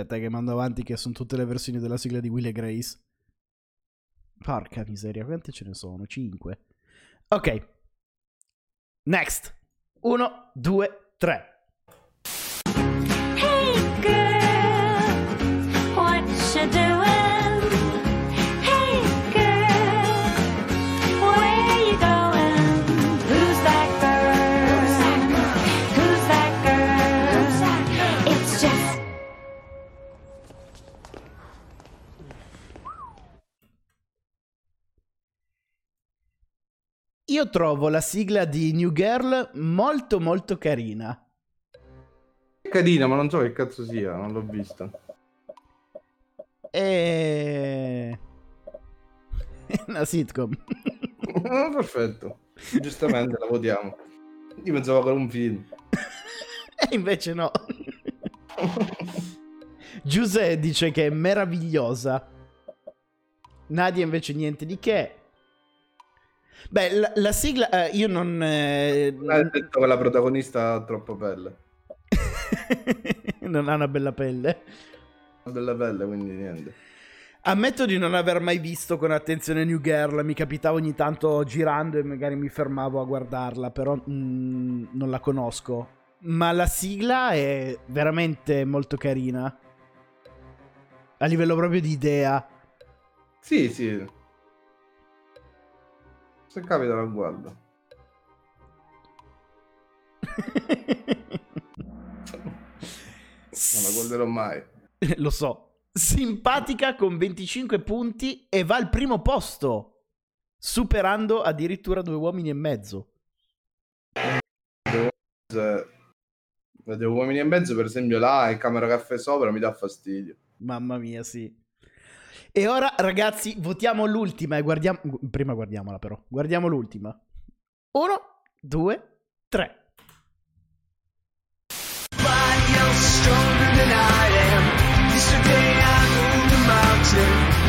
aspetta che mando avanti, che sono tutte le versioni della sigla di Will e Grace. Porca miseria, quante ce ne sono? Cinque. Ok. Next. Uno, due, tre. Io trovo la sigla di New Girl molto molto carina. È carina, ma non so che cazzo sia, non l'ho vista. E... È una sitcom. Perfetto, giustamente la votiamo. Io pensavo che era un film. E invece no. Giuseppe dice che è meravigliosa. Nadia invece niente di che. Beh, la, la sigla, eh, io non... Eh, non hai detto che la protagonista ha troppo pelle. Non ha una bella pelle. Una bella pelle, quindi niente. Ammetto di non aver mai visto con attenzione New Girl, mi capitava ogni tanto girando e magari mi fermavo a guardarla, però mh, non la conosco. Ma la sigla è veramente molto carina. A livello proprio di idea. Sì, sì. Se capita la guardo. Non la guarderò mai. Lo so. Simpatica con venticinque punti e va al primo posto, superando addirittura Due uomini e mezzo. Due uomini e mezzo, per esempio, là e Camera Caffè sopra mi dà fastidio. Mamma mia, sì. E ora, ragazzi, votiamo l'ultima e guardiamo... Prima guardiamola, però. Guardiamo l'ultima. Uno, due, tre.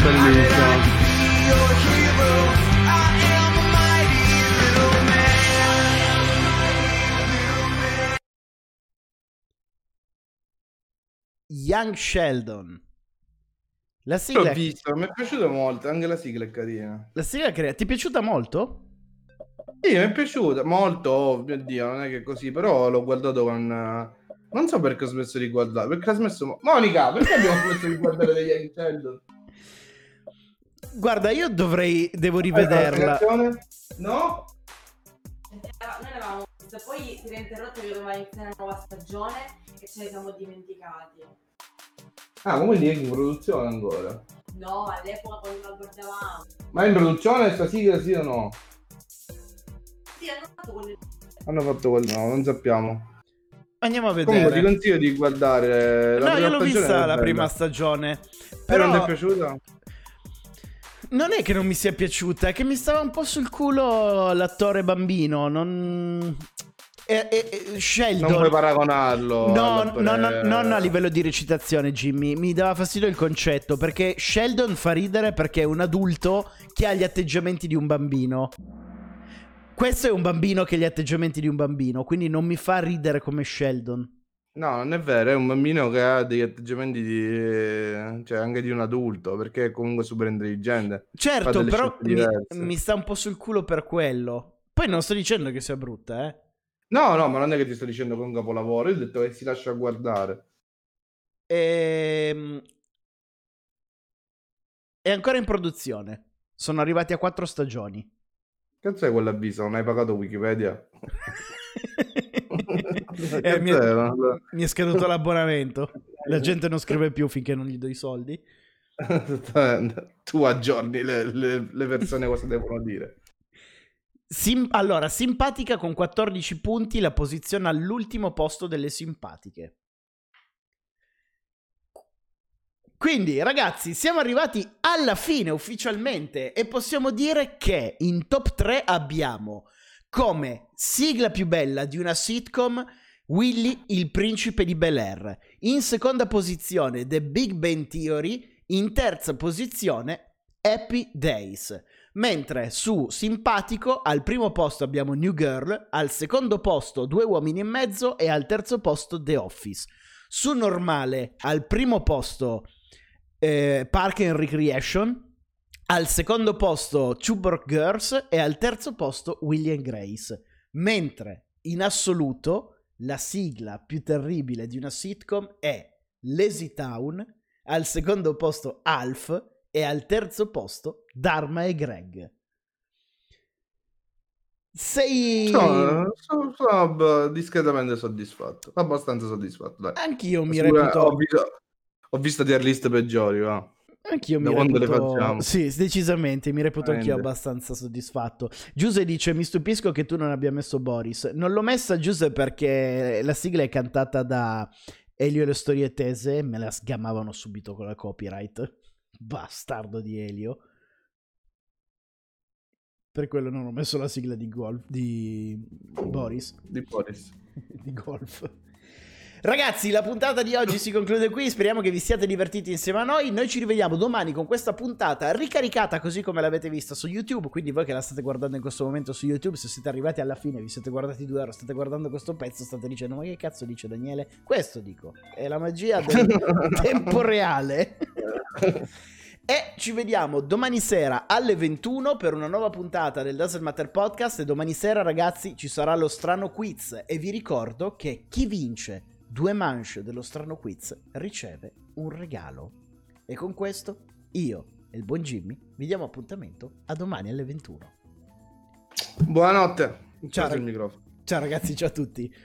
Bellissimo. Young Sheldon. La sigla... L'ho visto, mi è piaciuta molto, anche la sigla è carina. La sigla è carina, ti è piaciuta molto? Sì, mi è piaciuta molto, oh mio Dio, non è che così, però l'ho guardato con... Non so perché ho smesso di guardare, perché ha smesso... Monica, perché abbiamo smesso di guardare degli Young Sheldon? Guarda, io dovrei... devo rivederla. No? Noi l'avevamo vista, poi si è interrotta che doveva iniziare una nuova stagione e ce ne siamo dimenticati. Ah, come dire, in produzione ancora? No, all'epoca quando la guardavamo. Ma in produzione sta sigla sì o no? Sì, hanno fatto quello. Hanno fatto quello, no, non sappiamo. Andiamo a vedere. Comunque ti consiglio di guardare la... No, io l'ho vista la prima stagione. Però non ti è piaciuta? Non è che non mi sia piaciuta, è che mi stava un po' sul culo l'attore bambino, non... E, e, e, Sheldon. Non puoi paragonarlo. No, no, no, non a livello di recitazione, Jimmy. Mi dava fastidio il concetto, perché Sheldon fa ridere perché è un adulto che ha gli atteggiamenti di un bambino. Questo è un bambino che ha gli atteggiamenti di un bambino, quindi non mi fa ridere come Sheldon. No, non è vero, è un bambino che ha degli atteggiamenti di... cioè anche di un adulto, perché è comunque super intelligente. Certo, però mi, mi sta un po' sul culo per quello. Poi non sto dicendo che sia brutta, eh. No, no, ma non è che ti sto dicendo che è un capolavoro. Io ho detto che si lascia guardare. Ehm... È ancora in produzione. Sono arrivati a quattro stagioni. Cazzo è quell'avviso? Non hai pagato Wikipedia? eh, mi, è, mi è scaduto l'abbonamento. La gente non scrive più finché non gli do i soldi. Tu aggiorni le, le, le persone cosa devono dire. Sim- allora, simpatica con quattordici punti la posiziona all'ultimo posto delle simpatiche. Quindi, ragazzi, siamo arrivati alla fine ufficialmente e possiamo dire che in top tre abbiamo come sigla più bella di una sitcom Willy il principe di Bel-Air, in seconda posizione The Big Bang Theory, in terza posizione Happy Days. Mentre su simpatico al primo posto abbiamo New Girl, al secondo posto Due uomini e mezzo e al terzo posto The Office. Su normale, al primo posto eh, Park and Recreation, al secondo posto Chubbuck Girls e al terzo posto Will and Grace. Mentre in assoluto la sigla più terribile di una sitcom è Lazy Town, al secondo posto Alf e al terzo posto Dharma e Greg. Sei... No, sono, sono discretamente soddisfatto, abbastanza soddisfatto, dai. Anch'io mi Sicura, reputo... Ho visto, ho visto tier list peggiori, va. Anch'io da mi quando reputo... le facciamo? Sì, decisamente, mi reputo Prende. anch'io abbastanza soddisfatto. Giuse dice, mi stupisco che tu non abbia messo Boris. Non l'ho messa, Giuse, perché la sigla è cantata da Elio e le storie tese e me la sgamavano subito con la copyright. Bastardo di Elio. Per quello non ho messo la sigla di golf di Boris. Di Boris. Di golf. Ragazzi, la puntata di oggi si conclude qui, speriamo che vi siate divertiti insieme a noi, noi ci rivediamo domani con questa puntata ricaricata così come l'avete vista su YouTube, quindi voi che la state guardando in questo momento su YouTube, se siete arrivati alla fine, vi siete guardati due ore, state guardando questo pezzo, state dicendo ma che cazzo dice Daniele? Questo dico, è la magia del tempo reale. E ci vediamo domani sera alle ventuno per una nuova puntata del Doesn't Matter Podcast. E domani sera, ragazzi, ci sarà lo strano quiz. E vi ricordo che chi vince due manche dello strano quiz riceve un regalo. E con questo io e il buon Jimmy vi diamo appuntamento a domani alle ventuno. Buonanotte. Ciao, rag- ciao ragazzi, ciao a tutti.